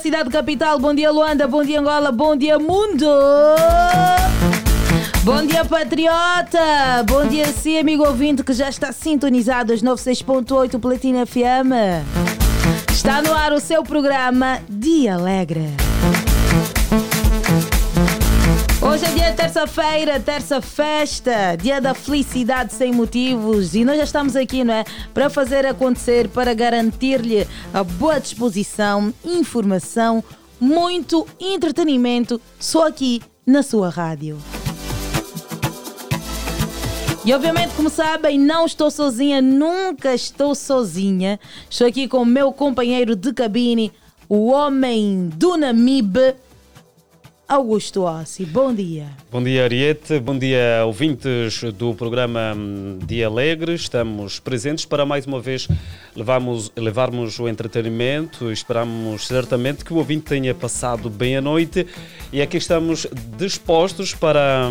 cidade capital. Bom dia, Luanda. Bom dia, Angola. Bom dia, mundo. Bom dia, patriota. Bom dia, sim, amigo ouvinte que já está sintonizado às 96.8 Platina FM. Está no ar o seu programa Dia Alegre. Hoje é dia de terça-feira, terça-festa, dia da felicidade sem motivos, e nós já estamos aqui, não é? Para fazer acontecer, para garantir-lhe a boa disposição, informação, muito entretenimento, só aqui na sua rádio. E obviamente, como sabem, não estou sozinha, nunca estou sozinha. Estou aqui com o meu companheiro de cabine, o homem do Namibe, Augusto Hossi. Bom dia. Bom dia, Arieth. Bom dia, ouvintes do programa Dia Alegre. Estamos presentes para mais uma vez levarmos o entretenimento. Esperamos certamente que o ouvinte tenha passado bem a noite, e aqui estamos dispostos para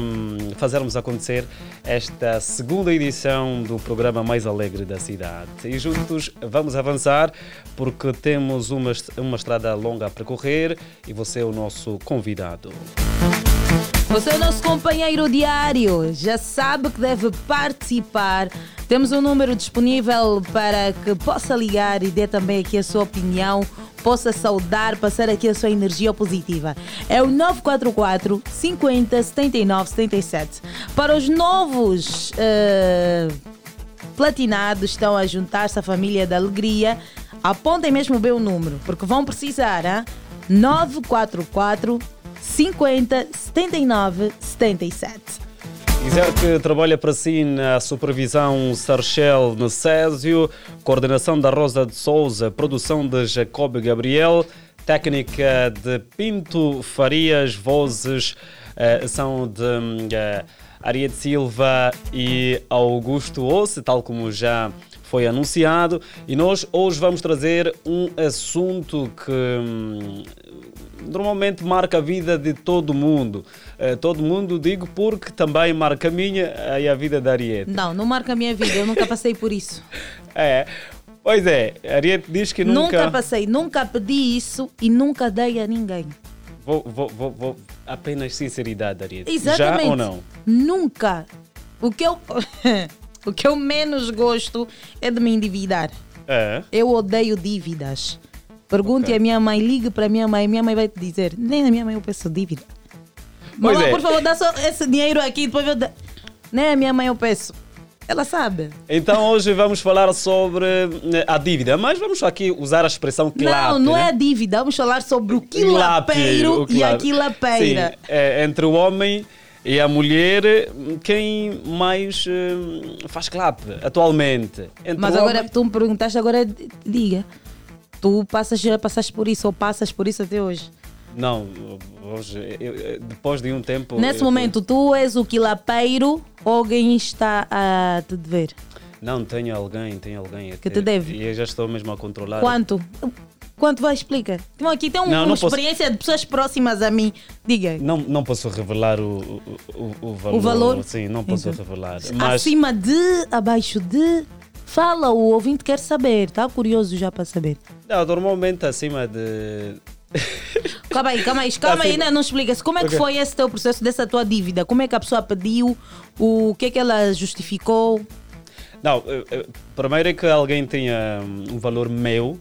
fazermos acontecer esta segunda edição do programa mais alegre da cidade. E juntos vamos avançar, porque temos uma estrada longa a percorrer, e você é o nosso convidado. Você é o nosso companheiro diário, já sabe que deve participar. Temos um número disponível para que possa ligar e dê também aqui a sua opinião, possa saudar, passar aqui a sua energia positiva. É o 944 50 79 77. Para os novos platinados, estão a juntar-se à família da alegria, apontem mesmo bem o número, porque vão precisar, hein? 944 50 79 77. Dizer que trabalha para si na supervisão Sarchel Necésio, coordenação da Rosa de Souza, produção de Jacob Gabriel, técnica de Pinto Farias, vozes são de Arieth Silva e Augusto Hossi, tal como já foi anunciado. E nós hoje vamos trazer um assunto que normalmente marca a vida de todo mundo. Todo mundo, digo, porque também marca a minha e a vida da Arieth. Não marca a minha vida, eu nunca passei por isso. É, pois é, a Arieth diz que nunca passei, nunca pedi isso e nunca dei a ninguém. Vou apenas sinceridade, Arieth. Exatamente. Já ou não? Nunca. O que eu menos gosto é de me endividar. É. Eu odeio dívidas. Pergunte à minha mãe, ligue para minha mãe vai te dizer, nem a minha mãe eu peço dívida. Mamãe, por favor, dá só esse dinheiro aqui, depois eu dou. Nem a minha mãe eu peço. Ela sabe. Então hoje vamos falar sobre a dívida, mas vamos aqui usar a expressão quilape. Não é a dívida, vamos falar sobre o quilapeiro e a quilapeira. Sim, entre o homem e a mulher, quem mais faz quilape atualmente? Mas agora, tu me perguntaste, agora diga. Tu passaste por isso ou passas por isso até hoje? Não, hoje, depois de um tempo... Nesse momento, tu és o quilapeiro ou alguém está a te dever? Não, tenho alguém. Que te deve? E eu já estou mesmo a controlar. Quanto vai explicar? Então, aqui tem uma experiência de pessoas próximas a mim. Diga. Não posso revelar o valor. O valor? Sim, não posso revelar. Mas... acima de, abaixo de... Fala, o ouvinte quer saber, está curioso já para saber. Não, normalmente acima de... Calma aí, não explica-se. Como é que foi esse teu processo, dessa tua dívida? Como é que a pessoa pediu? O que é que ela justificou? Não, primeiro é que alguém tinha um valor meu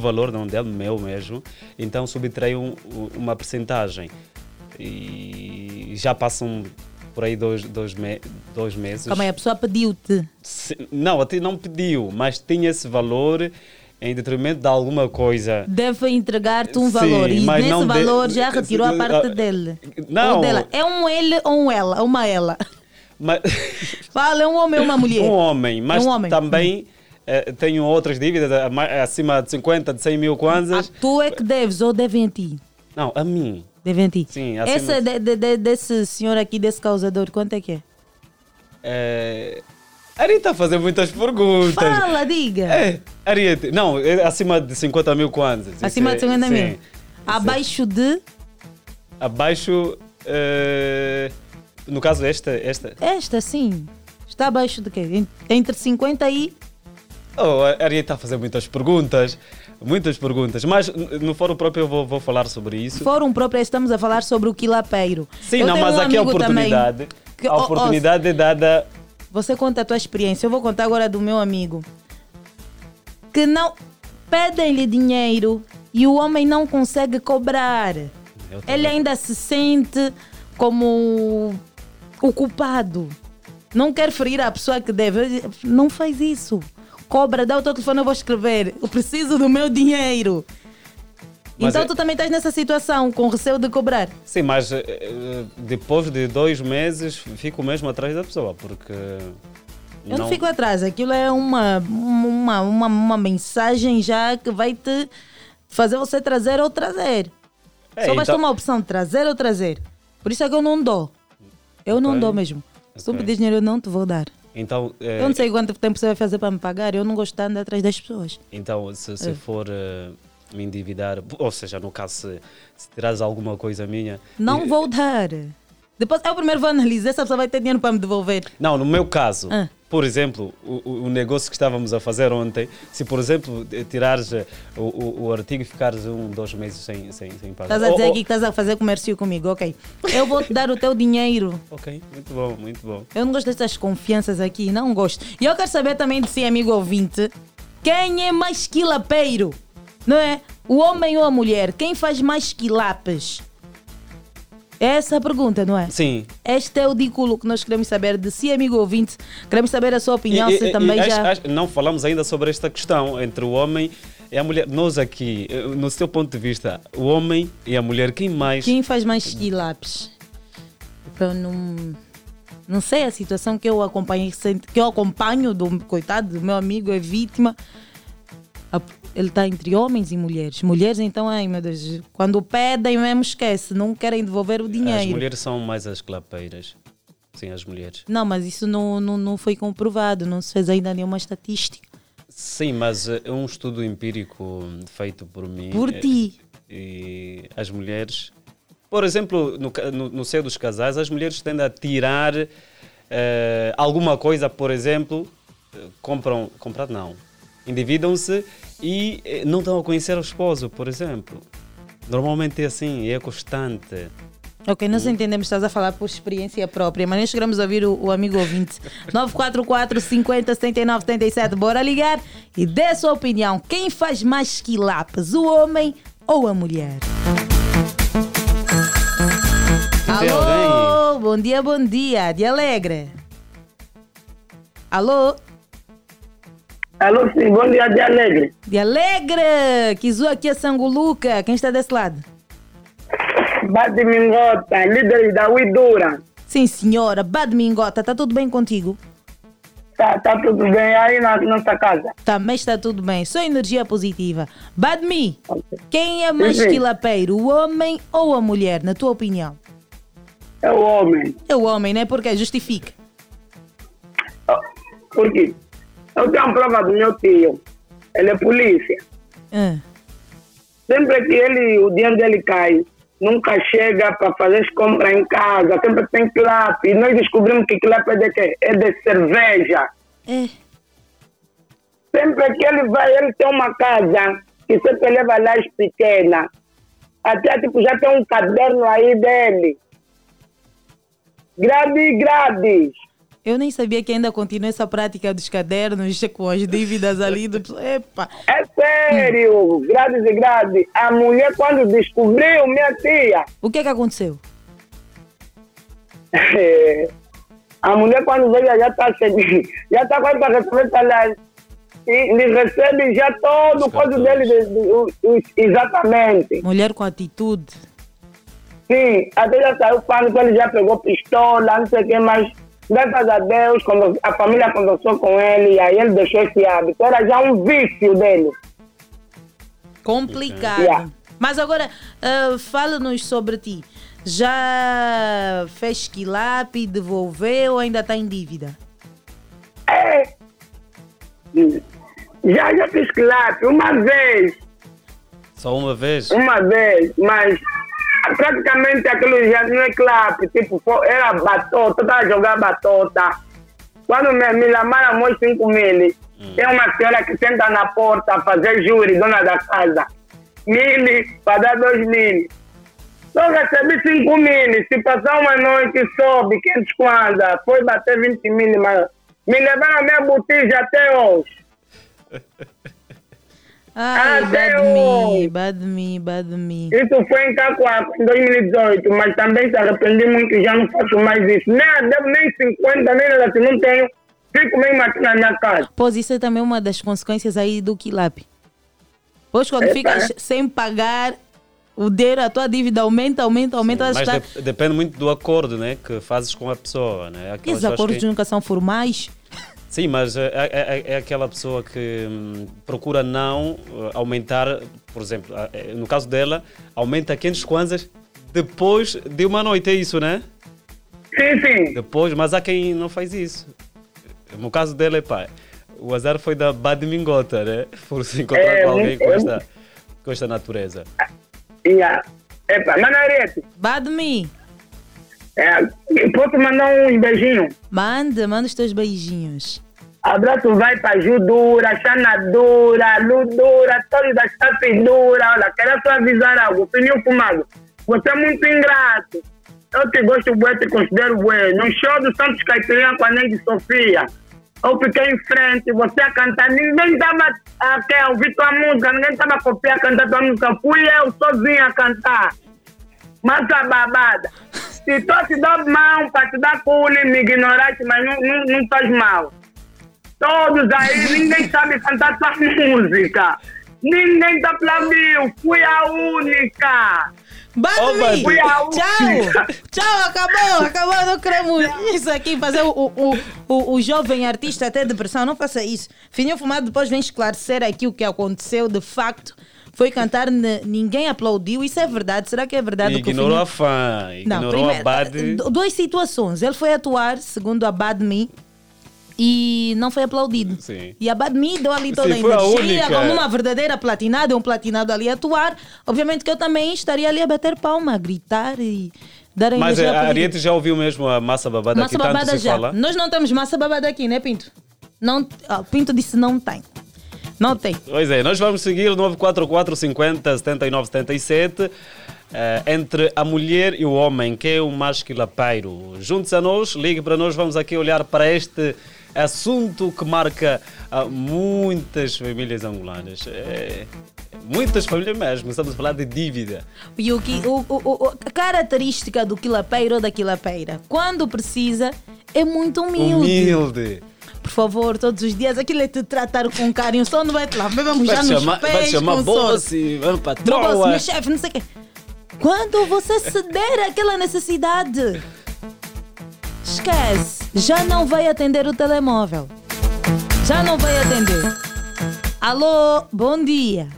valor, não dele, meu mesmo. Então subtraiu uma percentagem. E já passam... por aí dois meses. Calma aí, a pessoa pediu-te? Não, até não pediu, mas tinha esse valor em detrimento de alguma coisa. Deve entregar-te um valor. Sim, e nesse valor já retirou a parte dele. Não. Ou dela. É um ele ou um ela? Uma ela. Mas... Fala, é um homem ou uma mulher? Um homem, mas também... tenho outras dívidas acima de 50, de 100 mil kwanzas. Tu é que deves ou devem a ti? Não, a mim. Devem ti. Sim, assim essa desse senhor aqui, desse causador, quanto é que é? Arieth está a fazer muitas perguntas. Fala, diga. Arieth, não, acima de 50 mil kwanzas. Acima de 50 mil? Sim. Abaixo de? Abaixo, no caso esta. Esta, sim. Está abaixo de quê? Entre 50 e... Oh, Arieth está a fazer muitas perguntas. Muitas perguntas, mas no fórum próprio eu vou falar sobre isso. Fórum próprio estamos a falar sobre o quilapeiro. Sim, não, mas aqui é a oportunidade. Que, a oportunidade é dada... Você conta a tua experiência. Eu vou contar agora do meu amigo. Que não... Pedem-lhe dinheiro e o homem não consegue cobrar. Ele ainda se sente como o culpado. Não quer ferir a pessoa que deve. Não faz isso. Cobra, dá o teu telefone, eu vou escrever. Eu preciso do meu dinheiro. Mas então tu também estás nessa situação, com receio de cobrar. Sim, mas depois de 2 meses fico mesmo atrás da pessoa, porque... Eu não fico atrás, aquilo é uma mensagem já que vai te fazer você trazer ou trazer. É, só basta então... uma opção, trazer ou trazer. Por isso é que eu não dou. Eu não dou mesmo. Okay. Se tu me pedir dinheiro, eu não te vou dar. Então, eu não sei quanto tempo você vai fazer para me pagar, eu não gosto de andar atrás das pessoas. Então, se for me endividar, ou seja, no caso, se tirares alguma coisa minha... Não vou dar. Depois eu primeiro vou analisar se a pessoa vai ter dinheiro para me devolver. Não, no meu caso... Ah. Por exemplo, o negócio que estávamos a fazer ontem, se por exemplo tirares o artigo e ficares 1-2 meses sem pagar. Estás a dizer aqui que estás a fazer comércio comigo, ok. Eu vou-te dar o teu dinheiro. Ok, muito bom, muito bom. Eu não gosto dessas confianças aqui, não gosto. E eu quero saber também de si, amigo ouvinte, quem é mais quilapeiro? Não é? O homem ou a mulher? Quem faz mais quilapes? Essa a pergunta, não é? Sim. Este é o dículo que nós queremos saber de si, amigo ouvinte. Queremos saber a sua opinião, se também já... Não falamos ainda sobre esta questão entre o homem e a mulher. Nós aqui, no seu ponto de vista, o homem e a mulher, quem mais... Quem faz mais quilapes? Então, não sei, a situação que eu acompanho, do coitado, do meu amigo, é vítima. Ele está entre homens e mulheres. Mulheres, então, ai meu Deus, quando pedem mesmo esquece, não querem devolver o dinheiro. As mulheres são mais as clapeiras. Sim, as mulheres. Não, mas isso não foi comprovado, não se fez ainda nenhuma estatística. Sim, mas é um estudo empírico feito por mim. Por ti. E as mulheres, por exemplo, no seio dos casais, as mulheres tendem a tirar alguma coisa, por exemplo, endividam-se e não estão a conhecer o esposo, por exemplo. Normalmente é assim, é constante. Ok, nós entendemos que estás a falar por experiência própria, mas nós queremos ouvir o amigo ouvinte. 944-50-79-77, bora ligar e dê a sua opinião. Quem faz mais quilapes, o homem ou a mulher? Alô, bom dia, de Alegre. Alô? Alô, sim, bom dia, de Alegre. De Alegre! Quizou aqui a Sanguluca. Quem está desse lado? Bad Mingota, líder da Uidura. Sim, senhora. Bad Mingota, está tudo bem contigo? Está tudo bem aí na nossa casa. Também está tudo bem. Só energia positiva. Badmi, okay. Quem é mais quilapeiro, o homem ou a mulher, na tua opinião? É o homem. É o homem, né? Por quê? Justifica. Por quê? Eu tenho uma prova do meu tio. Ele é polícia. Sempre que o dinheiro dele cai, nunca chega para fazer as compras em casa. Sempre tem clap. E nós descobrimos que clap é de quê? É de cerveja. Sempre que ele vai, ele tem uma casa que sempre leva lá as pequenas. Até tipo, já tem um caderno aí dele. Grades. Eu nem sabia que ainda continua essa prática dos cadernos com as dívidas ali. Epa. É sério, grades e grades. A mulher, quando descobriu, minha tia... O que é que aconteceu? A mulher, quando veio, já está quase para receber salário. Ele recebe já todo o código dele, exatamente. Mulher com atitude. Sim, até já saiu quando ele já pegou pistola, não sei o que mais... Graças a Deus, quando a família conversou com ele e aí ele deixou esse hábito. Era já um vício dele. Complicado. Yeah. Mas agora, fala-nos sobre ti. Já fez quilape, devolveu ou ainda está em dívida? Já fiz quilape uma vez. Só uma vez? Uma vez, mas... Praticamente aquilo já não é clap, tipo, era batota, eu tava jogando batota. Quando me lamara mais 5 mil, Tem uma senhora que senta na porta a fazer júri, dona da casa. 1000 para dar 2000. Eu recebi 5000. Se passar uma noite, sobe 500 kwanza. Foi bater 20.000. Mas me levaram a minha botija até hoje. Ai, bad me. Isso foi em Cacoaco, em 2018. Mas também se arrependi muito, já não faço mais isso. Nem 50, nem nada, se não tenho. Fico mesmo aqui na minha casa. Pois isso é também uma das consequências aí do quilap. Pois quando ficas sem pagar o dinheiro, a tua dívida aumenta. Sim, mas depende muito do acordo, né, que fazes com a pessoa, né? Aquelas, esses acordos que nunca são formais. Sim, mas é aquela pessoa que procura não aumentar, por exemplo, no caso dela, aumenta 500 kwanzas depois de uma noite, é isso, né? Sim. Depois, mas há quem não faz isso. No caso dela, o azar foi da Bad Mingota, né? Por se encontrar com alguém com esta natureza. Manarete. Bad Me. Posso mandar uns beijinhos? Manda os teus beijinhos. Abraço vai para Judura, Xanadura, Ludura, todos da Chapidura. Olha, quero só avisar algo. Fininho Fumado, você é muito ingrato. Eu te gosto bué, te considero bué. No show do Santos Caipirinha com a Neide Sofia, eu fiquei em frente, você a cantar. Ninguém estava a ouvir tua música, ninguém estava a copiar, a cantar tua música. Fui eu sozinha a cantar. Massa babada. Se tu te dá mão para te dar cule, me ignoraste, mas não estás mal. Todos aí, ninguém sabe cantar tua música. Ninguém te aplaudiu, fui a única. Bad Me! Tchau, acabou, não queremos isso aqui, fazer o jovem artista até depressão, não faça isso. Fininho Fumado depois vem esclarecer aqui o que aconteceu, de facto, foi cantar, ninguém aplaudiu, isso é verdade, será que é verdade? Ignorou a fã, ignorou a Bad. Duas situações, ele foi atuar, segundo a Bad Me, e não foi aplaudido. Sim. E a Bad Me deu ali toda a energia, como uma verdadeira platinada, um platinado ali a atuar. Obviamente que eu também estaria ali a bater palma, a gritar e dar a energia. Mas a Ariete já ouviu mesmo a massa babada aqui, tanto se fala? Nós não temos massa babada aqui, né, Pinto? Não, Pinto disse não tem. Pois é, nós vamos seguir 944 50 79 77. Entre a mulher e o homem, que é o mais quilapeiro. Junte-se a nós, ligue para nós, vamos aqui olhar para este assunto que marca muitas famílias angolanas. Muitas famílias mesmo, estamos a falar de dívida. E a característica do quilapeiro ou da quilapeira, quando precisa, é muito humilde. Por favor, todos os dias, aquilo é te tratar com carinho, só não vai te lá, vamos já nos pés. Vai chamar boss, vamos para troa. Meu chefe, não sei o quê. Quando você ceder àquela necessidade, esquece, já não vai atender o telemóvel. Já não vai atender. Alô, bom dia.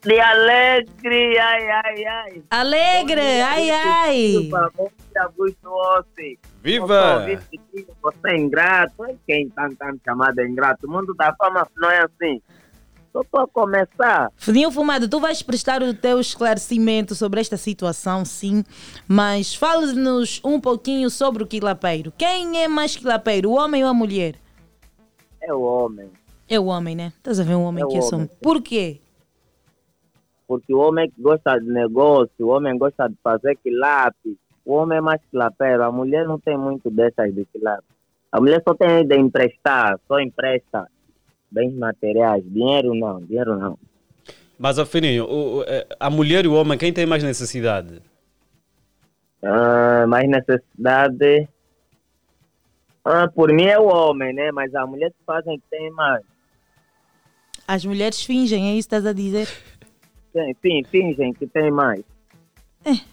De alegre, ai. Alegre, dia, ai. Viva, bom dia, Augusto Hossi. Viva! Você é ingrato, quem está chamado é ingrato. O mundo da fama não é assim. Só para começar. Fininho Fumado, tu vais prestar o teu esclarecimento sobre esta situação, sim, mas fale-nos um pouquinho sobre o quilapeiro. Quem é mais quilapeiro, o homem ou a mulher? É o homem. É o homem, né? Estás a ver um homem que assume. Por quê? Porque o homem gosta de negócio, o homem gosta de fazer quilape, o homem é mais quilapeiro, a mulher não tem muito dessas de quilape. A mulher só tem de emprestar, só empresta. Bens materiais, dinheiro não. Mas, Fininho, a mulher e o homem, quem tem mais necessidade? Mais necessidade... por mim é o homem, né? Mas as mulheres fazem que tem mais. As mulheres fingem, é isso que estás a dizer? Sim, fingem que tem mais.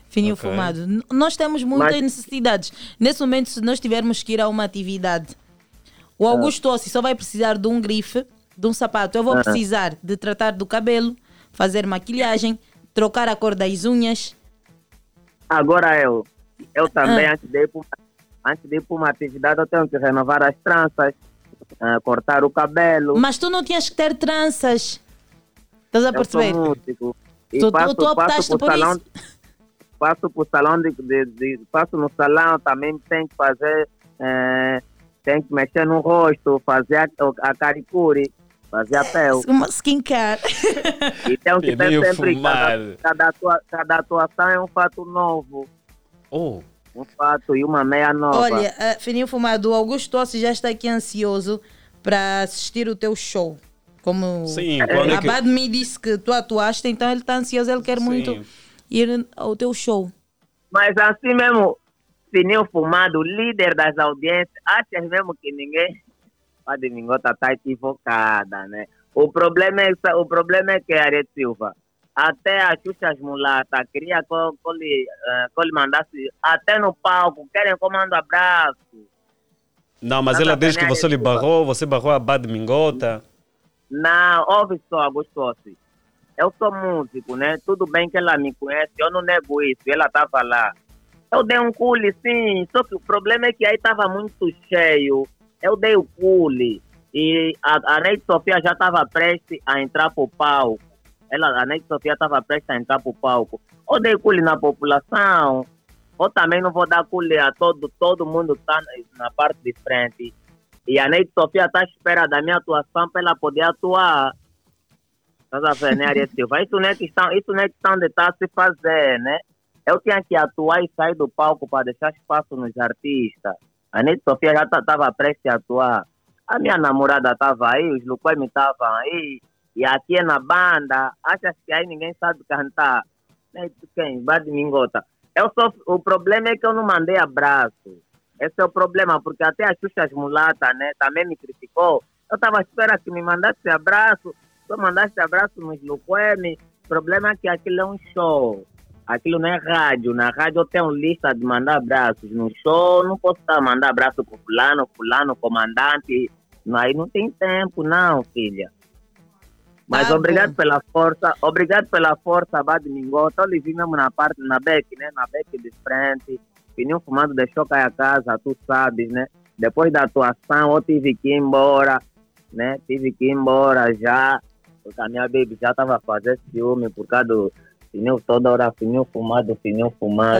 Fininho Fumado. Nós temos muitas necessidades. Nesse momento, se nós tivermos que ir a uma atividade... O Augusto Hossi só vai precisar de um grife, de um sapato. Eu vou precisar de tratar do cabelo, fazer maquilhagem, trocar a cor das unhas. Agora eu também, antes de ir para uma atividade, eu tenho que renovar as tranças, cortar o cabelo. Mas tu não tinhas que ter tranças. Estás a perceber? Eu sou músico. E tu optaste por isso. Passo no salão, também tenho que fazer... Tem que mexer no rosto, fazer a caricure, fazer a pele. Uma skincare. E tem que ter sempre cada atuação é um fato novo. Oh. Um fato e uma meia nova. Olha, Fininho Fumado, o Augusto Hossi já está aqui ansioso para assistir o teu show. Como sim, a Bad me disse que tu atuaste, então ele está ansioso, ele quer sim. muito ir ao teu show. Mas assim mesmo... Fininho Fumado, líder das audiências, achas mesmo que ninguém... A de Mingota está equivocada, né? O problema é que a Arieth Silva, até a Xuxa mulata, queria que ele mandasse até no palco, querem comando abraço. Não, mas ela diz que você lhe barrou, você barrou a Bad Mingota. Não, ouve só, Augusto Hossi. Eu sou músico, né? Tudo bem que ela me conhece, eu não nego isso, ela estava lá. Eu dei um cule, sim, só que o problema é que aí estava muito cheio. Eu dei o cule e a Neide Sofia já estava prestes a entrar para o palco. A Neide Sofia estava prestes a entrar para o palco. Eu dei cule na população, eu também não vou dar cule a todo mundo está na parte de frente. E a Neide Sofia está à espera da minha atuação para ela poder atuar. Estás a ver, né, Arieth Silva? Isso não é questão de estar se fazer, né? Eu tinha que atuar e sair do palco para deixar espaço nos artistas. A Neide Sofia já estava prestes a atuar. A minha namorada estava aí, os Lucas me estavam aí. E aqui é na banda. Achas que aí ninguém sabe cantar? Quem? Bad Mingota. O problema é que eu não mandei abraço. Esse é o problema, porque até a Xuxa mulata, né, também me criticou. Eu estava à espera que me mandasse abraço. Só mandaste abraço nos Lucas. O problema é que aquilo é um show. Aquilo não é rádio. Na rádio eu tenho lista de mandar abraços. No show não posso estar mandando abraço para fulano, comandante. Aí não tem tempo, não, filha. Mas tá obrigado bom. Obrigado pela força, Bad Mingota. Eu lhe vi mesmo na parte, na beck, né? Na beck de frente. Fininho Fumado deixou cair a casa, tu sabes, né? Depois da atuação eu tive que ir embora, né? Tive que ir embora já. Porque a minha baby já estava fazendo ciúme por causa do... Fininho, toda hora, Fininho Fumado.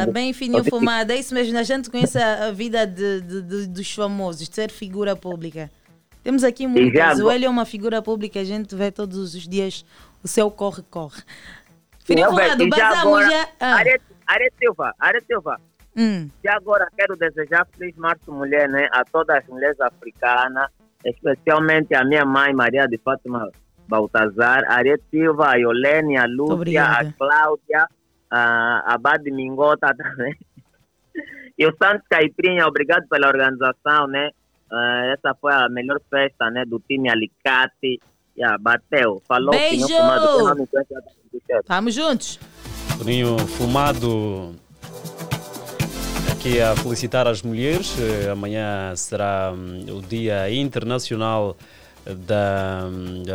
Também Fininho Fumado, é isso mesmo. A gente conhece a vida dos famosos, de ser figura pública. Temos aqui muitos. O Hélio é uma figura pública, a gente vê todos os dias o seu corre-corre. Fininho Fumado, basamos já... Arieth Silva. E agora quero desejar Feliz Março Mulher, né, a todas as mulheres africanas, especialmente a minha mãe, Maria de Fátima Baltazar, Arieth Silva, a Yolene, a Lúcia, obrigada. A Cláudia, a Bad Mingota também. E o Santos Caipirinha, obrigado pela organização, né? Essa foi a melhor festa, né? Do time Alicate. Yeah, bateu. Falou. Beijo! Fininho Fumado. Tamo juntos. Fininho Fumado. Aqui a felicitar as mulheres. Amanhã será o Dia Internacional da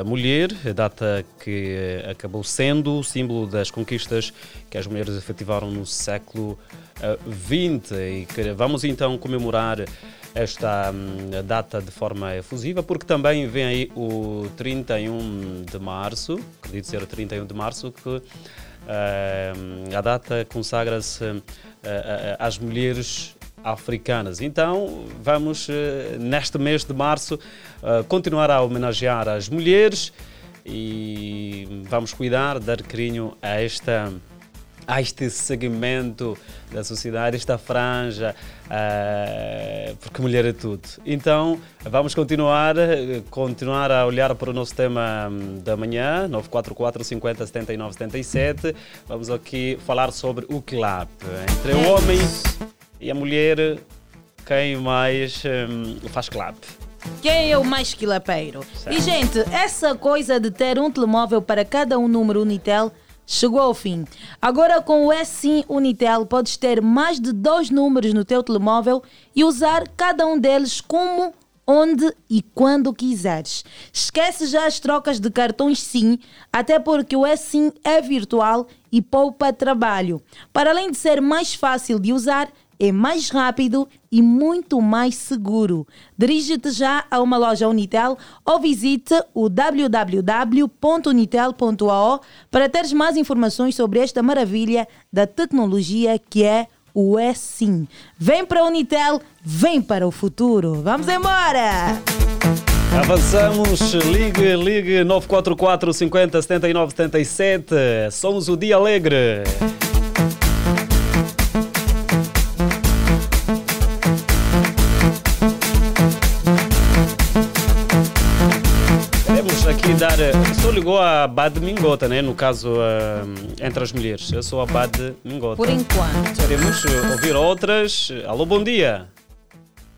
mulher, data que acabou sendo o símbolo das conquistas que as mulheres efetivaram no século XX. E vamos então comemorar esta data de forma efusiva, porque também vem aí o 31 de março, acredito ser o 31 de março, que a data consagra-se às mulheres africanas. Então, vamos neste mês de março continuar a homenagear as mulheres e vamos cuidar, dar carinho a este segmento da sociedade, esta franja, porque mulher é tudo. Então, vamos continuar a olhar para o nosso tema da manhã, 944 50 79 77. Vamos aqui falar sobre o clap. Entre o homem e a mulher, quem mais faz clap? Quem é o mais quilapeiro? Sim. E, gente, essa coisa de ter um telemóvel para cada um número Unitel chegou ao fim. Agora, com o eSIM Unitel, podes ter mais de 2 números no teu telemóvel e usar cada um deles como, onde e quando quiseres. Esquece já as trocas de cartões SIM, até porque o eSIM é virtual e poupa trabalho. Para além de ser mais fácil de usar, é mais rápido e muito mais seguro. Dirige-te já a uma loja Unitel ou visite o www.unitel.ao para teres mais informações sobre esta maravilha da tecnologia que é o é sim. Vem para a Unitel, vem para o futuro. Vamos embora! Avançamos, ligue 944 50 79 77. Somos o Dia Alegre. Só ligou a Bad Mingota, né? No caso, entre as mulheres. Eu sou a Bad Mingota. Por enquanto. Queremos ouvir outras. Alô, bom dia.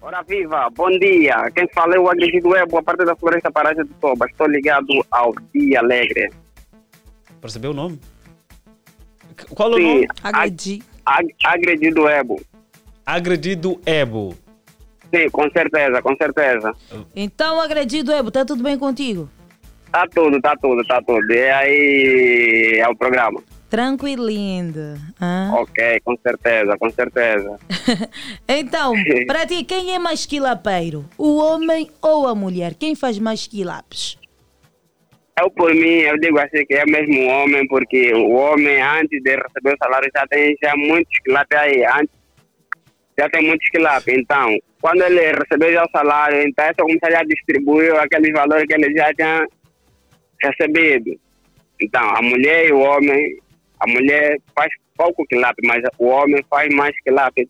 Ora viva, bom dia. Quem fala é o Agredido Ebo, a parte da Floresta Paragem de Toba. Estou ligado ao Dia Alegre. Percebeu o nome? Qual é o nome? Agredido Ebo. Agredido Ebo. Sim, com certeza, com certeza. Então, Agredido Ebo, está tudo bem contigo? Tá tudo. E aí é o programa. Tranquilo, lindo. Ah. Ok, com certeza. Então, para ti, quem é mais quilapeiro? O homem ou a mulher? Quem faz mais quilapes? Eu, por mim, eu digo assim que é mesmo o homem, porque o homem, antes de receber o salário, já tem muitos quilapes aí. Antes, já tem muitos quilapes, então... Quando ele recebeu já o salário, então é só começar a distribuir aqueles valores que ele já tinha recebido. Então, a mulher e o homem, a mulher faz pouco quilape, mas o homem faz mais quilape.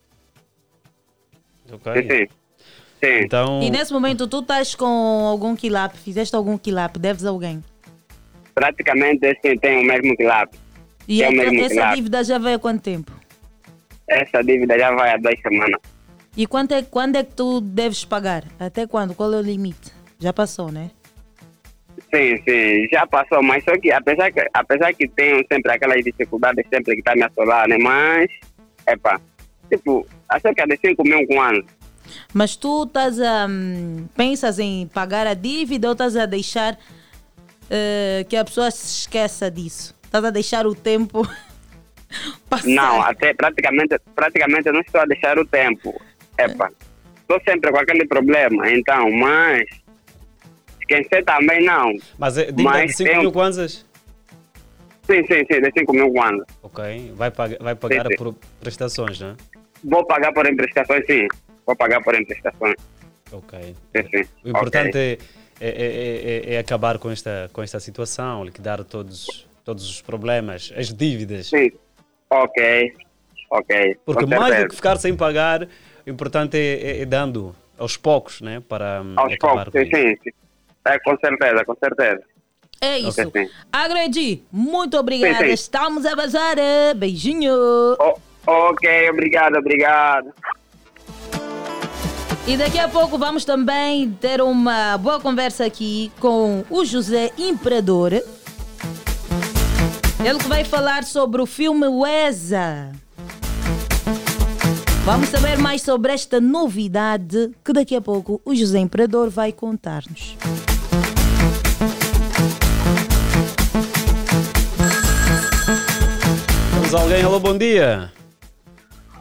Okay. Sim. Então... E nesse momento tu estás com algum quilape, fizeste algum quilape, deves a alguém? Praticamente assim, tem o mesmo quilape. E essa dívida já vai há quanto tempo? Essa dívida já vai há 2 semanas. E quando é que tu deves pagar? Até quando? Qual é o limite? Já passou, né? Sim, já passou, mas só que apesar que tenho sempre aquelas dificuldades sempre que está me assolar, né? Mas, há cerca de 5 mil com ano. Mas tu estás pensas em pagar a dívida ou estás a deixar que a pessoa se esqueça disso? Estás a deixar o tempo passar? Não, até praticamente não estou a deixar o tempo. Estou sempre com aquele problema, então, mas esquecer também não. Mas é de 5 mil kwanzas? Sim, de 5 mil kwanzas. Ok, vai pagar sim. Por prestações, não é? Vou pagar por prestações, sim. Ok. Sim. O importante é acabar com esta situação, liquidar todos os problemas, as dívidas. Sim, ok. Porque mais do que ficar sem pagar... O importante é dando aos poucos, né? Para aos acabar poucos, com sim. É, com certeza. É isso. Okay, Agredi, muito obrigada. Sim. Estamos a bazar. Beijinho. Ok, obrigado. E daqui a pouco vamos também ter uma boa conversa aqui com o José Imperador. Ele que vai falar sobre o filme Weza. Vamos saber mais sobre esta novidade que daqui a pouco o José Imperador vai contar-nos. Temos alguém? Alô, bom dia.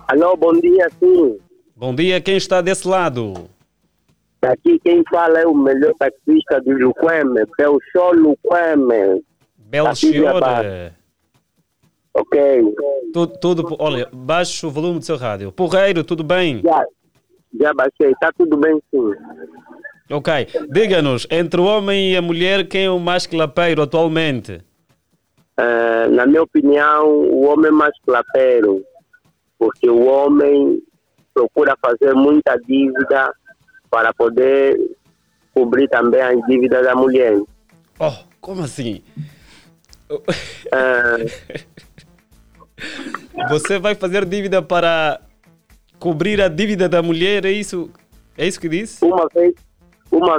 Alô, bom dia, sim. Bom dia, quem está desse lado? Aqui quem fala é o melhor taxista do Luqueme, Belchior Luqueme. Belchior. Ok. Tudo, olha, baixa o volume do seu rádio. Porreiro, tudo bem? Já baixei, está tudo bem sim. Ok, diga-nos, entre o homem e a mulher, quem é o mais clapeiro atualmente? Na minha opinião, o homem é mais clapeiro, porque o homem procura fazer muita dívida para poder cobrir também as dívidas da mulher. Oh, como assim? Você vai fazer dívida para cobrir a dívida da mulher, é isso? É isso que disse? Uma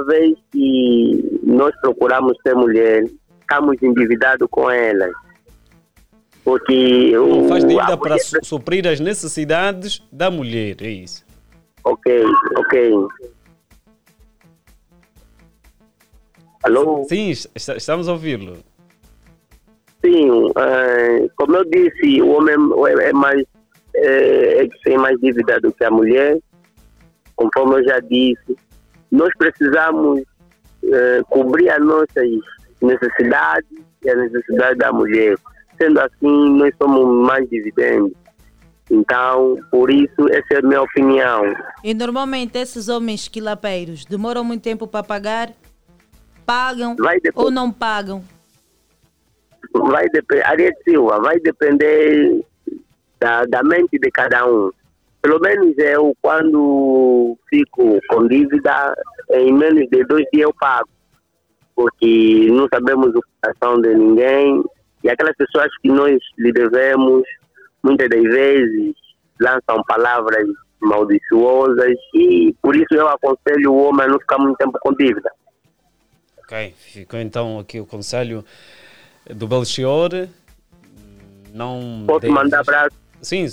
vez que nós procuramos ter mulher, estamos endividados com ela. Porque não faz dívida para suprir as necessidades da mulher, é isso? Ok. Alô? Sim, estamos a ouvi-lo. Sim, como eu disse, o homem tem mais dívida do que a mulher, conforme eu já disse. Nós precisamos cobrir as nossas necessidades e a necessidade da mulher. Sendo assim, nós somos mais dividendos. Então, por isso, essa é a minha opinião. E normalmente esses homens quilapeiros demoram muito tempo para pagar? Pagam ou não pagam? Vai depender, Arieth Silva, vai depender da mente de cada um. Pelo menos eu, quando fico com dívida, em menos de 2 dias eu pago. Porque não sabemos o coração de ninguém. E aquelas pessoas que nós lhe devemos, muitas das vezes, lançam palavras maldiçosas. E por isso eu aconselho o homem a não ficar muito tempo com dívida. Ok, ficou então aqui o conselho do belo senhor. Não posso mandar abraço? Sim,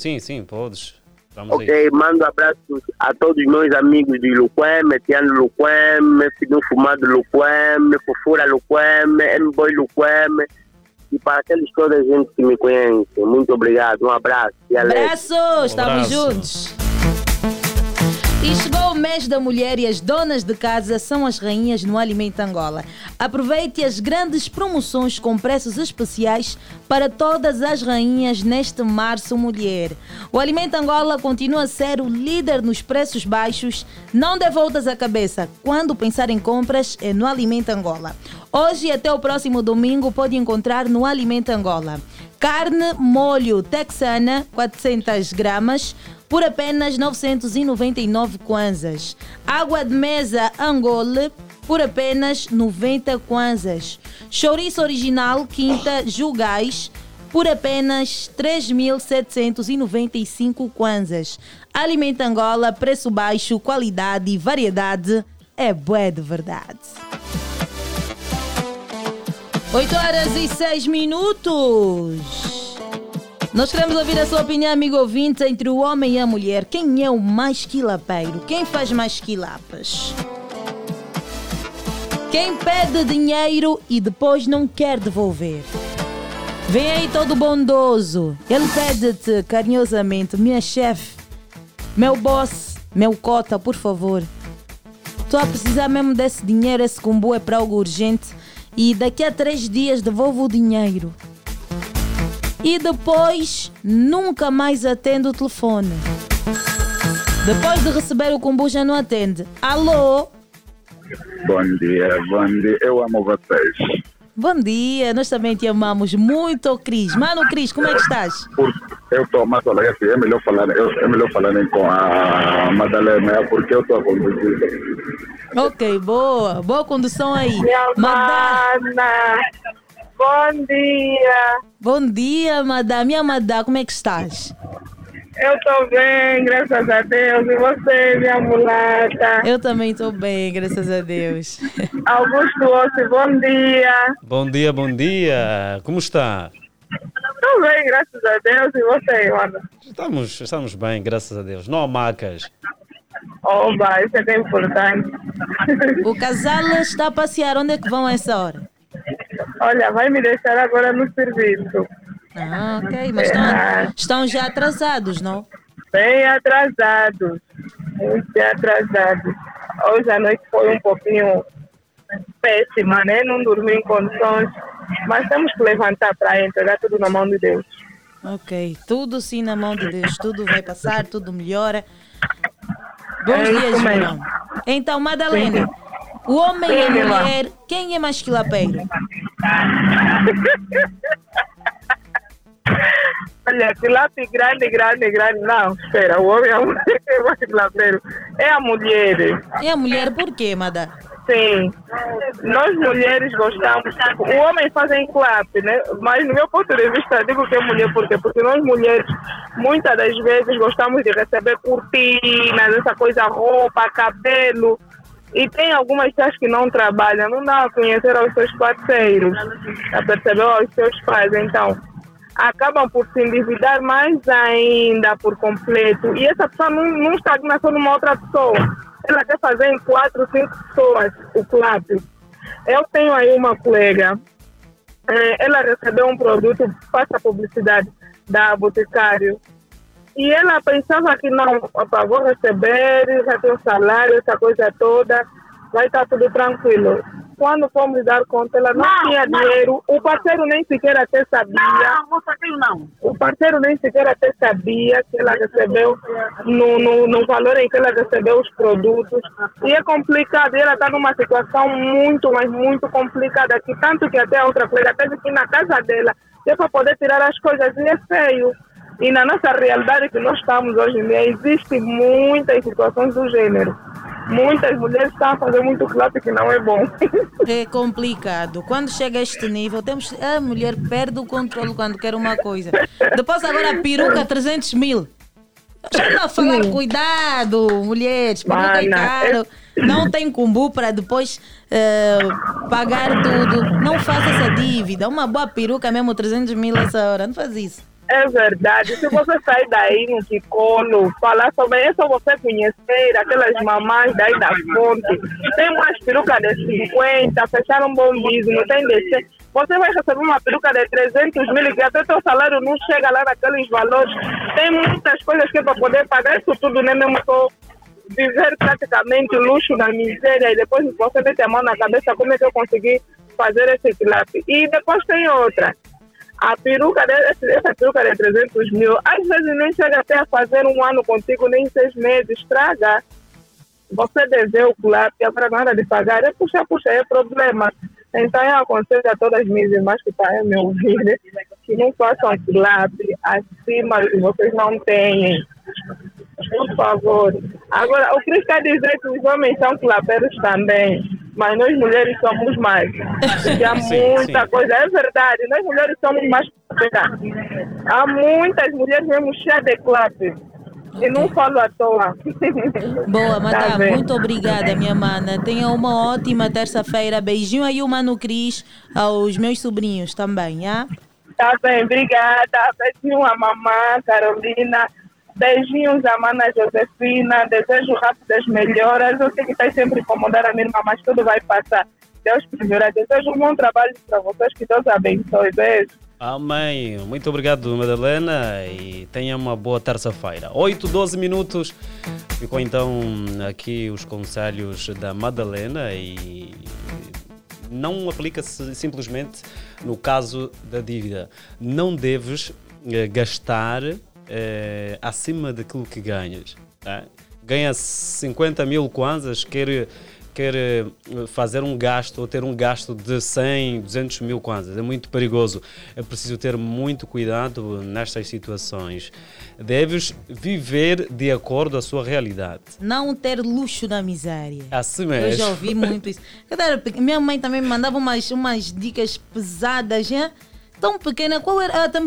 podes. Vamos ok, aí. Mando abraços a todos meus amigos de Luqueme, Tiano Luqueme, Fininho Fumado Luqueme, Fofura Luqueme, M-Boy Luqueme e para aqueles toda a gente que me conhece. Muito obrigado, um abraço. E abraços, estamos juntos. E chegou o mês da mulher e as donas de casa são as rainhas no Alimento Angola. Aproveite as grandes promoções com preços especiais para todas as rainhas neste Março Mulher. O Alimento Angola continua a ser o líder nos preços baixos. Não dê voltas à cabeça. Quando pensar em compras, é no Alimento Angola. Hoje e até o próximo domingo pode encontrar no Alimento Angola. Carne molho texana, 400 gramas. Por apenas 999 kwanzas. Água de mesa Angola, por apenas 90 kwanzas. Chouriço original Quinta Julgais, por apenas 3.795 kwanzas. Alimento Angola, preço baixo, qualidade e variedade. É bué de verdade. 8h06. Nós queremos ouvir a sua opinião, amigo ouvinte, entre o homem e a mulher. Quem é o mais quilapeiro? Quem faz mais quilapas? Quem pede dinheiro e depois não quer devolver? Vem aí todo bondoso. Ele pede-te carinhosamente, minha chefe, meu boss, meu cota, por favor. Estou a precisar mesmo desse dinheiro, esse combo é para algo urgente. E daqui a 3 dias devolvo o dinheiro. E depois, nunca mais atende o telefone. Depois de receber o combo, já não atende. Alô? Bom dia. Eu amo vocês. Bom dia, nós também te amamos muito, Cris. Mano, Cris, como é que estás? Eu estou, mas olha, é melhor falar com a Madalena, porque eu estou conduzida. Ok, boa condução aí. Madalena. Bom dia, Madá. Minha Madá, como é que estás? Eu estou bem, graças a Deus. E você, minha mulata? Eu também estou bem, graças a Deus. Augusto Hossi, bom dia. Bom dia. Como está? Estou bem, graças a Deus. E você, Ana? Estamos bem, graças a Deus. Não há macas. Oba, isso é que é importante. O casal está a passear. Onde é que vão a essa hora? Olha, vai me deixar agora no serviço. Ah, ok. Mas estão já atrasados, não? Bem atrasados. Muito atrasados. Hoje a noite foi um pouquinho péssima, né? Não dormi em condições. Mas temos que levantar para entregar tudo na mão de Deus. Ok. Tudo sim na mão de Deus. Tudo vai passar, tudo melhora. Bons dias, João. Então, Madalena... Sim. O homem e a mulher, quem é mais quilapeiro? Olha, quilape grande, não, espera, o homem e a mulher é mais quilapeiro. É a mulher. É a mulher por quê, Madá? Sim, nós mulheres gostamos, o homem fazem clap, né? Mas no meu ponto de vista digo que é mulher por quê? Porque nós mulheres muitas das vezes gostamos de receber cortinas, essa coisa, roupa, cabelo. E tem algumas pessoas que não trabalham, não dá a conhecer aos seus parceiros, a perceber aos seus pais, então acabam por se endividar mais ainda por completo. E essa pessoa não está só numa outra pessoa, ela quer fazer em 4 ou 5 pessoas o clap. Eu tenho aí uma colega, ela recebeu um produto, faz a publicidade da Boticário. E ela pensava que não, opa, vou receber, já tem um salário, essa coisa toda, vai estar tudo tranquilo. quando fomos dar conta, ela não tinha dinheiro. O parceiro nem sequer até sabia. O parceiro nem sequer até sabia que ela recebeu, no valor em que ela recebeu os produtos. E é complicado. E ela está numa situação muito, mas muito complicada aqui. Tanto que até a outra colega teve que ir na casa dela para poder tirar as coisas. E é feio. E na nossa realidade que nós estamos hoje em dia, existem muitas situações do gênero. Muitas mulheres estão a fazer muito claro que não é bom. É complicado. Quando chega a este nível, temos a mulher perde o controle quando quer uma coisa. Depois agora a peruca, 300 mil. Já não falar, cuidado, mulheres, peruca é caro. Não tem cumbu para depois pagar tudo. Não faça essa dívida. Uma boa peruca mesmo, 300 mil essa hora. Não faz isso. É verdade. Se você sair daí no Kikolo, falar sobre isso, você conhecer aquelas mamães daí da fonte, tem umas perucas de 50, fecharam um bom business, tem de 100. Você vai receber uma peruca de 300 mil e até teu salário não chega lá naqueles valores. Tem muitas coisas que é para poder pagar isso tudo, né? Mesmo estou viver praticamente luxo na miséria e depois você mete a mão na cabeça, como é que eu consegui fazer esse clap? E depois tem outra. A peruca, essa peruca de 300 mil, às vezes nem chega até a fazer um ano contigo, nem 6 meses, estraga. Você deseja o claro, que a hora de pagar é puxa, é problema. Então eu aconselho a todas as minhas irmãs que estão me ouvindo, que não façam claro acima do que vocês não têm. Por favor. Agora, o Cristo quer dizer que os homens são clapeiros também, mas nós mulheres somos mais. Porque há muita coisa, é verdade, nós mulheres somos mais. Há muitas mulheres mesmo cheias de clape. Okay. E não falo à toa. Boa, madame, tá, muito obrigada, minha mana. Tenha uma ótima terça-feira. Beijinho aí, o Mano Cris, aos meus sobrinhos também, já? Tá bem, obrigada. Beijinho a mamãe, Carolina. Beijinhos à mana Josefina, desejo rápidas melhoras. Eu sei que está sempre incomodando a minha irmã, mas tudo vai passar. Deus primeiro, desejo um bom trabalho para vocês, que Deus abençoe. Beijo. Amém. Muito obrigado, Madalena, e tenha uma boa terça-feira. 8:12. Ficou então aqui os conselhos da Madalena e não aplica-se simplesmente no caso da dívida. Não deves gastar acima daquilo que ganhas, tá? Ganha 50 mil kwanzas, quer fazer um gasto ou ter um gasto de 100, 200 mil kwanzas, é muito perigoso. É preciso ter muito cuidado nestas situações. Deves viver de acordo com a sua realidade. Não ter luxo na miséria. Assim mesmo. Eu já ouvi muito isso. Minha mãe também me mandava umas dicas pesadas, né? Tão pequena, qual era? Até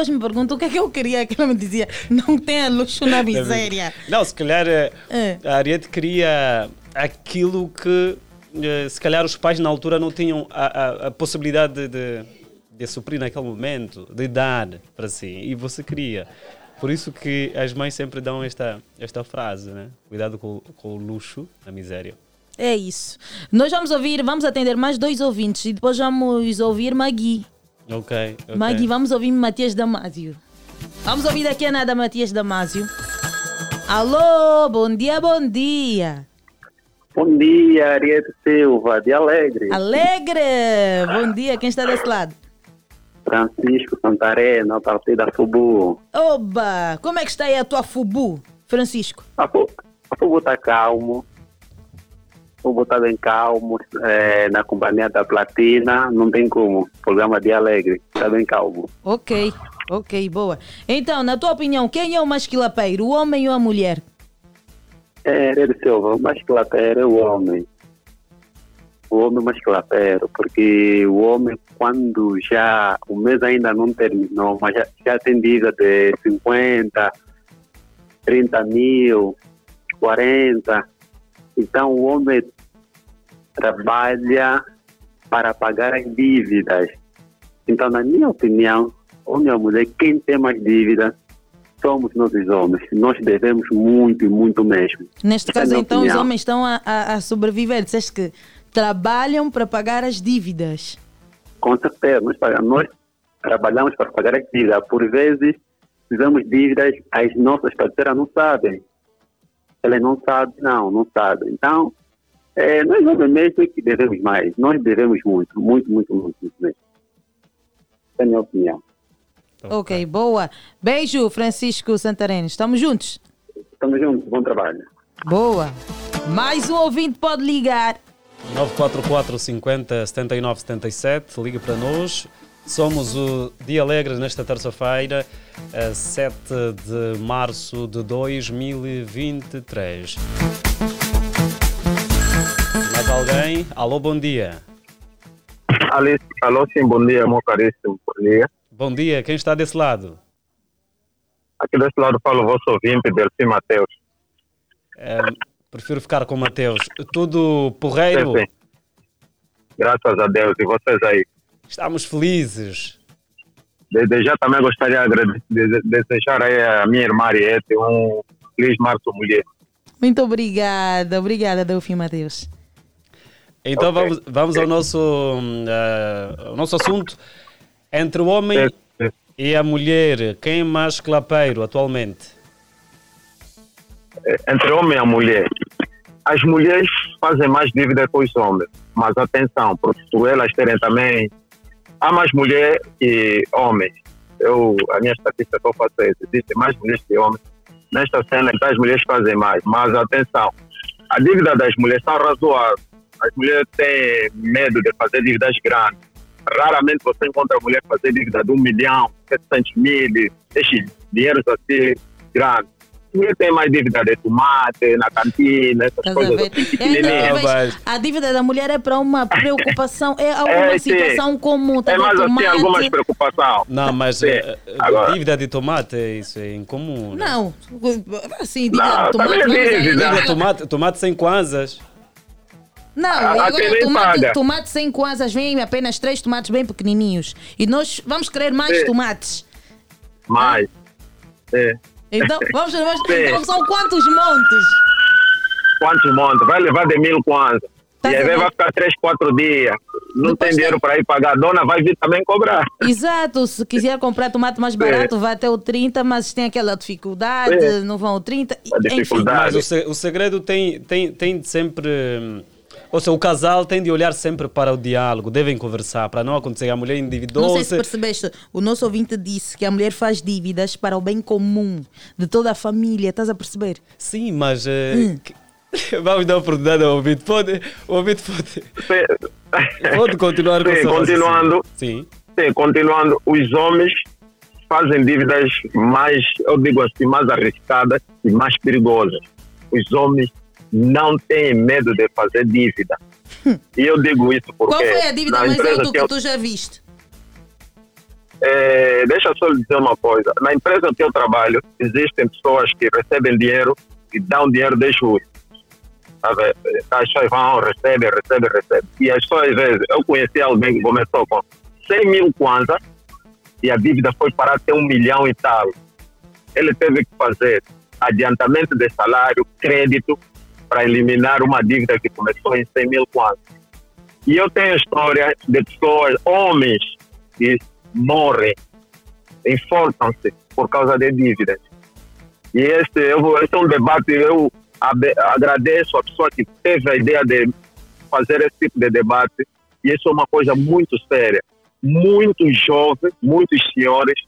hoje me perguntam o que é que eu queria, que ela me dizia, não tenha luxo na miséria. Não, se calhar a Ariete queria aquilo que se calhar os pais na altura não tinham a possibilidade de suprir naquele momento, de dar para si, e você queria. Por isso que as mães sempre dão esta frase, né? Cuidado com o luxo na miséria. É isso. Nós vamos atender mais 2 ouvintes e depois vamos ouvir Magui. Ok. Magui, vamos ouvir Matias Damásio. Vamos ouvir daqui a nada Matias Damásio. Alô, bom dia, bom dia. Bom dia, Arieth Silva, de Alegre. Alegre! Bom dia, quem está desse lado? Francisco Santarena, a partir da Fubu. Oba! Como é que está aí a tua Fubu, Francisco? A Fubu está calmo. Vou botar bem calmo, na companhia da Platina, não tem como. Programa de Alegre, está bem calmo. Ok, boa. Então, na tua opinião, quem é o mais quilapeiro, o homem ou a mulher? O mais quilapeiro é o homem. O homem mais quilapeiro, porque o homem, quando já, o mês ainda não terminou, mas já tem dívida de 50, 30 mil, 40... Então, o homem trabalha para pagar as dívidas. Então, na minha opinião, homem ou mulher, quem tem mais dívida somos nós os homens. Nós devemos muito e muito mesmo. Neste caso, então, os homens estão a sobreviver. Dizeste que trabalham para pagar as dívidas. Com certeza. Nós trabalhamos para pagar as dívidas. Por vezes, fizemos dívidas, as nossas parceiras não sabem. Elas não sabem. Então, Nós, obviamente, é que devemos mais. Nós devemos muito mesmo. Essa é a minha opinião. Ok, boa. Beijo, Francisco Santareno. Estamos juntos? Estamos juntos. Bom trabalho. Boa. Mais um ouvinte pode ligar. 944-50-7977. Liga para nós. Somos o Dia Alegre nesta terça-feira, 7 de março de 2023. Mais alguém? Alô, bom dia. Alô, sim, bom dia, meu caríssimo. Bom dia. Bom dia, quem está desse lado? Aqui desse lado fala o vosso ouvinte, Delfim Mateus. Prefiro ficar com o Mateus. Tudo porreiro? Sim. Graças a Deus. E vocês aí? Estamos felizes. Desde já também gostaria de desejar aí a minha irmã Arieth um feliz Março Mulher. Muito obrigada. Obrigada, Delfim Mateus. Então okay. Vamos ao nosso assunto. Entre o homem e a mulher, quem é mais clapeiro atualmente? Entre o homem e a mulher. As mulheres fazem mais dívida com os homens. Mas atenção, por elas terem também... Há mais mulher que homens. A minha estatística que eu faço é: existem mais mulheres que homens. Nesta cena, as mulheres fazem mais. Mas atenção, a dívida das mulheres são razoáveis. As mulheres têm medo de fazer dívidas grandes. Raramente você encontra a mulher fazer dívida de 1.700.000, esses dinheiros assim grandes. Mulher tem mais dívida de tomate, na cantina, essas coisas assim, pequenininhas. A dívida da mulher é para uma preocupação, é alguma situação comum. É mais tomate. Assim, algumas preocupações. Não, mas agora, dívida de tomate, isso é incomum. Não, assim, dívida de tomate. Dívida de tomate sem kwanzas. Não, agora tomate sem kwanzas, vem apenas 3 tomates bem pequenininhos. E nós vamos querer mais tomates. Mais. É. Então, então, são quantos montes? Quantos montes? Vai levar de 1.000 kwanzas. E aí vai ficar 3-4 dias. Não depois tem dinheiro para ir pagar. A dona vai vir também cobrar. Exato. Se quiser comprar tomate mais barato, vai até o 30, mas tem aquela dificuldade, não vão o 30. Dificuldade. Mas o segredo tem de sempre... Ou seja, o casal tem de olhar sempre para o diálogo, devem conversar, para não acontecer a mulher endividou-se. Não sei se percebeste, o nosso ouvinte disse que a mulher faz dívidas para o bem comum de toda a família, estás a perceber? Sim, mas... Vamos dar oportunidade ao ouvinte, pode continuar com o seu raciocínio. Sim, continuando, os homens fazem dívidas mais, eu digo assim, mais arriscadas e mais perigosas. Os homens não tem medo de fazer dívida. E eu digo isso porque... Qual foi a dívida mais alta que tu já viste? Deixa eu só lhe dizer uma coisa. Na empresa que eu trabalho, existem pessoas que recebem dinheiro e dão dinheiro de juros. As pessoas vão, recebem. E as pessoas, às vezes, eu conheci alguém que começou com 100 mil kwanza e a dívida foi parar até 1 milhão e tal. Ele teve que fazer adiantamento de salário, crédito, para eliminar uma dívida que começou em 100 mil kwanza. E eu tenho história de pessoas, homens, que morrem, enforcam-se por causa de dívidas. E esse é um debate, eu agradeço a pessoa que teve a ideia de fazer esse tipo de debate, e isso é uma coisa muito séria. Muitos jovens, muitos senhores,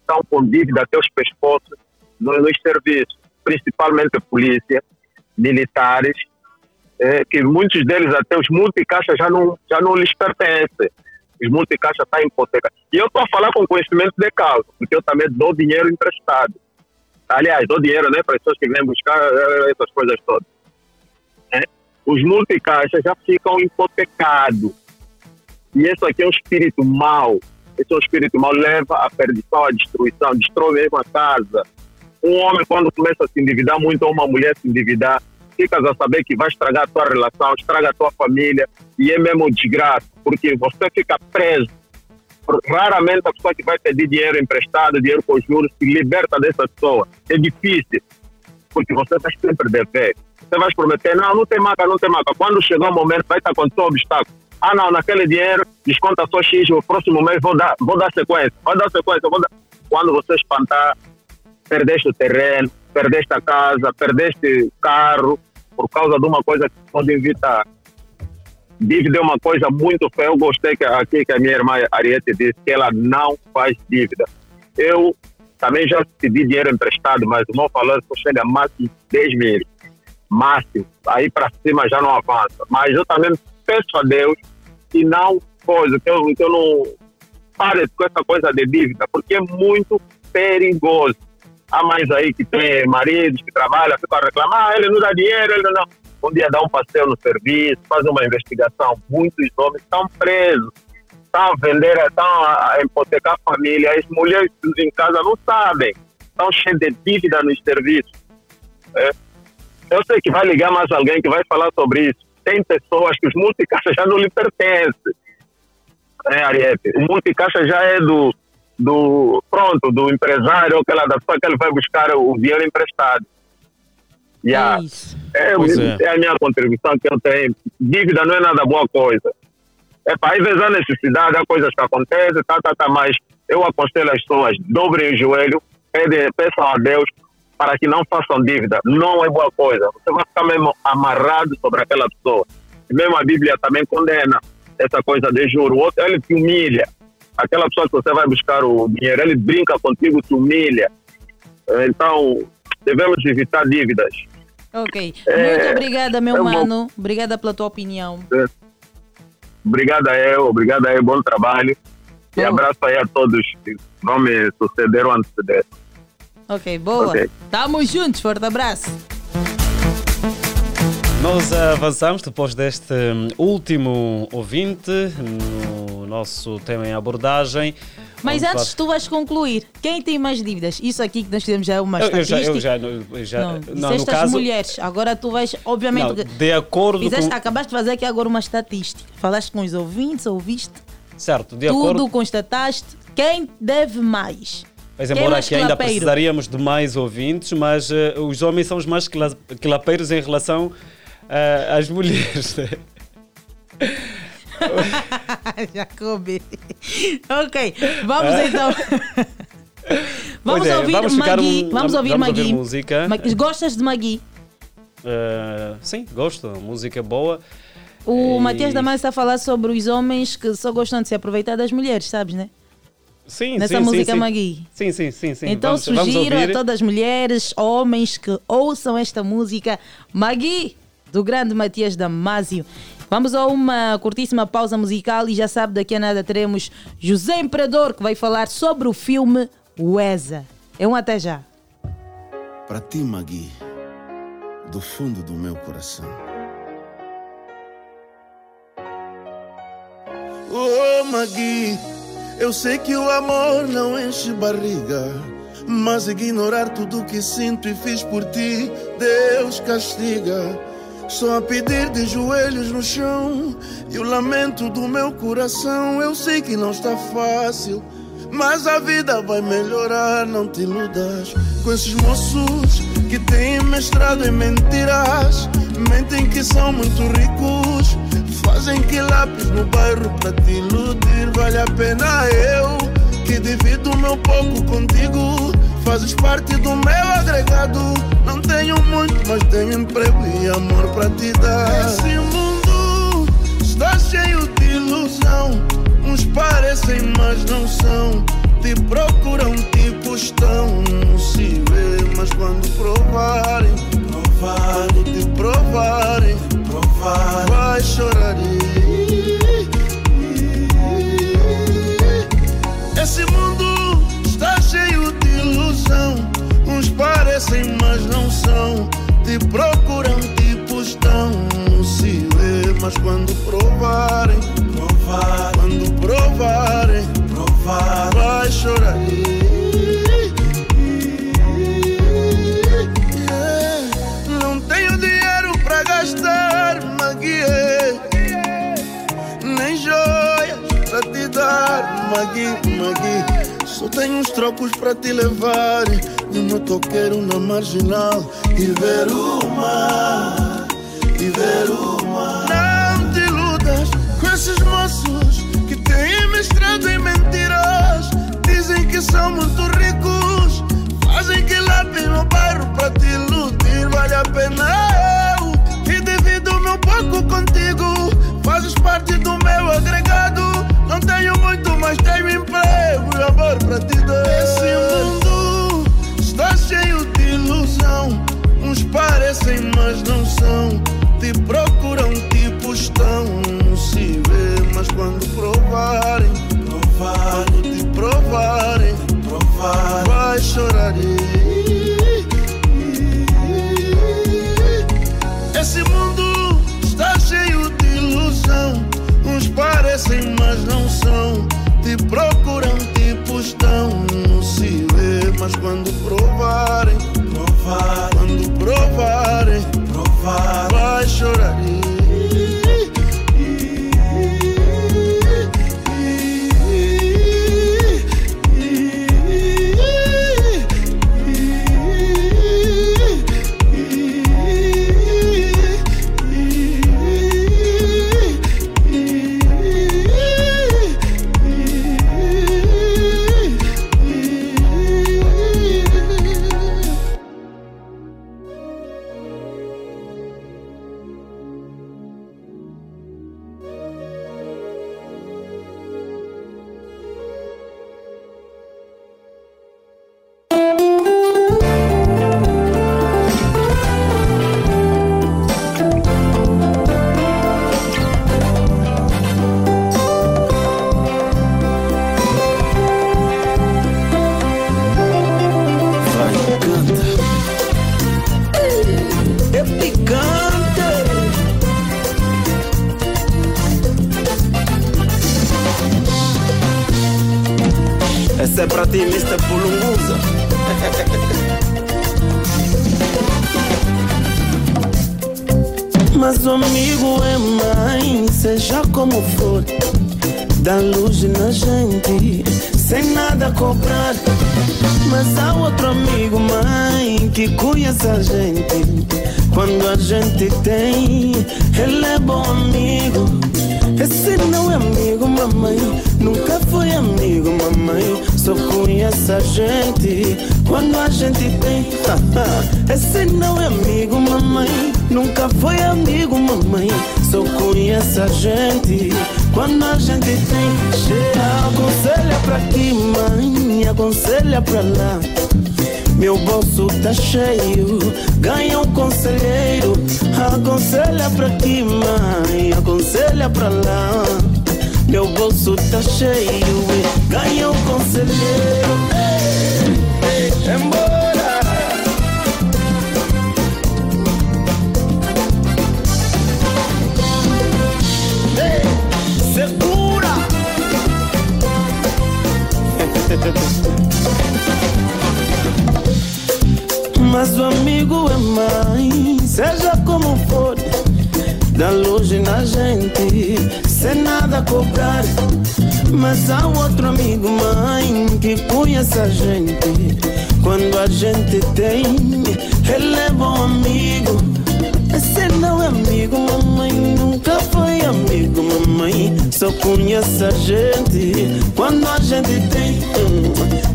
estão com dívida até os pescoços nos serviços, principalmente a polícia, militares, que muitos deles até os multicaixas já não lhes pertencem. Os multicaixas estão em hipoteca. E eu estou a falar com conhecimento de causa, porque eu também dou dinheiro emprestado. Aliás, dou dinheiro, né, para as pessoas que vêm buscar essas coisas todas. Os multicaixas já ficam hipotecados. E isso aqui é um espírito mau. Esse é um espírito mau, leva à perdição, à destruição, destrói mesmo a casa. Um homem, quando começa a se endividar muito, ou uma mulher se endividar, ficas a saber que vai estragar a tua relação, estraga a tua família, e é mesmo desgraça, porque você fica preso. Raramente a pessoa que vai pedir dinheiro emprestado, dinheiro com juros, se liberta dessa pessoa. É difícil, porque você vai sempre dever. Você vai prometer, não tem marca. Quando chegar o momento, vai estar com o seu obstáculo. Ah, não, naquele dinheiro, desconta só X, o próximo mês vou dar sequência. Quando você espantar, perdeste o terreno, perdeste a casa, perdeste o carro, por causa de uma coisa que pode evitar. Dívida é uma coisa muito feia. Eu gostei que a minha irmã Arieth disse que ela não faz dívida. Eu também já pedi dinheiro emprestado, mas o meu falando chega a máximo 10 mil. Máximo. Aí para cima já não avança. Mas eu também peço a Deus que não coisa, que eu não pare com essa coisa de dívida, porque é muito perigoso. Há mais aí que tem maridos que trabalham, ficam a reclamar, ele não dá dinheiro, ele não... Um dia dá um passeio no serviço, faz uma investigação. Muitos homens estão presos, estão a vender, estão a hipotecar a família. As mulheres em casa não sabem, estão cheias de dívida nos serviços. É. Eu sei que vai ligar mais alguém que vai falar sobre isso. Tem pessoas que os multicaixas já não lhe pertencem. É, Arieth, o multicaixa já é do empresário ou aquela da pessoa que ele vai buscar o dinheiro emprestado. Yeah. É a minha contribuição que eu tenho. Dívida não é nada boa coisa. É para às vezes há necessidade, há coisas que acontecem, mas eu aconselho as pessoas, dobrem o joelho, peçam a Deus para que não façam dívida. Não é boa coisa. Você vai ficar mesmo amarrado sobre aquela pessoa. E mesmo a Bíblia também condena essa coisa de juro. O outro, ele te humilha. Aquela pessoa que você vai buscar o dinheiro, ele brinca contigo, te humilha. Então, devemos evitar dívidas. Ok. Muito obrigada, meu mano. Bom. Obrigada pela tua opinião. É. Obrigada eu. Bom trabalho. E abraço aí a todos que não me sucederam antes dessa. Ok, boa. Okay. Tamo juntos. Forte abraço. Nós avançamos depois deste último ouvinte no nosso tema em abordagem. Mas antes tu vais concluir. Quem tem mais dívidas? Isso aqui que nós fizemos já é uma estatística. Não, no caso, mulheres. Agora tu vais, obviamente... Não, de acordo fizeste, com... Acabaste de fazer aqui agora uma estatística. Falaste com os ouvintes, ouviste. Certo, de tudo acordo... Tudo constataste. Quem deve mais? Mas embora aqui ainda precisaríamos de mais ouvintes, mas os homens são os mais clapeiros em relação às mulheres. Jacob. Ok, vamos então. Vamos ouvir Magui. Música. Gostas de Magui? Sim, gosto. Música boa. O Matias Damásio está a falar sobre os homens que só gostam de se aproveitar das mulheres, sabes, né? Sim, nessa música Magui. Sim. Então sugiro a todas as mulheres, homens que ouçam esta música Magui, do grande Matias Damásio. Vamos a uma curtíssima pausa musical e já sabe, daqui a nada teremos José Imperador, que vai falar sobre o filme Weza. É um até já. Para ti, Magui, do fundo do meu coração. Oh, Magui, eu sei que o amor não enche barriga, mas ignorar tudo o que sinto e fiz por ti, Deus castiga. Só a pedir de joelhos no chão e o lamento do meu coração. Eu sei que não está fácil, mas a vida vai melhorar, não te iludas. Com esses moços que têm mestrado em mentiras, mentem que são muito ricos, fazem que lápis no bairro para te iludir. Vale a pena eu que divido o meu pouco contigo, fazes parte do meu agregado. Não tenho muito, mas tenho emprego e amor pra te dar. Esse mundo está cheio de ilusão. Uns parecem, mas não são. Te procuram, tipo estão. Não se vê, mas quando provarem. Quando te provarem. Vai chorar. Esse mundo está cheio de ilusão, uns parecem mas não são, te procuram tipo estão, se vê, mas quando provarem, quando provarem, vai chorar. Não tenho dinheiro pra gastar, Magui, nem joias pra te dar, Magui. Só tenho uns trocos pra te levar no meu toqueiro na marginal e ver o mar, Não te iludas com esses moços que têm mestrado em mentiras, dizem que são muito ricos, fazem que lápis no bairro pra te iludir. Vale a pena eu que divido meu pouco contigo, fazes Isso é pra ti, Mr. Pulunguza. Mas o amigo é mãe, seja como for, dá luz na gente, sem nada cobrar. Mas há outro amigo, mãe, que conhece a gente. Quando a gente tem, ele é bom amigo. Esse não é amigo, mamãe, nunca foi amigo, mamãe. Só conhece a gente quando a gente tem. Esse não é amigo, mamãe, nunca foi amigo, mamãe. Só conhece a gente quando a gente tem. Aconselha pra aqui, mãe, aconselha pra lá. Meu bolso tá cheio, ganha um conselheiro. Aconselha pra aqui, mãe, aconselha pra lá. Meu bolso tá cheio, ganha um conselheiro. Ei, ei, embora. Ei, segura. Mas o amigo é mãe, seja como for, dá luz na gente, sem nada cobrar. Mas há outro amigo, mãe, que conhece a gente. Quando a gente tem, ele é bom amigo. Esse não é amigo, mamãe, nunca foi amigo, mamãe. Só conhece a gente quando a gente tem.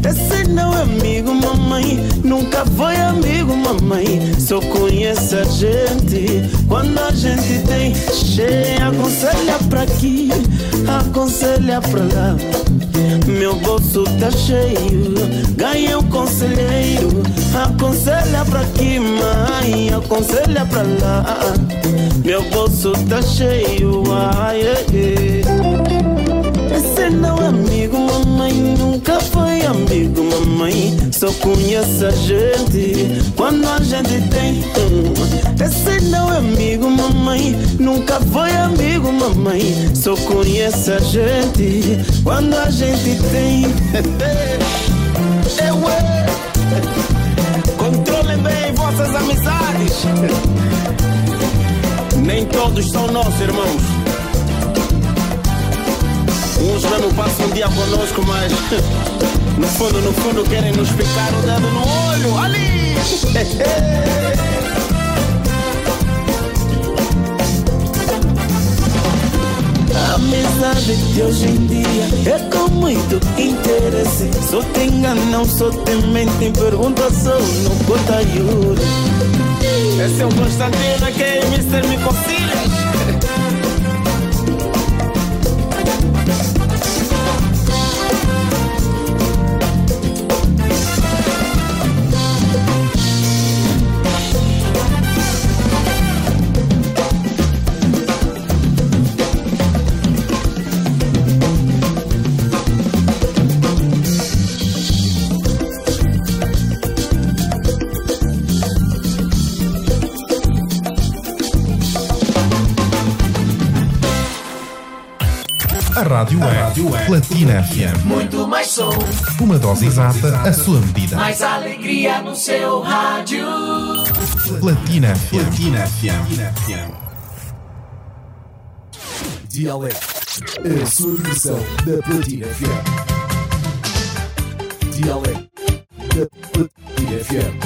Esse não é amigo, mamãe, nunca foi amigo, mamãe. Só conhece a gente quando a gente tem. Cheia, aconselha pra aqui, aconselha pra lá. Meu bolso tá cheio, ganhei um conselheiro. Aconselha pra aqui, mãe, aconselha pra lá. Meu bolso tá cheio, ai, ai, ai. Esse não é amigo, mamãe, nunca foi amigo, mamãe. Só conhece a gente quando a gente tem. Esse não é amigo, mamãe, nunca foi amigo, mamãe. Só conhece a gente quando a gente tem. Eu controlem bem vossas amizades. Nem todos são nossos, irmãos. Uns já não passam um dia conosco, mas no fundo, no fundo querem nos picar o dedo no olho. Ali! A amizade de hoje em dia é com muito interesse. Só te enganam, só te mentem, pergunta só no Botaiúra. Esse é o Constantino, que é Mr. Me Concilias. Rádio é Platina FM. Muito mais som. Uma dose exata, à sua medida. Mais alegria no seu rádio. Platina FM. Platina FM. Dialeto. A sua versão da Platina FM. Dialeto da Platina FM.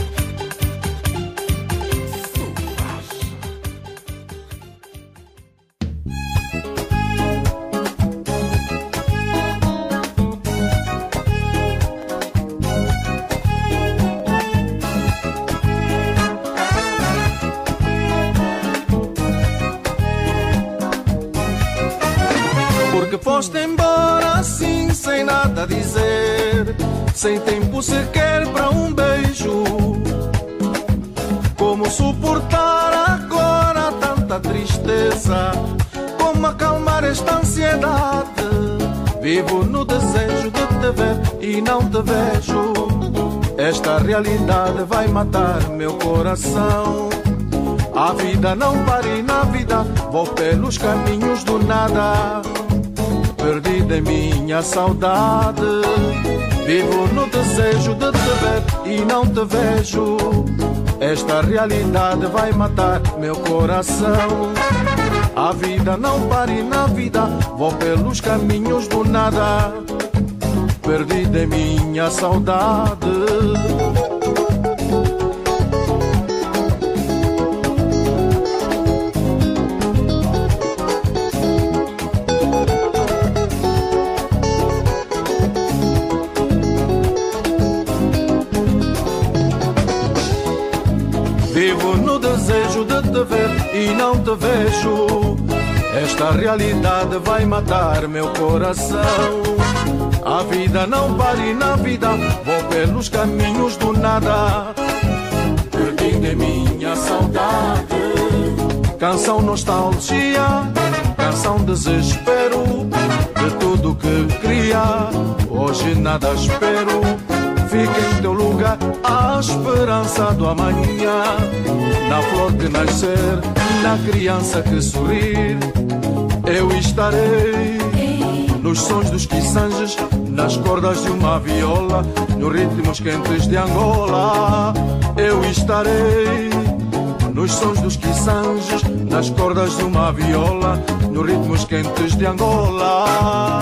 Foste embora assim, sem nada a dizer, sem tempo sequer para um beijo. Como suportar agora tanta tristeza? Como acalmar esta ansiedade? Vivo no desejo de te ver e não te vejo. Esta realidade vai matar meu coração. A vida não para e na vida vou pelos caminhos do nada. Perdida é minha saudade, Vivo no desejo de te ver e não te vejo. Esta realidade vai matar meu coração. A vida não pare na vida, vou pelos caminhos do nada, perdida em minha saudade. E não te vejo. Esta realidade vai matar meu coração. A vida não pare na vida, vou pelos caminhos do nada, perdendo em minha saudade. Canção nostalgia, canção desespero, de tudo que queria, hoje nada espero. Fica em teu lugar a esperança do amanhã, na flor que nascer, na criança que sorrir. Eu estarei nos sons dos quiçanges, nas cordas de uma viola, nos ritmos quentes de Angola. Eu estarei nos sons dos quiçanges, nas cordas de uma viola, nos ritmos quentes de Angola.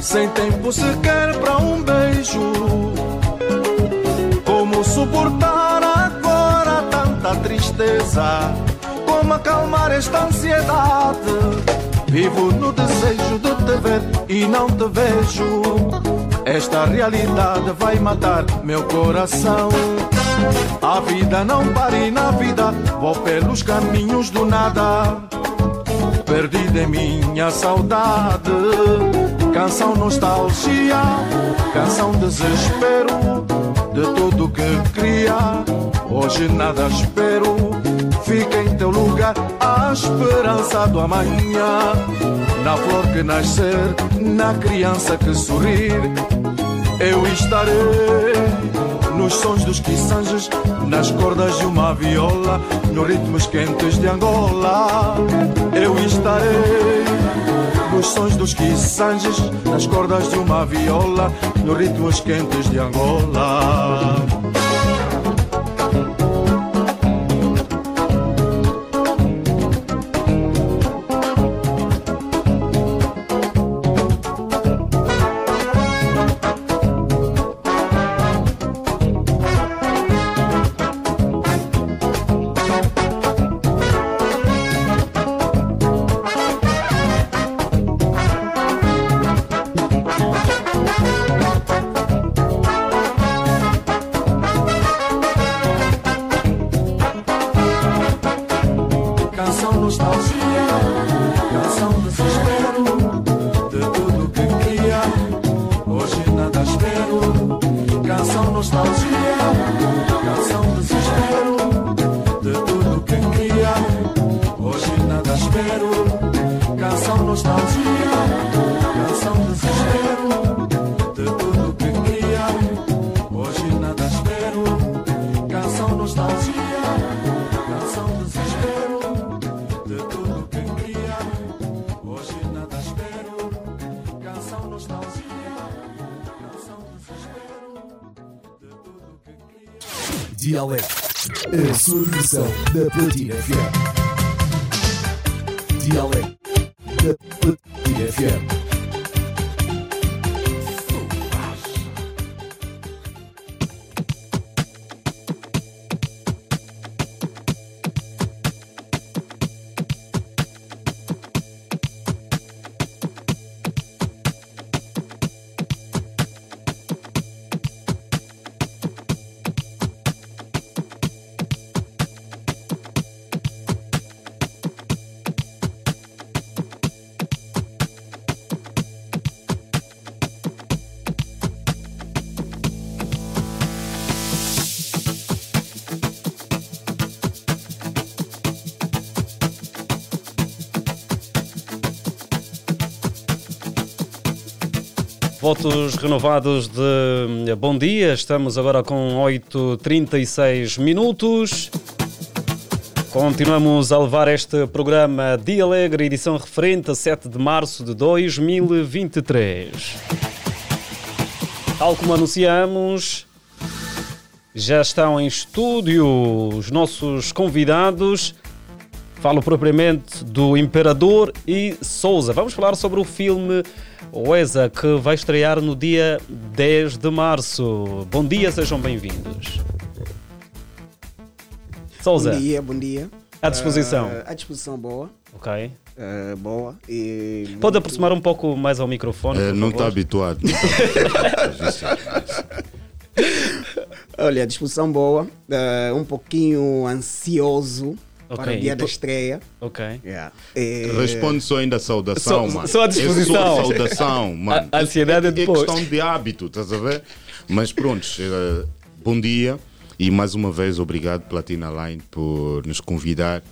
Sem tempo sequer para um beijo, como suportar agora tanta tristeza? Como acalmar esta ansiedade? Vivo no desejo de te ver e não te vejo. Esta realidade vai matar meu coração. A vida não pare na vida, vou pelos caminhos do nada, perdida em minha saudade. Canção nostalgia, canção desespero, de tudo que queria, hoje nada espero. Fica em teu lugar a esperança do amanhã, na flor que nascer, na criança que sorrir. Eu estarei nos sons dos quiçanges, nas cordas de uma viola, nos ritmos quentes de Angola. Eu estarei nos sons dos quiçanges, nas cordas de uma viola, nos ritmos quentes de Angola. A sua versão da Platina FM. Dialé da Platina votos renovados de bom dia. Estamos agora com 8h36 minutos. Continuamos a levar este programa Dia Alegre, edição referente a 7 de março de 2023. Tal como anunciamos, já estão em estúdio os nossos convidados. Falo propriamente do Imperador e Souza. Vamos falar sobre o filme Weza, que vai estrear no dia 10 de março. Bom dia, sejam bem-vindos. Souza. Bom dia, bom dia. À disposição. À disposição, boa. Ok. Boa. E pode muito... aproximar um pouco mais ao microfone? Não está habituado. Olha, a disposição boa. Um pouquinho ansioso. Okay. Para o dia da estreia. Ok. Yeah. Responde só ainda a saudação, mano. Só a disposição. É só saudação, mano. A ansiedade é depois. É questão de hábito, estás a ver? Mas pronto, bom dia e mais uma vez obrigado, Platina Line, por nos convidar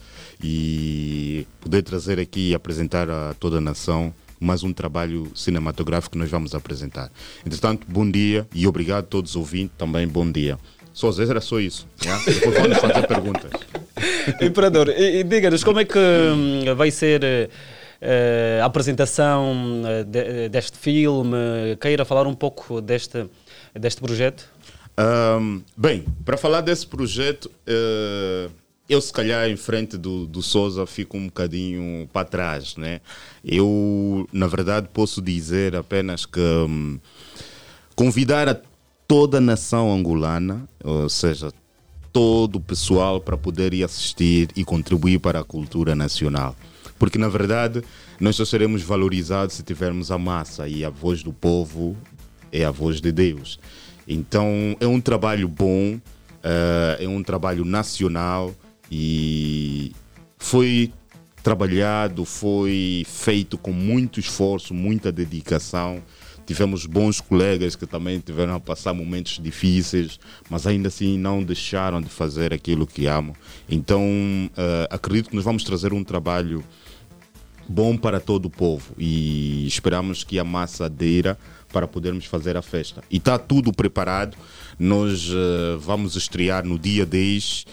e poder trazer aqui e apresentar a toda a nação mais um trabalho cinematográfico que nós vamos apresentar. Entretanto, bom dia e obrigado a todos os ouvintes, também bom dia. Só às vezes era só isso. Yeah? Depois vamos fazer perguntas. Imperador, e diga-nos como é que vai ser a apresentação deste filme? Queira falar um pouco deste projeto? Bem, para falar desse projeto, eu se calhar em frente do Souza fico um bocadinho para trás, né? Eu, na verdade, posso dizer apenas que convidar a toda a nação angolana, ou seja, todo o pessoal para poder ir assistir e contribuir para a cultura nacional. Porque, na verdade, nós só seremos valorizados se tivermos a massa, e a voz do povo é a voz de Deus. Então, é um trabalho bom, é um trabalho nacional e foi trabalhado, foi feito com muito esforço, muita dedicação. Tivemos bons colegas que também tiveram a passar momentos difíceis, mas ainda assim não deixaram de fazer aquilo que amam. Então, acredito que nós vamos trazer um trabalho bom para todo o povo e esperamos que a massa adeira para podermos fazer a festa. E está tudo preparado, nós vamos estrear no dia 10.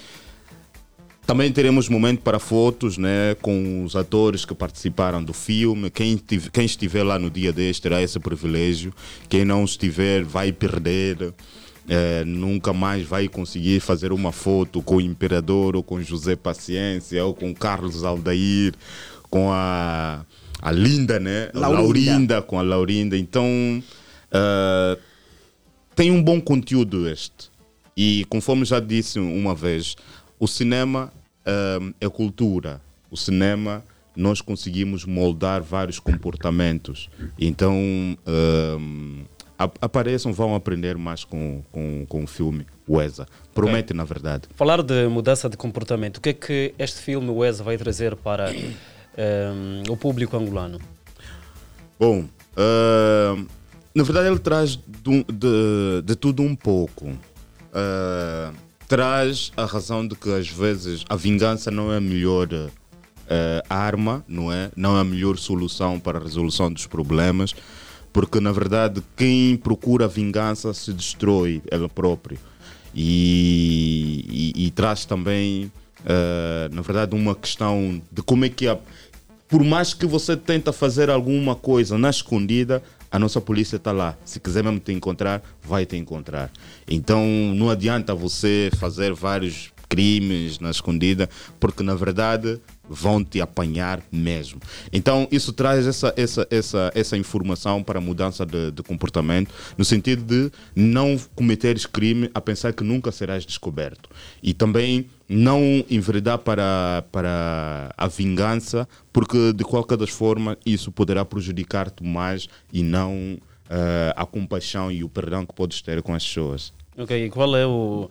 Também teremos momento para fotos, né, com os atores que participaram do filme. Quem estiver lá no dia 10 terá esse privilégio. Quem não estiver vai perder. Nunca mais vai conseguir fazer uma foto com o Imperador ou com José Paciência ou com Carlos Aldair, com a linda, né? Laurinda, com a Laurinda. Então, tem um bom conteúdo este. E conforme já disse uma vez, o cinema é cultura. O cinema, nós conseguimos moldar vários comportamentos. Então, apareçam, vão aprender mais com o filme Weza. Promete, okay. Na verdade. Falar de mudança de comportamento, o que é que este filme Weza vai trazer para o público angolano? Bom, na verdade ele traz de tudo um pouco. Traz a razão de que às vezes a vingança não é a melhor arma, não é? Não é a melhor solução para a resolução dos problemas, porque na verdade quem procura a vingança se destrói ela própria. E traz também, na verdade, uma questão de como é que, por mais que você tenta fazer alguma coisa na escondida, a nossa polícia está lá. Se quiser mesmo te encontrar, vai te encontrar. Então, não adianta você fazer vários crimes na escondida, porque, na verdade, vão te apanhar mesmo. Então, isso traz essa informação para a mudança de comportamento, no sentido de não cometeres crime a pensar que nunca serás descoberto. E também não enveredar para a vingança, porque de qualquer das formas isso poderá prejudicar-te mais e não a compaixão e o perdão que podes ter com as pessoas. Ok, e qual é o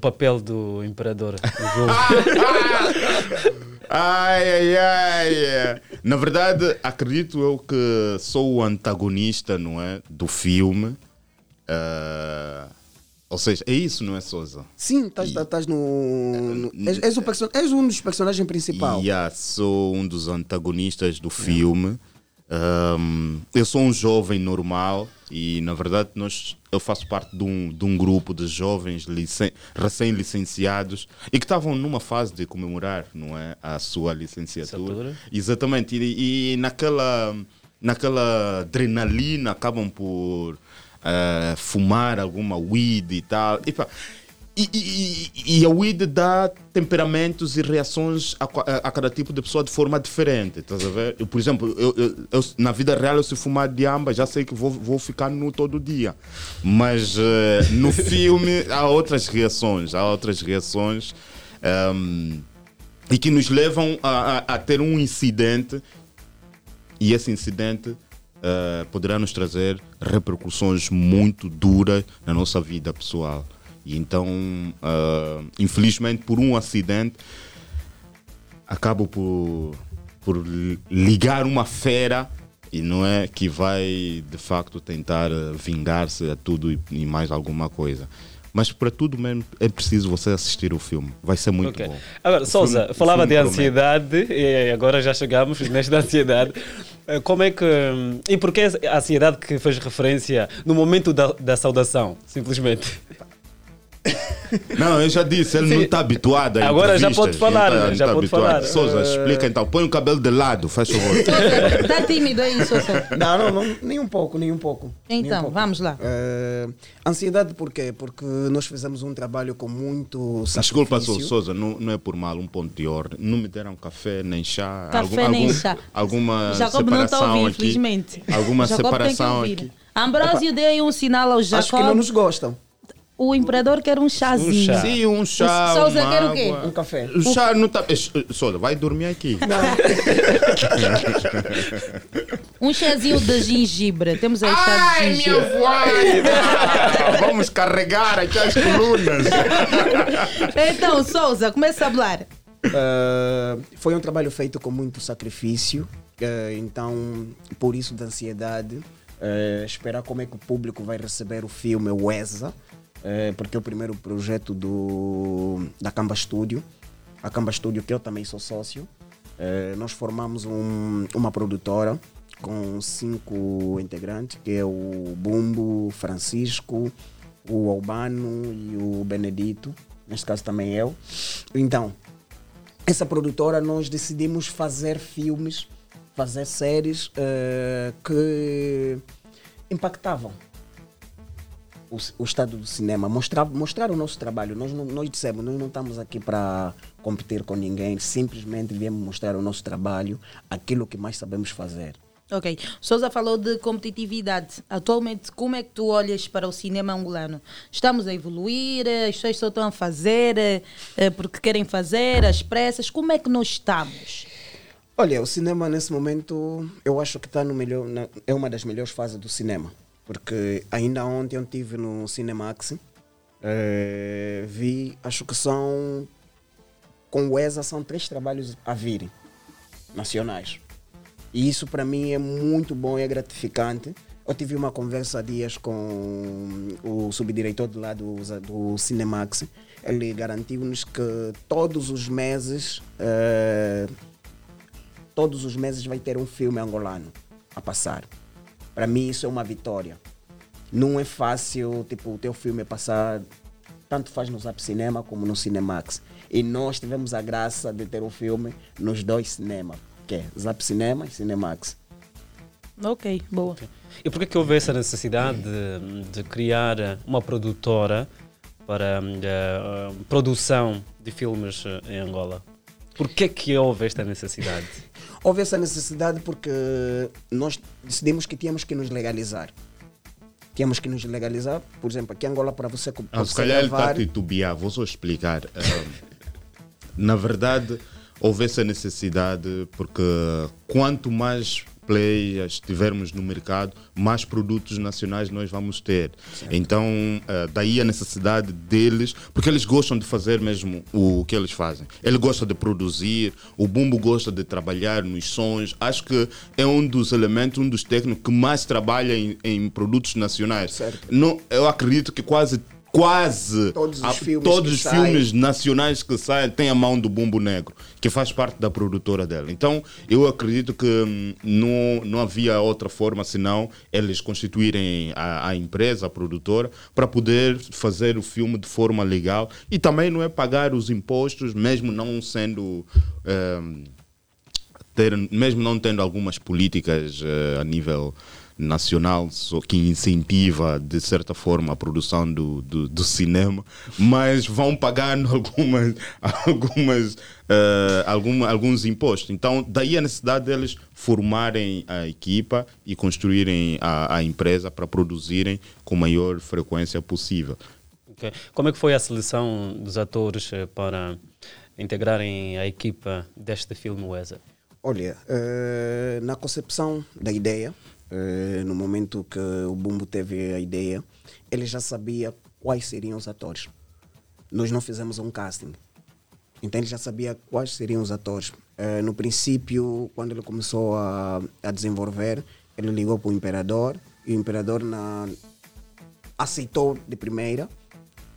papel do Imperador? Ai, ai, ai. Na verdade, acredito eu que sou o antagonista, não é, do filme. Ou seja, é isso, não é, Souza? Sim, estás no... És um dos personagens principais. Yeah, sou um dos antagonistas do filme. Eu sou um jovem normal e, na verdade, eu faço parte de um grupo de jovens recém-licenciados e que estavam numa fase de comemorar, não é, a sua licenciatura. Exatamente. E naquela adrenalina acabam por fumar alguma weed e tal. E a weed dá temperamentos e reações a cada tipo de pessoa de forma diferente, estás a ver? Eu, por exemplo, eu, na vida real, se fumar de amba, já sei que vou ficar nu todo dia. Mas no filme há outras reações e que nos levam a ter um incidente, e esse incidente poderá nos trazer repercussões muito duras na nossa vida pessoal. E então, infelizmente, por um acidente, acabo por ligar uma fera, e não é, que vai de facto tentar vingar-se a tudo e mais alguma coisa. Mas para tudo mesmo é preciso você assistir o filme. Vai ser muito bom. Agora, Souza, falava de ansiedade e agora já chegamos nesta ansiedade. Como é que... E por que a ansiedade que fez referência no momento da saudação, simplesmente? Não, eu já disse, ele sim, não está habituado a agora já pode falar, não tá Souza, explica então, põe o cabelo de lado, faz favor. Está tímido aí, Souza? Não, nem um pouco. Então, vamos lá. Ansiedade por quê? Porque nós fizemos um trabalho com muito sacrifício. Desculpa, Souza, não é por mal, um ponto de ordem. Não me deram café, nem chá. Alguma Jacob separação não está ouvindo, aqui. Infelizmente. Alguma Jacob separação aqui. Ambrósio, dê aí um sinal ao Jacob. Acho que não nos gostam. O imperador quer um chazinho. Um chá. O Souza quer o quê? Um café. O chá não está. Souza, vai dormir aqui. Não. Um chazinho de gengibre. Temos aí chá de gengibre. Vamos carregar aqui as colunas. Então, Souza, começa a falar. Foi um trabalho feito com muito sacrifício. Então, por isso da ansiedade. Esperar como é que o público vai receber o filme Weza. Porque é o primeiro projeto da Camba Studio, a Camba Studio que eu também sou sócio. Nós formamos uma produtora com 5 integrantes, que é o Bumbo, Francisco, o Albano e o Benedito, neste caso também eu. Então, essa produtora nós decidimos fazer filmes, fazer séries que impactavam o estado do cinema, mostrar o nosso trabalho. Nós dissemos, nós não estamos aqui para competir com ninguém, simplesmente viemos mostrar o nosso trabalho, aquilo que mais sabemos fazer. Ok, Souza falou de competitividade. Atualmente, como é que tu olhas para o cinema angolano? Estamos a evoluir, as pessoas só estão a fazer porque querem fazer, às pressas, como é que nós estamos? Olha, o cinema nesse momento, eu acho que está é uma das melhores fases do cinema. Porque ainda ontem eu estive no Cinemax, vi, acho que com o Weza, são 3 trabalhos a virem, nacionais. E isso para mim é muito bom e é gratificante. Eu tive uma conversa há dias com o subdiretor de lá do Cinemax. Ele garantiu-nos que todos os meses vai ter um filme angolano a passar. Para mim isso é uma vitória. Não é fácil, o teu filme é passar, tanto faz no Zap Cinema como no Cinemax. E nós tivemos a graça de ter um filme nos 2 cinemas, que é Zap Cinema e Cinemax. Ok, boa. Okay. E por que houve essa necessidade de criar uma produtora para a produção de filmes em Angola? Por que houve esta necessidade? Houve essa necessidade porque nós decidimos que tínhamos que nos legalizar. Por exemplo, aqui em Angola, para você comprar. Se calhar ele está a titubear, vou só explicar. Na verdade, houve essa necessidade porque quanto mais players tivermos no mercado, mais produtos nacionais nós vamos ter. Certo. Então, daí a necessidade deles, porque eles gostam de fazer mesmo o que eles fazem. Ele gosta de produzir, o Bumbo gosta de trabalhar nos sons. Acho que é um dos elementos, um dos técnicos que mais trabalha em produtos nacionais. Não, eu acredito que quase quase todos os filmes nacionais que saem têm a mão do Bumbo Negro, que faz parte da produtora dela. Então, eu acredito que não havia outra forma senão eles constituírem a empresa, a produtora, para poder fazer o filme de forma legal e também não é pagar os impostos, mesmo não sendo... mesmo não tendo algumas políticas a nível nacional que incentiva de certa forma a produção do cinema, mas vão pagando alguns impostos. Então daí a necessidade deles formarem a equipa e construírem a empresa para produzirem com maior frequência possível. Okay. Como é que foi a seleção dos atores para integrarem a equipa deste filme Weza? Olha, na concepção da ideia, no momento que o Bumbo teve a ideia, ele já sabia quais seriam os atores. Nós não fizemos um casting. Então ele já sabia quais seriam os atores. No princípio, quando ele começou a desenvolver, ele ligou para o Imperador e o Imperador aceitou de primeira.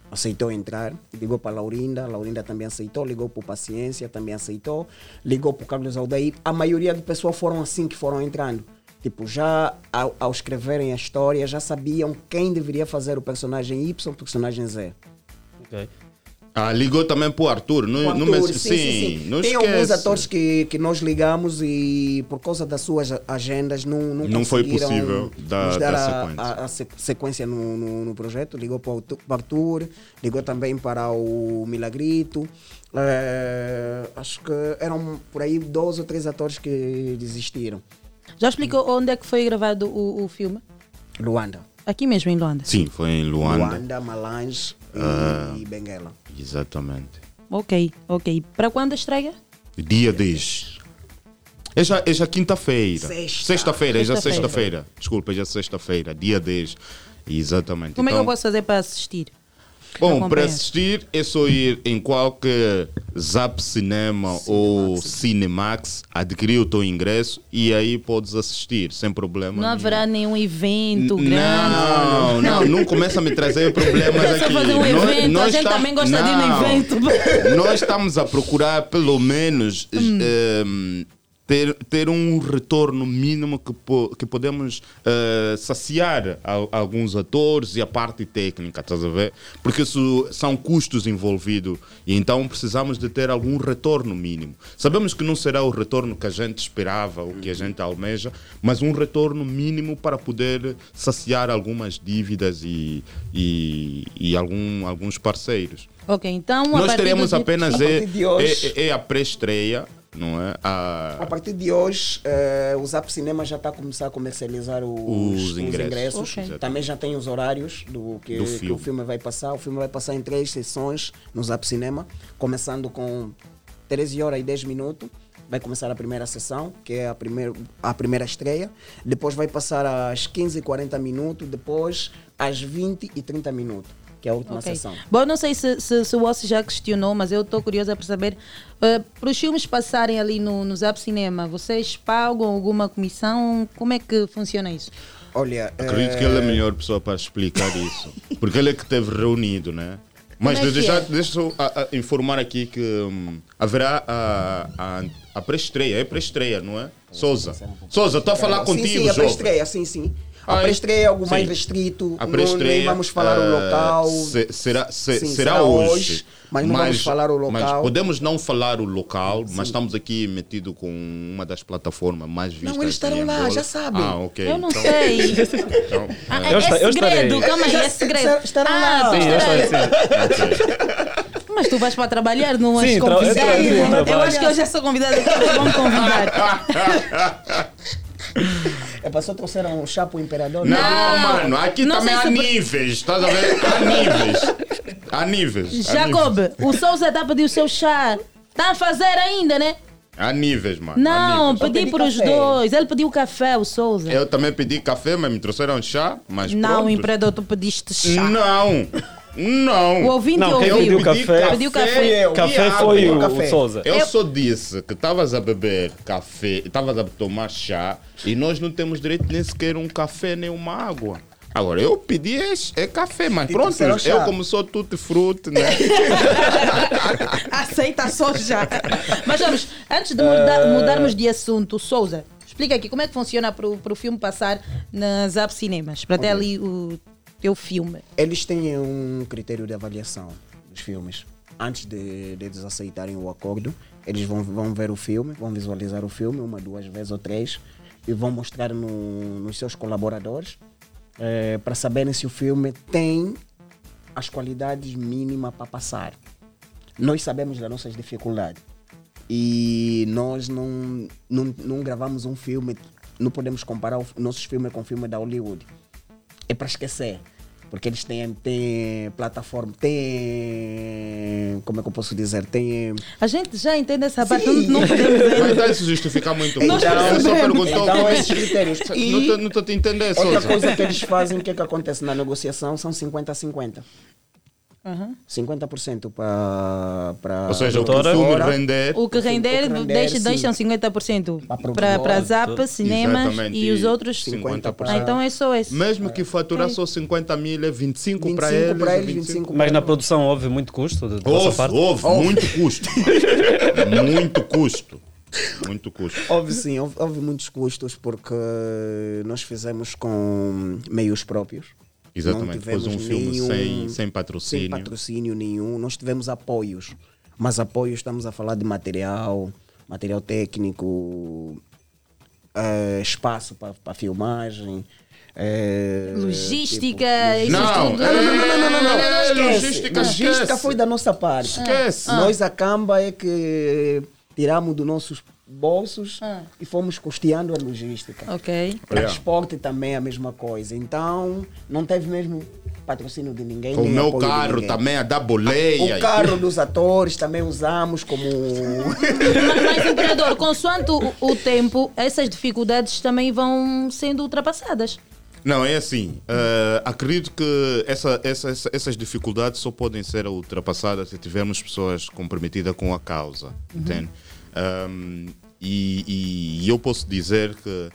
Aceitou entrar, ligou para a Laurinda também aceitou, ligou para o Paciência, também aceitou, ligou para o Carlos Aldair. A maioria de pessoas foram assim que foram entrando. Tipo, já ao escreverem a história, já sabiam quem deveria fazer o personagem Y, o personagem Z. Ok. Ah, ligou também para o Arthur, sim. Não tem esquece. Alguns atores que nós ligamos e por causa das suas agendas não foi possível dar a sequência no projeto. Ligou para o Arthur, ligou também para o Milagrito. Acho que eram por aí 12 ou 3 atores que desistiram. Já explicou onde é que foi gravado o filme? Luanda. Aqui mesmo em Luanda? Sim, foi em Luanda, Malange e Benguela. Exatamente. Ok. Para quando a estreia? Dia 10. É já quinta-feira. Sexta-feira, sexta-feira. Desculpa, é já sexta-feira, dia 10. Exatamente. Como é que eu posso fazer para assistir? Bom, para assistir é só ir em qualquer Zap Cinema ou Cinemax, adquirir o teu ingresso e aí podes assistir sem problema. Não haverá nenhum evento grande. Não começa a me trazer problemas aqui. Fazer um evento. Nós a gente também gosta de ir no evento. Nós estamos a procurar pelo menos ter um retorno mínimo que podemos saciar a alguns atores e a parte técnica, estás a ver? Porque isso são custos envolvidos e então precisamos de ter algum retorno mínimo. Sabemos que não será o retorno que a gente esperava ou que a gente almeja, mas um retorno mínimo para poder saciar algumas dívidas e alguns parceiros. Ok, então... Nós teremos apenas a pré-estreia. Não é? A partir de hoje, o Zap Cinema já está a começar a comercializar os ingressos. Okay. Também já tem os horários do que o filme vai passar. O filme vai passar em 3 sessões no Zap Cinema, começando com 13h10. Vai começar a primeira sessão, que é a primeira estreia. Depois vai passar às 15h40, depois às 20h30. Que é a última sessão. Bom, não sei se o Ossi já questionou, mas eu estou curiosa para saber, para os filmes passarem ali no Zap Cinema, vocês pagam alguma comissão? Como é que funciona isso? Olha, acredito que ele é a melhor pessoa para explicar isso, porque ele é que esteve reunido, né? Mas deixa eu informar aqui que haverá a pré-estreia, é pré-estreia, não é? Souza, estou a falar contigo, João. Sim, a pré-estreia, sim. A pré-estreia é algo mais restrito, nem vamos falar o local. Será hoje, mas não vamos falar o local. Mas podemos não falar o local, sim. Mas estamos aqui metidos com uma das plataformas mais vistas. Não, eles estarão lá, já sabem. Ah, ok. Eu não sei. Então, é segredo, calma aí, é segredo. Estarão lá. Sim, estarei. Mas tu vais para trabalhar, não és convidado. Eu acho que eu já sou convidada, vamos convidar. É para só trouxer um chá para o Imperador? Não, mano, aqui não também há níveis, estás a ver? Há níveis. Jacob, o Souza está a pedir o seu chá. Está a fazer ainda, né? Há níveis, mano. Não, pedi para os dois. Ele pediu café, o Souza. Eu também pedi café, mas me trouxeram chá, mas não, pronto. Imperador, tu pediste chá. Não. O ouvinte ouviu. Pediu café. Café foi o Souza. Eu só disse que estavas a beber café, estavas a tomar chá e nós não temos direito nem sequer um café nem uma água. Agora, eu pedi é café, mas tipo, pronto, eu como sou tutti-frutti, né? Aceita só já. Mas vamos, antes de mudarmos de assunto, Souza, explica aqui como é que funciona para o filme passar na Zap Cinemas, para ter ali o teu filme. Eles têm um critério de avaliação dos filmes. Antes de eles aceitarem o acordo, eles vão ver o filme, vão visualizar o filme uma, duas vezes ou três e vão mostrar nos seus colaboradores para saberem se o filme tem as qualidades mínimas para passar. Nós sabemos das nossas dificuldades e nós não gravamos um filme, não podemos comparar nossos filmes com filmes da Hollywood. É para esquecer. Porque eles têm plataforma, têm... Como é que eu posso dizer? Tem... A gente já entende essa parte. Não podemos mas se justificar muito. Então, eu só perguntou então, esses critérios. Não estou te entendendo. Outra coisa que eles fazem, o que acontece na negociação, são 50-50. Uhum. 50% para... Ou seja, o que render... O que render, deixam 50%. Para Zap, Cinemas e os outros 50%. Então é só esse. Mesmo que faturar só 50 mil, é 25 para eles. Mas na produção houve muito custo? Houve muito custo. Muito custo. Houve muitos custos porque nós fizemos com meios próprios. Exatamente, fez um filme sem patrocínio. Sem patrocínio nenhum. Nós tivemos apoios, mas apoios estamos a falar de material técnico, espaço para filmagem. Logística... Tipo, não. Logística foi da nossa parte. Esquece. Nós a Camba é que tiramos dos nossos bolsos e fomos custeando a logística. Okay. Transporte também é a mesma coisa. Então, não teve mesmo patrocínio de ninguém. O meu carro também a dar boleia. O carro dos atores também usamos como... Mas, Imperador, consoante o tempo, essas dificuldades também vão sendo ultrapassadas. Não, é assim. Acredito que essas dificuldades só podem ser ultrapassadas se tivermos pessoas comprometidas com a causa. Uhum. Entende? E eu posso dizer que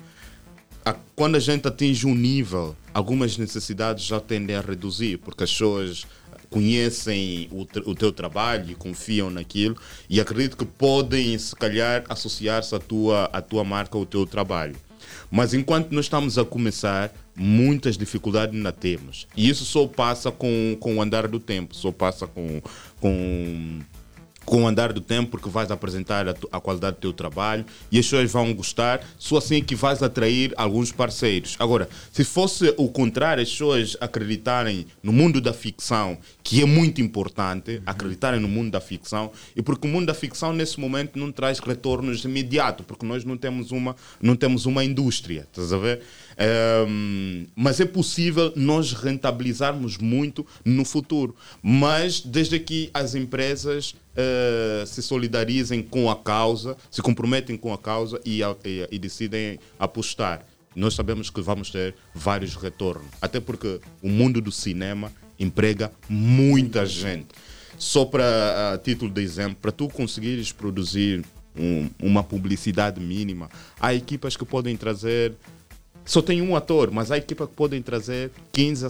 quando a gente atinge um nível, algumas necessidades já tendem a reduzir, porque as pessoas conhecem o teu trabalho e confiam naquilo e acredito que podem, se calhar, associar-se à tua marca, ao teu trabalho. Mas enquanto nós estamos a começar, muitas dificuldades ainda temos. E isso só passa com o andar do tempo, só passa com o andar do tempo, porque vais apresentar a qualidade do teu trabalho e as pessoas vão gostar, só assim que vais atrair alguns parceiros. Agora, se fosse o contrário, as pessoas acreditarem no mundo da ficção, que é muito importante, acreditarem no mundo da ficção, e porque o mundo da ficção nesse momento não traz retornos imediatos, porque nós não temos uma indústria, estás a ver? Mas é possível nós rentabilizarmos muito no futuro, mas desde que as empresas se solidarizem com a causa, se comprometem com a causa e decidem apostar. Nós sabemos que vamos ter vários retornos, até porque o mundo do cinema emprega muita gente. Só para título de exemplo, para tu conseguires produzir uma publicidade mínima, há equipas que podem trazer... Só tem um ator, mas há equipa que podem trazer 15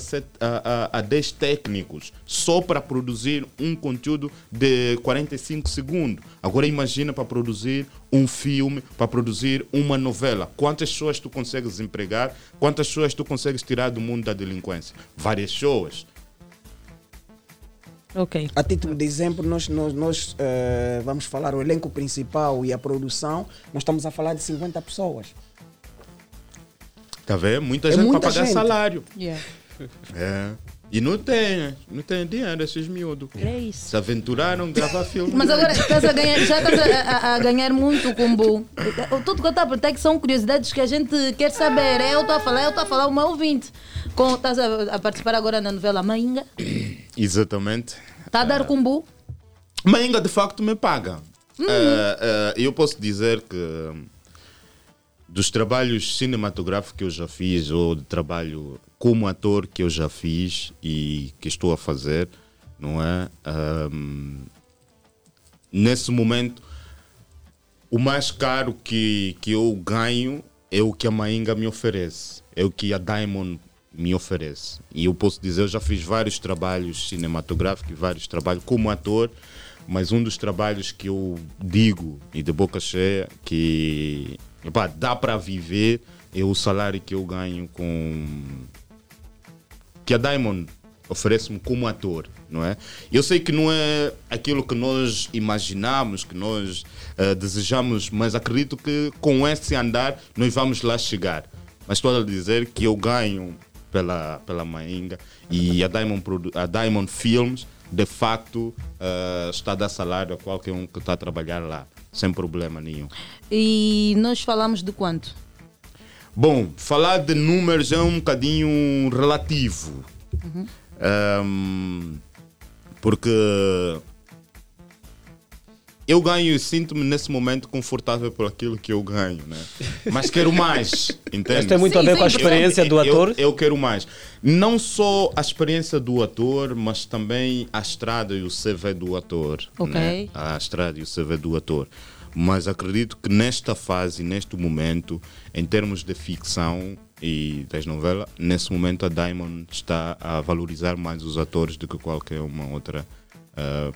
a 10 técnicos só para produzir um conteúdo de 45 segundos. Agora imagina para produzir um filme, para produzir uma novela. Quantas pessoas tu consegues empregar? Quantas pessoas tu consegues tirar do mundo da delinquência? Várias pessoas. Okay. A título de exemplo, nós vamos falar o elenco principal e a produção. Nós estamos a falar de 50 pessoas. Tá vendo? Muita gente para pagar salário. Yeah. É. E não tem dinheiro esses miúdos. É isso. Se aventuraram a gravar filme. Mas agora já estás a ganhar muito combo. Tudo que eu estou a perguntar é que são curiosidades que a gente quer saber. Eu estou a falar o meu ouvinte. Estás a participar agora na novela Mainga. Exatamente. Está a dar combo? Mainga de facto me paga. Eu posso dizer que... Dos trabalhos cinematográficos que eu já fiz, ou de trabalho como ator que eu já fiz e que estou a fazer, não é? Nesse momento, o mais caro que eu ganho é o que a Mainga me oferece, é o que a Diamond me oferece. E eu posso dizer, eu já fiz vários trabalhos cinematográficos, vários trabalhos como ator, mas um dos trabalhos que eu digo, e de boca cheia, que epá, dá para viver, é o salário que eu ganho com... que a Diamond oferece-me como ator, não é? Eu sei que não é aquilo que nós imaginamos, que nós desejamos, mas acredito que com esse andar nós vamos lá chegar. Mas estou a dizer que eu ganho pela Mainga e a Diamond Films, de facto, está a dar salário a qualquer um que está a trabalhar lá, sem problema nenhum. E nós falamos de quanto? Bom, falar de números é um bocadinho relativo. Uhum. Porque eu ganho e sinto-me nesse momento confortável por aquilo que eu ganho, né? Mas quero mais, entende? Mas tem muito a ver com a experiência do ator? Eu quero mais. Não só a experiência do ator, mas também a estrada e o CV do ator. Ok. Né? A estrada e o CV do ator. Mas acredito que nesta fase, neste momento, em termos de ficção e das novelas, nesse momento a Diamond está a valorizar mais os atores do que qualquer uma outra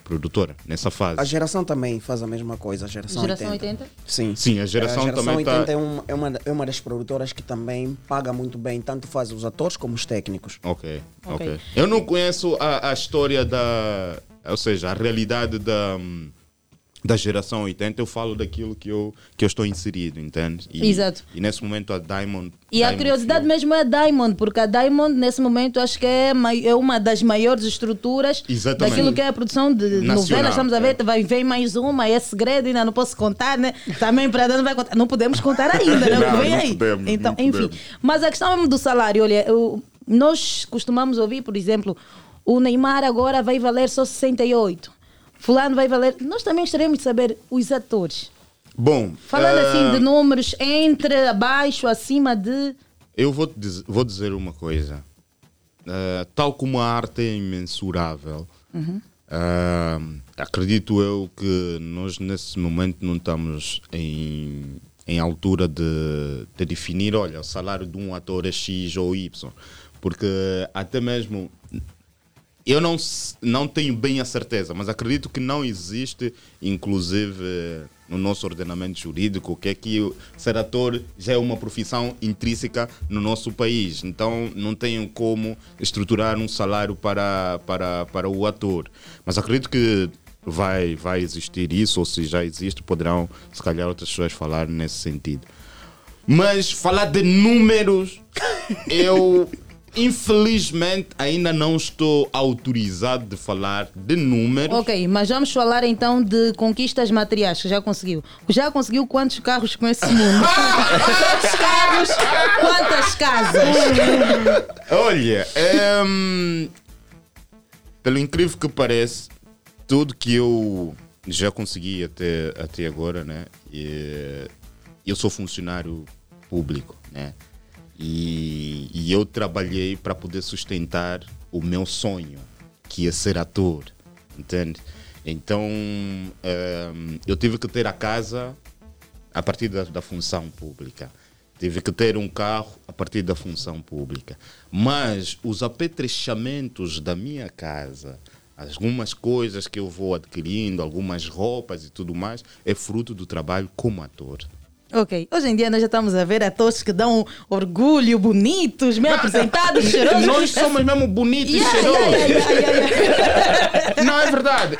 produtora, nessa fase. A geração também faz a mesma coisa, a geração 80? Sim, a geração também está... A geração 80 é uma das produtoras que também paga muito bem, tanto faz os atores como os técnicos. Ok. Eu não conheço a história da... Ou seja, a realidade da geração 80, eu falo daquilo que eu estou inserido, entende? Exato. E nesse momento a Diamond... E Diamond a curiosidade Film. Mesmo é a Diamond, porque a Diamond nesse momento acho que é uma das maiores estruturas. Exatamente. Daquilo que é a produção de nacional, novelas, estamos a ver, vem mais uma, é segredo, ainda não posso contar, né? Também para não vai contar, não podemos contar ainda, né? Não, vem aí. Podemos, então, enfim, podemos. Mas a questão mesmo do salário, olha, nós costumamos ouvir, por exemplo, o Neymar agora vai valer só 68. Fulano vai valer. Nós também gostaríamos de saber os atores. Bom... Falando assim de números, entre, abaixo, acima de... Eu vou dizer uma coisa. Tal como a arte é imensurável, acredito eu que nós nesse momento não estamos em altura de definir, olha, o salário de um ator é X ou Y. Porque até mesmo... Eu não tenho bem a certeza, mas acredito que não existe, inclusive no nosso ordenamento jurídico, que é que ser ator já é uma profissão intrínseca no nosso país. Então não tenho como estruturar um salário para o ator. Mas acredito que vai existir isso, ou se já existe, poderão, se calhar, outras pessoas falar nesse sentido. Mas falar de números, eu... Infelizmente, ainda não estou autorizado de falar de números. Ok, mas vamos falar então de conquistas materiais que já conseguiu. Já conseguiu quantos carros com esse mundo? Quantos carros? Quantas casas? Olha, pelo incrível que parece, tudo que eu já consegui até agora, né? Eu sou funcionário público, né? E eu trabalhei para poder sustentar o meu sonho, que é ser ator, entende? Então, eu tive que ter a casa a partir da função pública. Tive que ter um carro a partir da função pública. Mas os apetrechamentos da minha casa, algumas coisas que eu vou adquirindo, algumas roupas e tudo mais, é fruto do trabalho como ator. Ok, hoje em dia nós já estamos a ver atores que dão orgulho, bonitos, bem apresentados, cheirosos. Nós somos mesmo bonitos e cheirosos. Não, é verdade.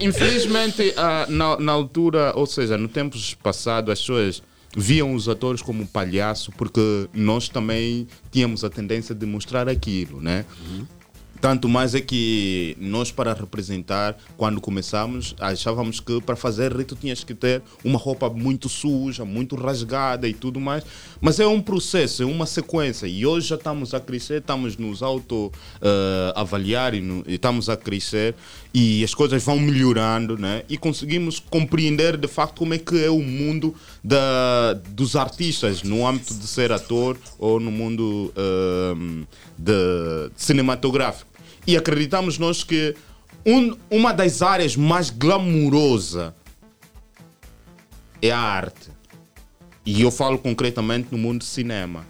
Infelizmente na altura, ou seja, no tempo passado, as pessoas viam os atores como palhaço, porque nós também tínhamos a tendência de mostrar aquilo, né? Uhum. Tanto mais é que nós, para representar, quando começámos, achávamos que para fazer rito tinhas que ter uma roupa muito suja, muito rasgada e tudo mais. Mas é um processo, é uma sequência. E hoje já estamos a crescer, estamos nos auto-avaliar e estamos a crescer. E as coisas vão melhorando, né? E conseguimos compreender, de facto, como é que é o mundo dos artistas no âmbito de ser ator ou no mundo de cinematográfico. E acreditamos nós que uma das áreas mais glamourosas é a arte. E eu falo concretamente no mundo do cinema.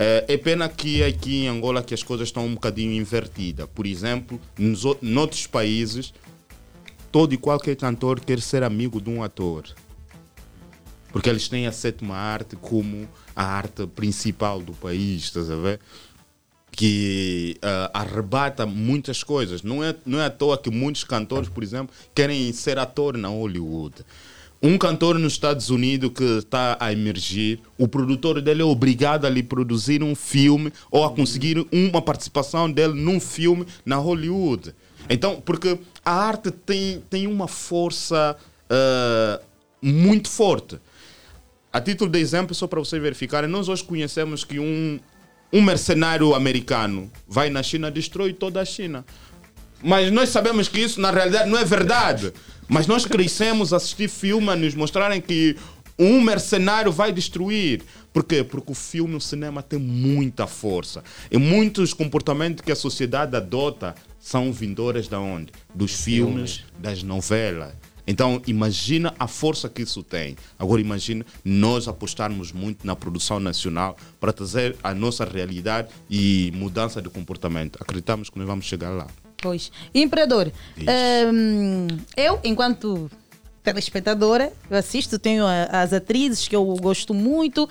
É pena que aqui em Angola que as coisas estão um bocadinho invertidas. Por exemplo, em outros países, todo e qualquer cantor quer ser amigo de um ator. Porque eles têm a sétima arte como a arte principal do país, estás a ver? Que arrebata muitas coisas. Não é à toa que muitos cantores, por exemplo, querem ser ator na Hollywood. Um cantor nos Estados Unidos que está a emergir, o produtor dele é obrigado a lhe produzir um filme ou a conseguir uma participação dele num filme na Hollywood. Então, porque a arte tem uma força muito forte. A título de exemplo, só para vocês verificarem, nós hoje conhecemos que um mercenário americano vai na China e destrói toda a China. Mas nós sabemos que isso, na realidade, não é verdade. Mas nós crescemos a assistir filmes, nos mostrarem que um mercenário vai destruir. Por quê? Porque o filme, o cinema tem muita força. E muitos comportamentos que a sociedade adota são vindores de onde? Dos filmes, das novelas. Então, imagina a força que isso tem. Agora, imagina nós apostarmos muito na produção nacional para trazer a nossa realidade e mudança de comportamento. Acreditamos que nós vamos chegar lá. Pois. Imperador, eu, enquanto telespectadora, eu assisto, tenho as atrizes que eu gosto muito.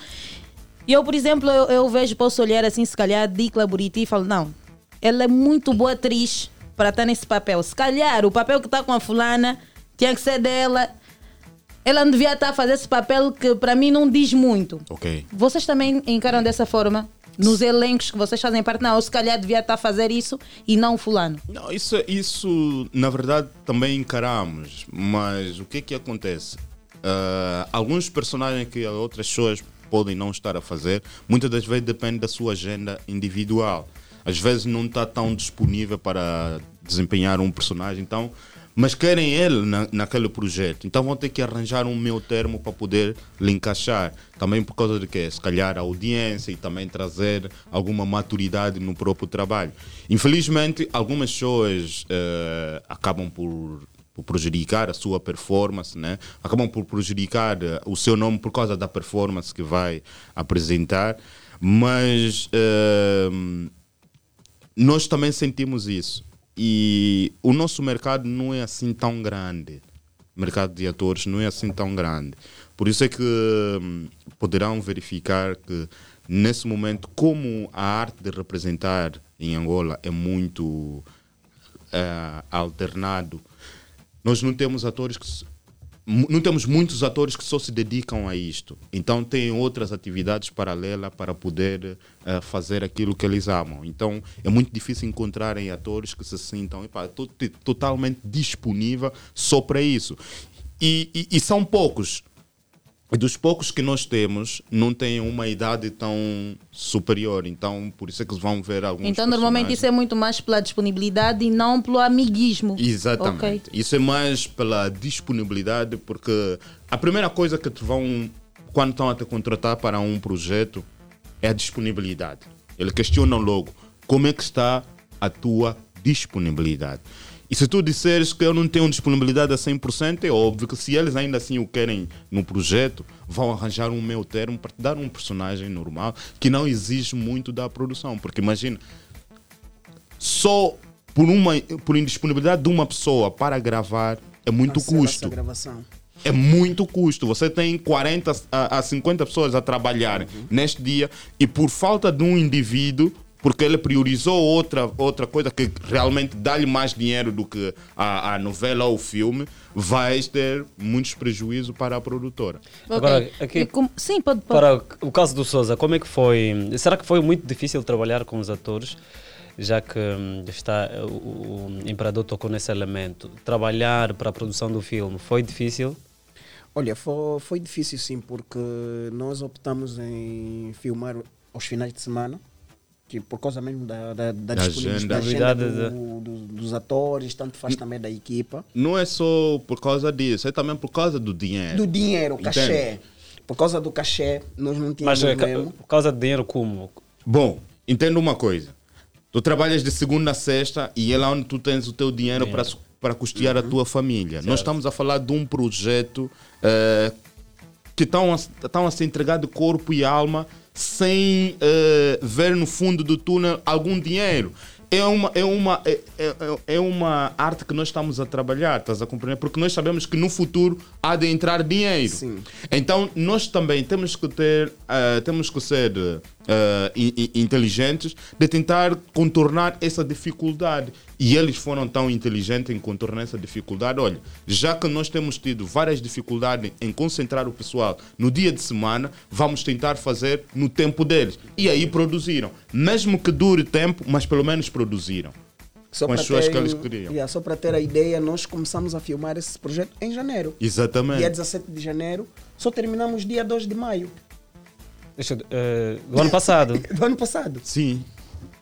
E eu, por exemplo, eu vejo, posso olhar assim, se calhar, Dikla Buriti e falo, não, ela é muito boa atriz para estar nesse papel. Se calhar, o papel que está com a fulana tinha que ser dela. Ela não devia estar a fazer esse papel que, para mim, não diz muito. Okay. Vocês também encaram dessa forma? Nos elencos que vocês fazem parte, não, ou se calhar devia estar a fazer isso e não fulano. Não, isso na verdade também encaramos, mas o que acontece? Alguns personagens que outras pessoas podem não estar a fazer, muitas das vezes depende da sua agenda individual. Às vezes não está tão disponível para desempenhar um personagem, então, mas querem ele naquele projeto, então vão ter que arranjar um meio termo para poder lhe encaixar. Também por causa de quê? Se calhar a audiência e também trazer alguma maturidade no próprio trabalho. Infelizmente, algumas pessoas acabam por prejudicar a sua performance, né? Acabam por prejudicar o seu nome por causa da performance que vai apresentar, mas nós também sentimos isso. E o nosso mercado não é assim tão grande. O mercado de atores não é assim tão grande. Por isso é que poderão verificar que, nesse momento, como a arte de representar em Angola é muito alternado, nós não temos atores não temos muitos atores que só se dedicam a isto. Então, têm outras atividades paralelas para poder fazer aquilo que eles amam. Então, é muito difícil encontrarem atores que se sintam totalmente disponível só para isso. E são poucos. E dos poucos que nós temos, não têm uma idade tão superior. Então, por isso é que vão ver alguns personagens. Normalmente, isso é muito mais pela disponibilidade e não pelo amiguismo. Exatamente. Okay. Isso é mais pela disponibilidade, porque a primeira coisa que te vão, quando estão a te contratar para um projeto, é a disponibilidade. Eles questionam logo como é que está a tua disponibilidade. E se tu disseres que eu não tenho disponibilidade a 100%, é óbvio que se eles ainda assim o querem no projeto, vão arranjar um meio termo para te dar um personagem normal que não exige muito da produção. Porque imagina, só por indisponibilidade de uma pessoa para gravar é muito custo. É muito custo. Você tem 40 a 50 pessoas a trabalhar neste dia e por falta de um indivíduo, porque ele priorizou outra coisa que realmente dá-lhe mais dinheiro do que a novela ou o filme, vais ter muitos prejuízos para a produtora. Okay. Agora, aqui, sim, pode. Para o caso do Sousa, como é que foi? Será que foi muito difícil trabalhar com os atores, já que o Imperador tocou nesse elemento? Trabalhar para a produção do filme foi difícil? Olha, foi difícil sim, porque nós optamos em filmar aos finais de semana, que por causa mesmo da disponibilidade dos atores, tanto faz também da equipa. Não é só por causa disso, é também por causa do dinheiro. Do dinheiro, cachê. Por causa do cachê, nós não tínhamos mesmo. Mas por causa do dinheiro como? Bom, entendo uma coisa. Tu trabalhas de segunda a sexta e é lá onde tu tens o teu dinheiro. Para custear a tua família. Certo. Nós estamos a falar de um projeto que estão a se entregar de corpo e alma sem ver no fundo do túnel algum dinheiro. É uma arte que nós estamos a trabalhar, estás a compreender? Porque nós sabemos que no futuro há de entrar dinheiro. Sim. Então nós também temos que ter, temos que ser inteligentes de tentar contornar essa dificuldade. E eles foram tão inteligentes em contornar essa dificuldade. Olha, já que nós temos tido várias dificuldades em concentrar o pessoal no dia de semana, vamos tentar fazer no tempo deles. E aí produziram. Mesmo que dure tempo, mas pelo menos produziram. Só com as pessoas que eles queriam. Yeah, só para ter a ideia, nós começamos a filmar esse projeto em janeiro. Exatamente. Dia 17 de janeiro, só terminamos dia 2 de maio. Do ano passado. Do ano passado. Sim.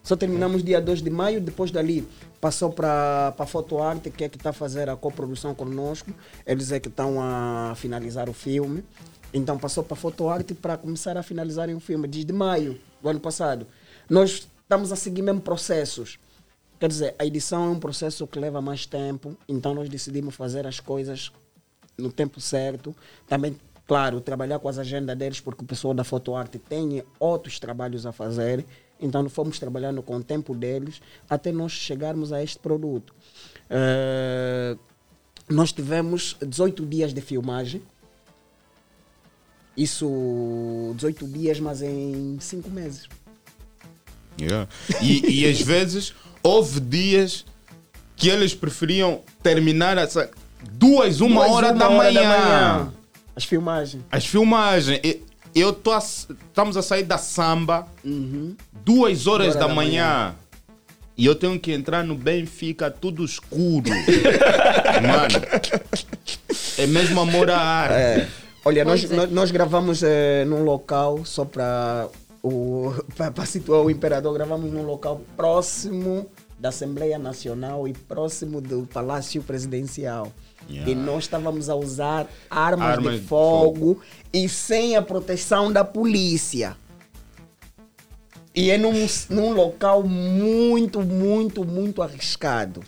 Só terminamos dia 2 de maio, depois dali passou para a Fotoarte, que é que está a fazer a coprodução conosco. Eles é que estão a finalizar o filme. Então passou para a Fotoarte para começar a finalizar o filme, desde maio do ano passado. Nós estamos a seguir mesmo processos. Quer dizer, a edição é um processo que leva mais tempo, então nós decidimos fazer as coisas no tempo certo. Também, claro, trabalhar com as agendas deles, porque o pessoal da Fotoarte tem outros trabalhos a fazer. Então, fomos trabalhando com o tempo deles até nós chegarmos a este produto. Nós tivemos 18 dias de filmagem. Isso, 18 dias, mas em 5 meses. Yeah. E às vezes, houve dias que eles preferiam terminar essa 1 hora da manhã. As filmagens. Estamos a sair da samba, 2 horas da manhã, e eu tenho que entrar no Benfica tudo escuro. Mano, é mesmo amor à arte. É. Olha, nós gravamos num local, só para situar o Imperador, gravamos num local próximo da Assembleia Nacional e próximo do Palácio Presidencial. Yeah. E nós estávamos a usar armas de fogo e sem a proteção da polícia. E é num local muito, muito, muito arriscado.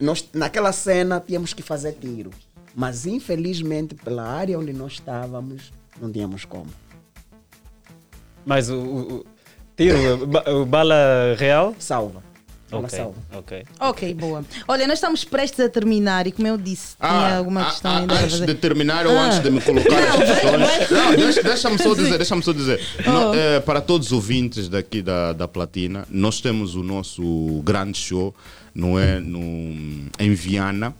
Nós, naquela cena, tínhamos que fazer tiro. Mas, infelizmente, pela área onde nós estávamos, não tínhamos como. Mas o tiro, o bala real? Salva. Ok, boa. Olha, nós estamos prestes a terminar e, como eu disse, tinha alguma questão ainda antes de terminar ou antes de me colocar as questões. Deixa-me só dizer. Não, para todos os ouvintes daqui da Platina, nós temos o nosso grande show, não é, em Viana,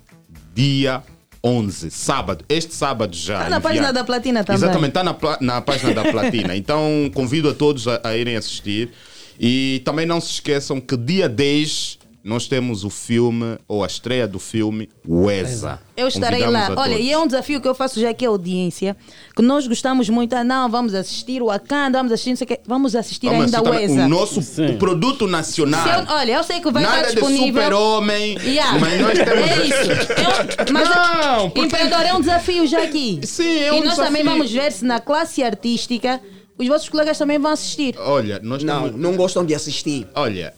dia 11, sábado, este sábado já. Está na página da Platina também. Exatamente, está na página da Platina. Então, convido a todos a irem assistir. E também não se esqueçam que dia 10 nós temos o filme, ou a estreia do filme, Weza. Eu estarei lá. Olha, e é um desafio que eu faço já aqui à audiência, que nós gostamos muito. Vamos assistir o Wakanda, vamos assistir, não sei o quê. Vamos assistir ainda o Weza. O nosso produto nacional. Eu sei que vai estar disponível. Nada de super-homem, mas nós temos... É isso. Imperador, é um desafio já aqui. Sim, é um desafio. E nós também vamos ver se na classe artística... Os vossos colegas também vão assistir. Olha, nós não gostam de assistir. Olha,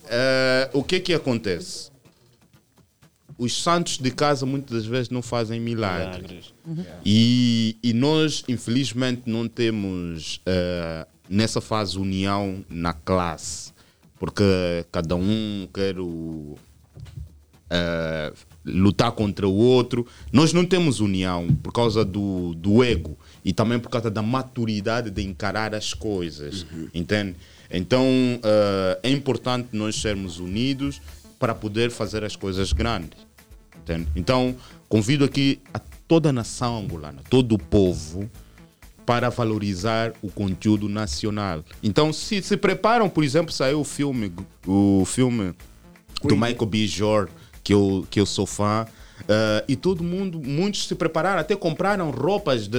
o que acontece? Os santos de casa muitas das vezes não fazem milagres. Uhum. E nós, infelizmente, não temos nessa fase união na classe. Porque cada um quer lutar contra o outro. Nós não temos união por causa do ego. E também por causa da maturidade de encarar as coisas, entende? Então, é importante nós sermos unidos para poder fazer as coisas grandes, entende? Então, convido aqui a toda a nação angolana, todo o povo, para valorizar o conteúdo nacional. Então, se preparam, por exemplo, saiu o filme do Michael B. Jordan, que eu sou fã. E todo mundo, muitos se prepararam, até compraram roupas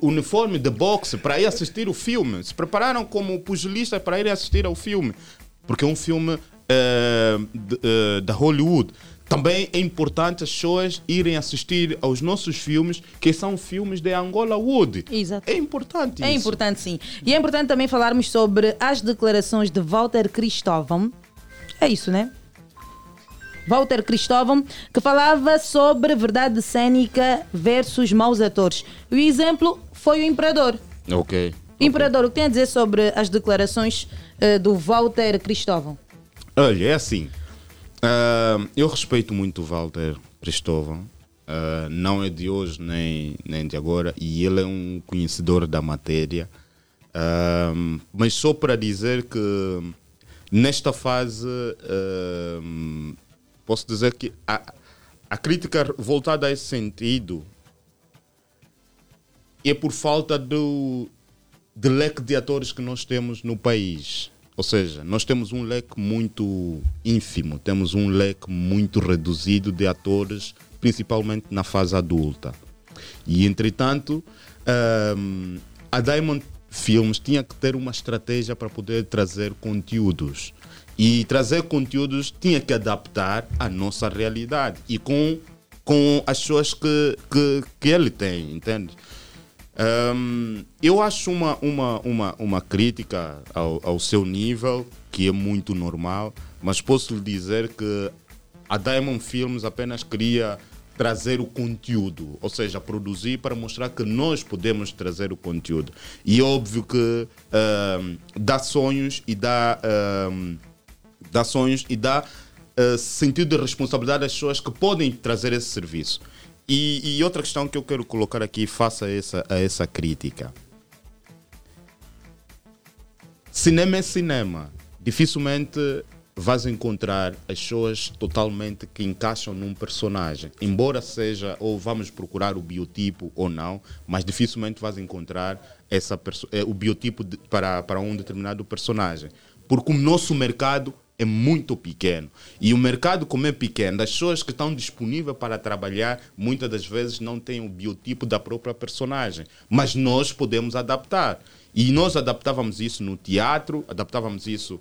uniforme de boxe para ir assistir o filme. Se prepararam como pugilistas para ir assistir ao filme, porque é um filme da Hollywood. Também é importante as pessoas irem assistir aos nossos filmes, que são filmes de Angola Wood. Exato. É importante isso. É importante, sim. E é importante também falarmos sobre as declarações de Walter Cristóvão. É isso, né? Walter Cristóvão, que falava sobre verdade cênica versus maus atores. O exemplo foi o Imperador. Ok. Imperador, o que tem a dizer sobre as declarações do Walter Cristóvão? Olha, é assim. Eu respeito muito o Walter Cristóvão. Não é de hoje nem de agora. E ele é um conhecedor da matéria. Mas só para dizer que nesta fase posso dizer que a crítica voltada a esse sentido é por falta de leque de atores que nós temos no país. Ou seja, nós temos um leque muito ínfimo, temos um leque muito reduzido de atores, principalmente na fase adulta. E entretanto a Diamond Filmes tinha que ter uma estratégia para poder trazer conteúdos. E trazer conteúdos tinha que adaptar à nossa realidade e com as pessoas que ele tem, entende? Eu acho uma crítica ao seu nível, que é muito normal, mas posso lhe dizer que a Diamond Films apenas queria trazer o conteúdo, ou seja, produzir para mostrar que nós podemos trazer o conteúdo. E é óbvio que dá sonhos e dá sentido de responsabilidade às pessoas que podem trazer esse serviço. E outra questão que eu quero colocar aqui face a essa crítica. Cinema é cinema. Dificilmente vais encontrar as pessoas totalmente que encaixam num personagem, embora seja, ou vamos procurar o biotipo ou não, mas dificilmente vais encontrar o biotipo para um determinado personagem, porque o nosso mercado é muito pequeno, e o mercado, como é pequeno, as pessoas que estão disponíveis para trabalhar muitas das vezes não têm o biotipo da própria personagem, mas nós podemos adaptar. E nós adaptávamos isso no teatro, adaptávamos isso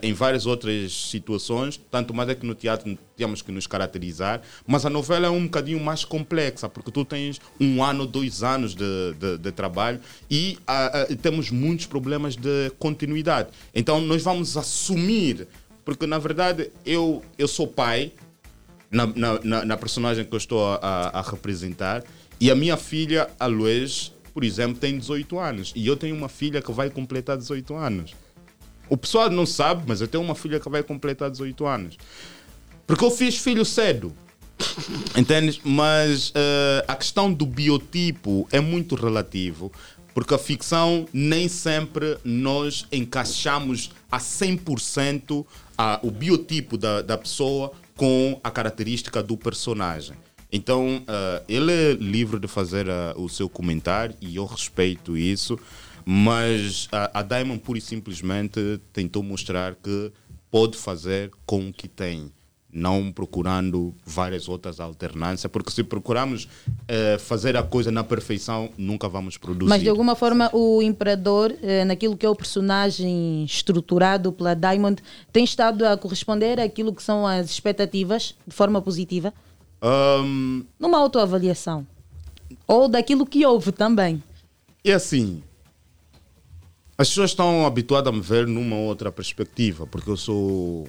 em várias outras situações, tanto mais é que no teatro tínhamos que nos caracterizar, mas a novela é um bocadinho mais complexa, porque tu tens 1 ano, 2 anos de trabalho e temos muitos problemas de continuidade. Então nós vamos assumir, porque na verdade eu sou pai na personagem que eu estou a representar, e a minha filha, a Luiz, por exemplo, tem 18 anos, e eu tenho uma filha que vai completar 18 anos. O pessoal não sabe, mas eu tenho uma filha que vai completar 18 anos. Porque eu fiz filho cedo, entendes? Mas a questão do biotipo é muito relativo, porque a ficção nem sempre nós encaixamos a 100% o biotipo da pessoa com a característica do personagem. Então, ele é livre de fazer o seu comentário, e eu respeito isso, mas a Diamond pura e simplesmente tentou mostrar que pode fazer com o que tem, não procurando várias outras alternâncias, porque se procurarmos fazer a coisa na perfeição, nunca vamos produzir. Mas de alguma forma o Imperador, naquilo que é o personagem estruturado pela Diamond, tem estado a corresponder àquilo que são as expectativas de forma positiva? Numa autoavaliação ou daquilo que houve também. É assim, as pessoas estão habituadas a me ver numa outra perspectiva, porque eu sou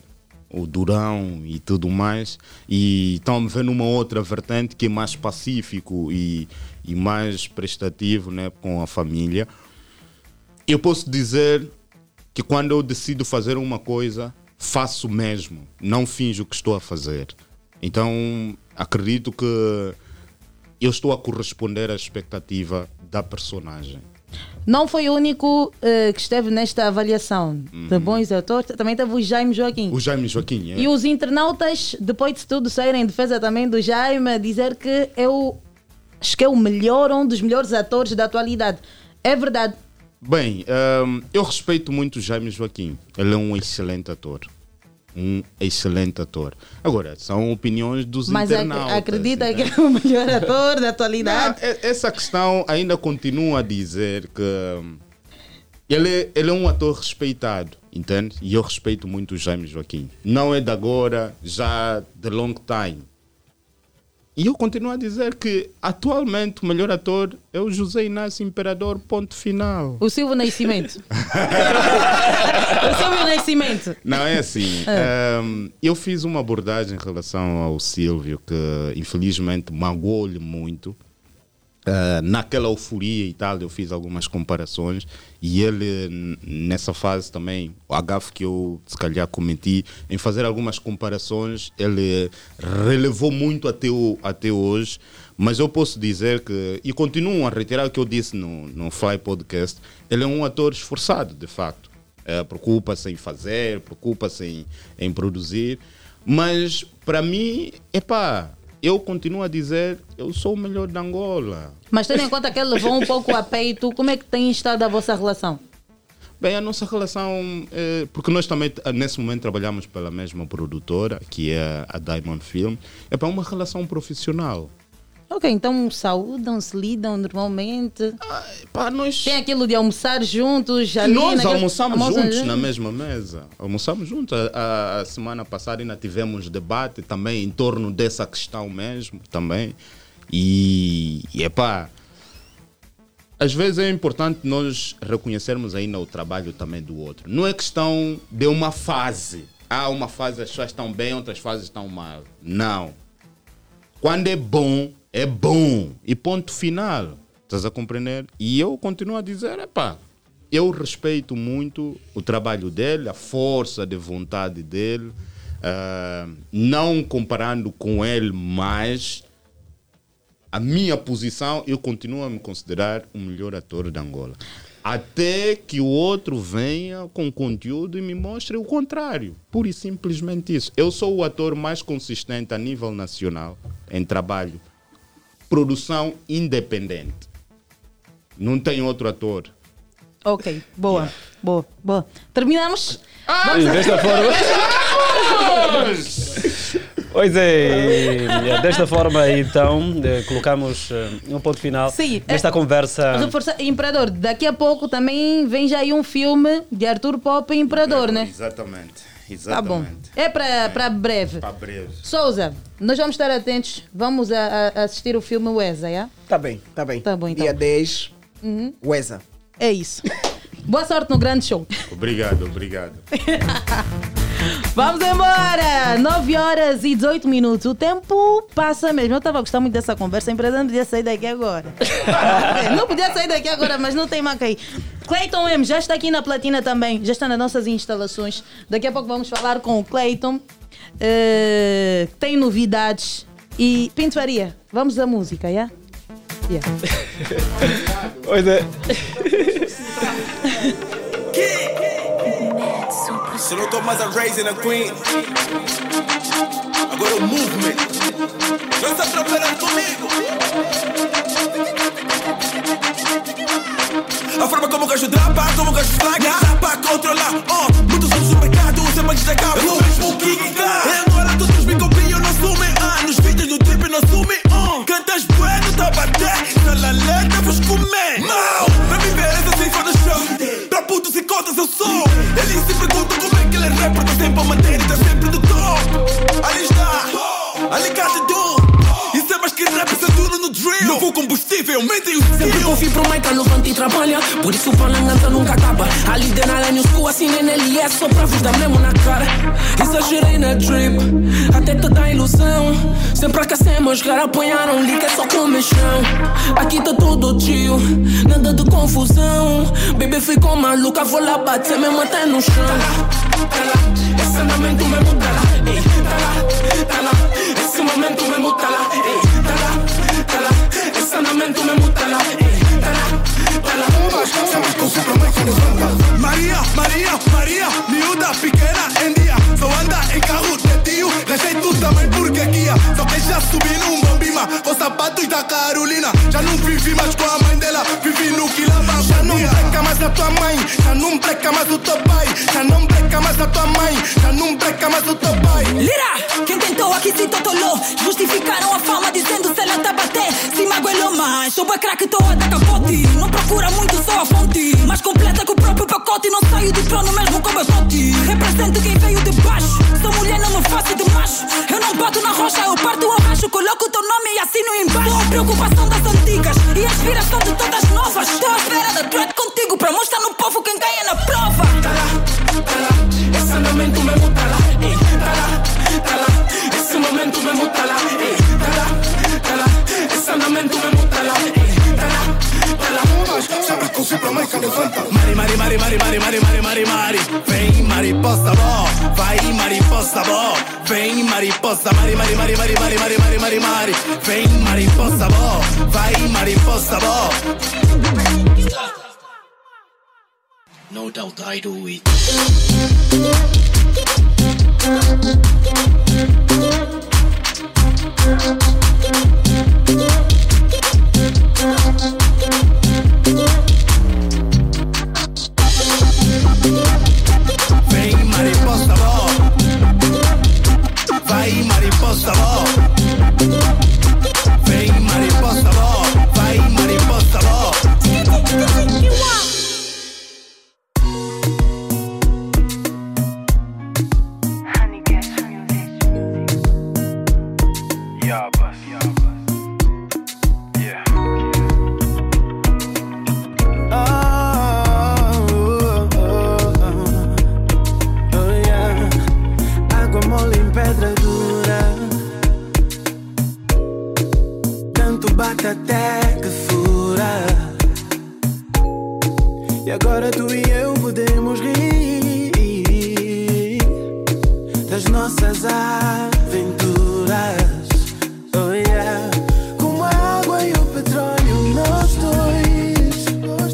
o durão e tudo mais, e estão a me ver numa outra vertente que é mais pacífico e mais prestativo, né, com a família. Eu posso dizer que quando eu decido fazer uma coisa, faço mesmo, não finjo que estou a fazer. Então acredito que eu estou a corresponder à expectativa da personagem. Não foi o único que esteve nesta avaliação de bons atores. Também teve o Jaime Joaquim. O Jaime Joaquim, é. E os internautas, depois de tudo, saírem em defesa também do Jaime, a dizer que acho que é o melhor, um dos melhores atores da atualidade. É verdade? Bem, eu respeito muito o Jaime Joaquim. Ele é um excelente ator. Agora, são opiniões dos internautas. Mas acredita, né, que é o melhor ator da atualidade? Não, essa questão ainda continua a dizer que ele é um ator respeitado, entende? E eu respeito muito o Jaime Joaquim. Não é de agora, já de long time. E eu continuo a dizer que atualmente o melhor ator é o José Inácio Imperador, ponto final. O Silvio Nascimento. O Silvio Nascimento. Não, é assim. Eu fiz uma abordagem em relação ao Silvio que infelizmente magoou-lhe muito. naquela euforia e tal, eu fiz algumas comparações e ele, nessa fase também, o agafo que eu se calhar cometi em fazer algumas comparações, ele relevou muito até hoje, mas eu posso dizer que, e continuo a reiterar o que eu disse no Fly Podcast, ele é um ator esforçado, de facto, preocupa-se em fazer, preocupa-se em produzir, mas para mim, epá, eu continuo a dizer, eu sou o melhor de Angola. Mas tendo em conta que ele levou um pouco a peito, como é que tem estado a vossa relação? Bem, a nossa relação, porque nós também nesse momento trabalhamos pela mesma produtora, que é a Diamond Films, é para uma relação profissional. Ok, então saúdam-se, lidam normalmente. Pá, nós... Tem aquilo de almoçar juntos. Ali, nós naquele... almoçamos juntos na mesma mesa. Almoçamos juntos. A semana passada ainda tivemos debate também em torno dessa questão mesmo. Também. E epá, às vezes é importante nós reconhecermos ainda o trabalho também do outro. Não é questão de uma fase. Ah, uma fase as pessoas estão bem, outras fases estão mal. Não. Quando é bom... é bom, e ponto final, estás a compreender? E eu continuo a dizer, epá, eu respeito muito o trabalho dele, a força de vontade dele, não comparando com ele, mas a minha posição, eu continuo a me considerar o melhor ator de Angola. Até que o outro venha com conteúdo e me mostre o contrário. Pura e simplesmente isso. Eu sou o ator mais consistente a nível nacional em trabalho. Produção independente. Não tem outro ator. Ok, boa, yeah. boa. Terminamos? Desta forma. Pois é, desta forma então colocamos um ponto final nesta conversa. Imperador, daqui a pouco também vem já aí um filme de Arthur Pop e Imperador, né? Exatamente. Tá bom. É para breve. Para breve. Souza, nós vamos estar atentos. Vamos a assistir o filme Weza, já? Yeah? Tá bem. Tá bom, então. Dia 10, Weza. É isso. Boa sorte no grande show. Obrigado. Vamos embora! 9h18. O tempo passa mesmo. Eu estava a gostar muito dessa conversa. A empresa não podia sair daqui agora. Mas não tem maca aí. Clayton M já está aqui na Platina também. Já está nas nossas instalações. Daqui a pouco vamos falar com o Clayton. Tem novidades. E Pinto Faria, vamos à música, já? Yeah? Pois é. Se não estou mais a raising a queen. Agora o movement. Não se atrapalham comigo. A forma como o gajo drapa, como o gajo estraga, dá para controlar. Muitos são supermercados, sem mais destacar. Eu sou mesmo o King K. É agora todos me copiam, não sumem. Nos vídeos do trip não sumem. Cantas bueno, tá batendo. Na laleta, vos comer. Mau, pra mim ver essa sem fora do chão. Pra putos e contas eu sou. Eles se perguntam como é que ele é rapper. Tá sempre a matéria, tá sempre no top. Ali está, ali cata do. E sabes que rap se dura no drill. Novo combustível, mentem o skill. Sempre confio pro Maica, levanta e trabalha. Por isso o palanata nunca acaba. A liderar a New School, assim nem ele é. Só pra vos dar mesmo na cara. Exagerei na drip, até toda a ilusão. Sempre aquecemos, cara apanharam. Liga é só com mexão. Aqui tá todo tio, nada de confusão. Bebê ficou maluca, vou lá bater mesmo até no chão. Tá lá, esse andamento mesmo tá lá. Esse momento me muta lá, esse andamento me muta lá, Maria, miúda, pequena, em dia. Só anda em carro de tio, deixei tudo também porque guia. Só que já subi num bombima, com sapatos da Carolina. Já não vivi mais com a mãe dela, vivi no que lava. Já não breca mais a tua mãe, já não breca mais o teu pai. Já não breca mais a tua mãe, já não breca mais o teu pai. Lira, quem tentou aqui se totolou. Justificaram a fama dizendo se ela tá bater. Se magoelou mais, sou craque, tô a dar capote. Não procura muito, só a fonte. Mas completa com o próprio pacote, não saio do plano mesmo como eu sorte. Represento quem veio de baixo, sou mulher, não me faço de macho. Eu não bato na rocha, eu parto o abaixo. Coloco o teu nome e assino embaixo. Sou a preocupação das antigas e as viras são de todas novas. Estou à espera da thread contigo pra mostrar no povo quem ganha na prova. Tá lá, esse andamento mesmo tá lá. Tá lá, esse momento mesmo tá lá. Tá lá, esse andamento mesmo tá lá. Mari, Mari, Mari, Mari, Mari, Mari. Vem, mariposa, bó. Vai, mariposa, bó. Vem, mariposa, Mari, Mari, Mari, Mari, Mari, Mari, Mari, Mari, Mari. Vem, mariposa, bó. Vai, mariposa, bó. No doubt I do it. Vem mariposa, bó. Vai mariposa, bó. Vem mariposa, bó. Vai mariposa, bó. Até que fura. E agora tu e eu podemos rir das nossas aventuras. Oh yeah. Como a água e o petróleo, nós dois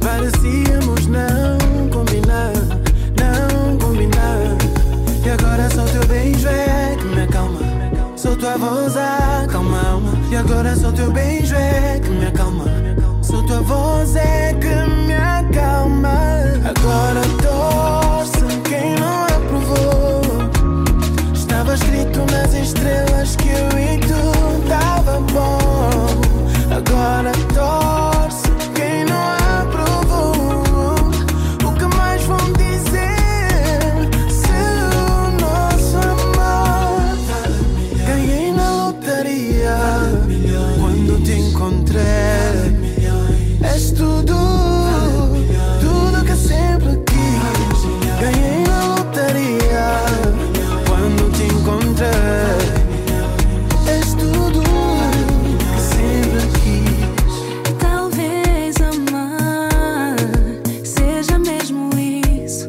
parecíamos não combinar. E agora só teu beijo é que me acalma, só tua voz acalma a alma. E agora só teu beijo é que me acalma, só tua voz é que me acalma. Agora torce quem não aprovou. Estava escrito nas estrelas que eu e tu tava bom. Agora torce quem não aprovou. O que mais vão dizer se o nosso amor? Ganhei na lotaria quando te encontrei, és tudo, tudo que sempre quis. Ganhei na lotaria quando te encontrei, és tudo que sempre quis. Talvez amar seja mesmo isso,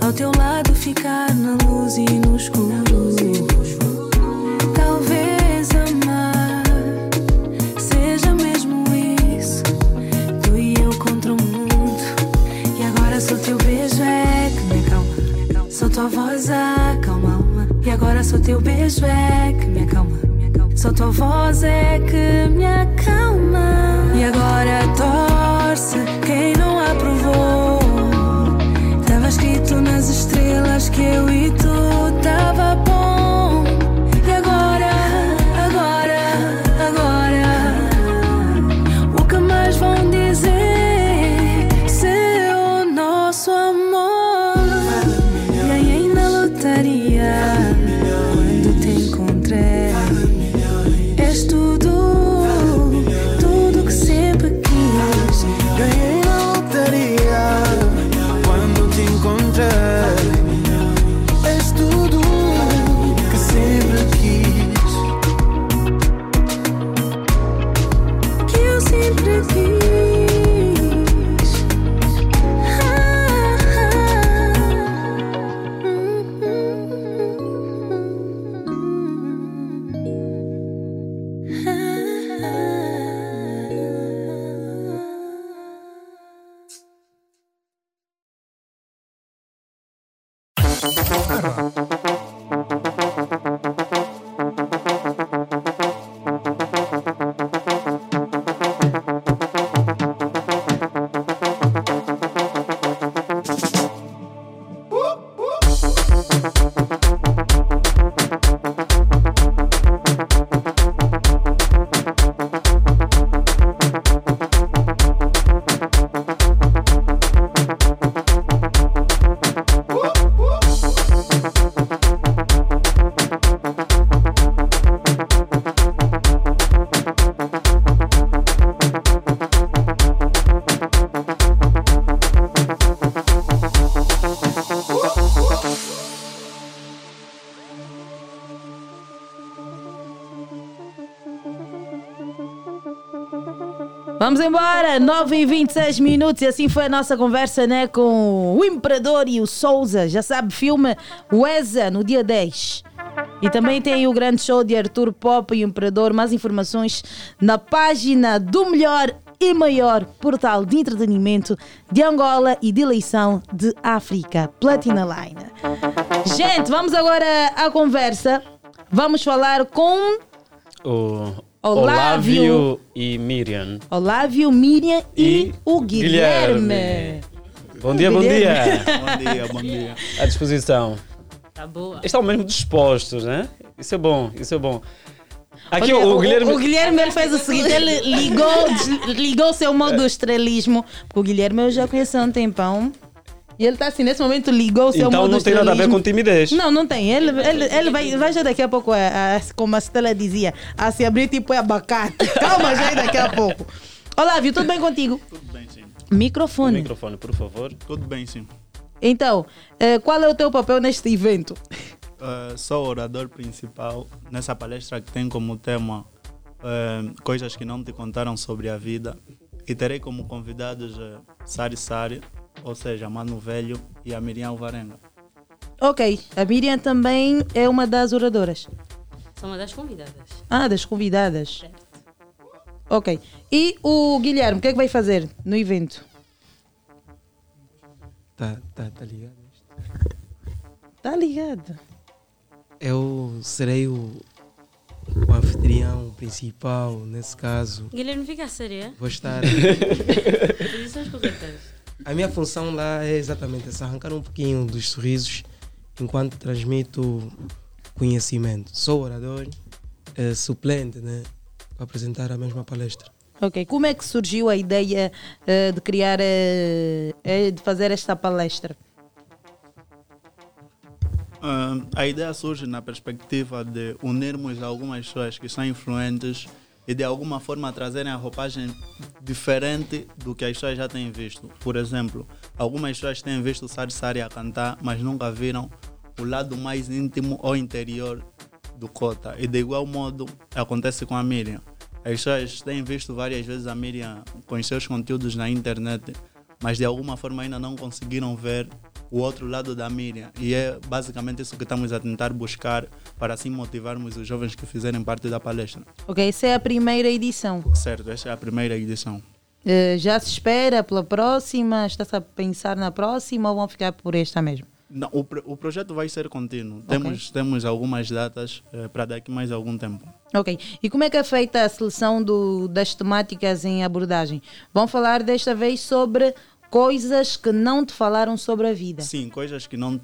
ao teu lado ficar na luz e no escuro. Só tua voz acalma alma. E agora só teu beijo é que me acalma, só tua voz é que me acalma. E agora torce quem não aprovou. Tava escrito nas estrelas que eu e tu tava bom. E agora o que mais vão dizer se o nosso amor? Vamos embora, 9h26, e assim foi a nossa conversa, né, com o Imperador e o Souza. Já sabe, filme Weza no dia 10. E também tem o grande show de Arthur Pop e o Imperador. Mais informações na página do melhor e maior portal de entretenimento de Angola e de eleição de África, Platina Line. Gente, vamos agora à conversa. Vamos falar com o Olávio e Miriam. Olávio, Miriam e o Guilherme. Bom dia, Guilherme. Bom dia. À disposição. Tá boa. Estão mesmo dispostos, né? Isso é bom. Aqui olha, o Guilherme ele fez o seguinte, ele ligou o seu modo estrelismo, porque o Guilherme eu já conheço há um tempão. E ele está assim, nesse momento ligou o seu então, modo estrelismo. Então não tem nada a ver com timidez. Não tem. Ele vai já daqui a pouco, como a Stella dizia, a se abrir tipo abacate. Calma já daqui a pouco. Olá, viu? Tudo bem contigo? Tudo bem, sim. Microfone, por favor. Tudo bem, sim. Então, qual é o teu papel neste evento? Sou orador principal nessa palestra que tem como tema coisas que não te contaram sobre a vida, e terei como convidados Sari Sari, ou seja, Mano Velho, e a Miriam Uvarenga. Ok, a Miriam também é uma das oradoras? Sou uma das convidadas. Ah, das convidadas. Certo. Ok, e o Guilherme, o que é que vai fazer no evento? Tá ligado isto? Tá ligado? Eu serei o anfitrião principal, nesse caso. Guilherme, fica a sério. Vou estar... A minha função lá é exatamente essa, arrancar um pouquinho dos sorrisos enquanto transmito conhecimento. Sou orador, suplente, né, para apresentar a mesma palestra. Ok, como é que surgiu a ideia de criar, de fazer esta palestra? A ideia surge na perspectiva de unirmos algumas pessoas que são influentes e de alguma forma trazerem a roupagem diferente do que as pessoas já têm visto. Por exemplo, algumas pessoas têm visto Sari Sari a cantar, mas nunca viram o lado mais íntimo ou interior do Cota. E de igual modo acontece com a Miriam. As pessoas têm visto várias vezes a Miriam com os seus conteúdos na internet, mas de alguma forma ainda não conseguiram ver o outro lado da Miriam, e é basicamente isso que estamos a tentar buscar para assim motivarmos os jovens que fizerem parte da palestra. Ok, essa é a primeira edição? Certo, essa é a primeira edição. Já se espera pela próxima? Está-se a pensar na próxima ou vão ficar por esta mesmo? Não, o projeto vai ser contínuo. Okay. Temos algumas datas para daqui mais algum tempo. Ok, e como é que é feita a seleção das temáticas em abordagem? Vão falar desta vez sobre... coisas que não te falaram sobre a vida. Sim, coisas que não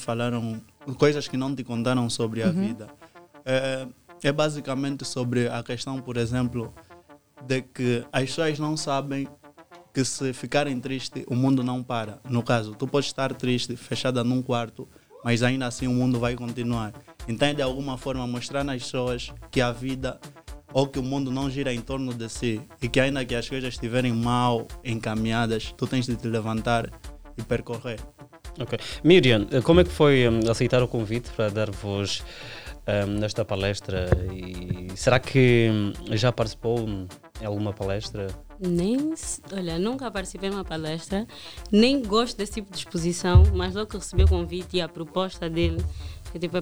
te contaram sobre a vida. É basicamente sobre a questão, por exemplo, de que as pessoas não sabem que se ficarem tristes, o mundo não para. No caso, tu podes estar triste, fechada num quarto, mas ainda assim o mundo vai continuar. Então, de alguma forma, mostrar às pessoas que a vida... ou que o mundo não gira em torno de si, e que ainda que as coisas estiverem mal encaminhadas, tu tens de te levantar e percorrer. Ok. Miriam, como é que foi aceitar o convite para dar-vos nesta palestra? E será que já participou em alguma palestra? Olha, nunca participei em uma palestra, nem gosto desse tipo de exposição, mas logo que recebi o convite e a proposta dele, fiquei tipo,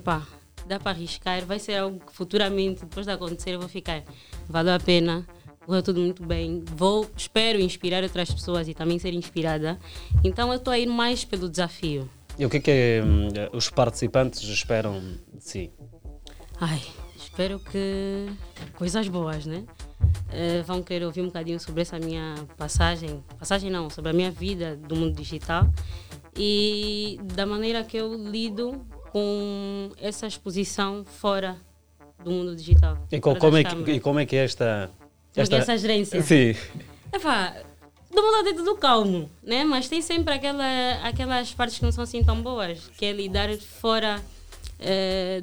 dá para arriscar, vai ser algo que futuramente, depois de acontecer, eu vou ficar. Valeu a pena, correu tudo muito bem. Espero inspirar outras pessoas e também ser inspirada. Então eu estou a ir mais pelo desafio. E o que é que os participantes esperam de si? Espero que coisas boas, né? Vão querer ouvir um bocadinho sobre essa minha sobre a minha vida do mundo digital e da maneira que eu lido com essa exposição fora do mundo digital. E como é que é essa gerência? Sim. Do meu lado é tudo calmo, né? Mas tem sempre aquelas partes que não são assim tão boas, que é lidar fora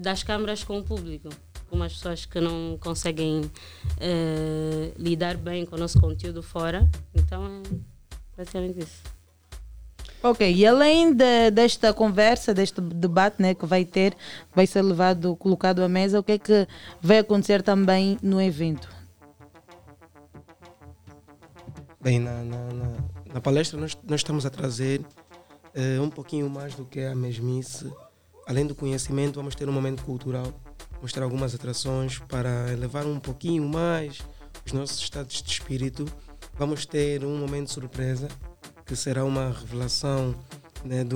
das câmaras com o público. Com as pessoas que não conseguem lidar bem com o nosso conteúdo fora. Então é praticamente isso. Ok, e além desta conversa, deste debate, né, que vai ser colocado à mesa, o que é que vai acontecer também no evento? Bem, na palestra nós estamos a trazer um pouquinho mais do que a mesmice. Além do conhecimento, vamos ter um momento cultural, mostrar algumas atrações para elevar um pouquinho mais os nossos estados de espírito. Vamos ter um momento de surpresa, que será uma revelação, né, de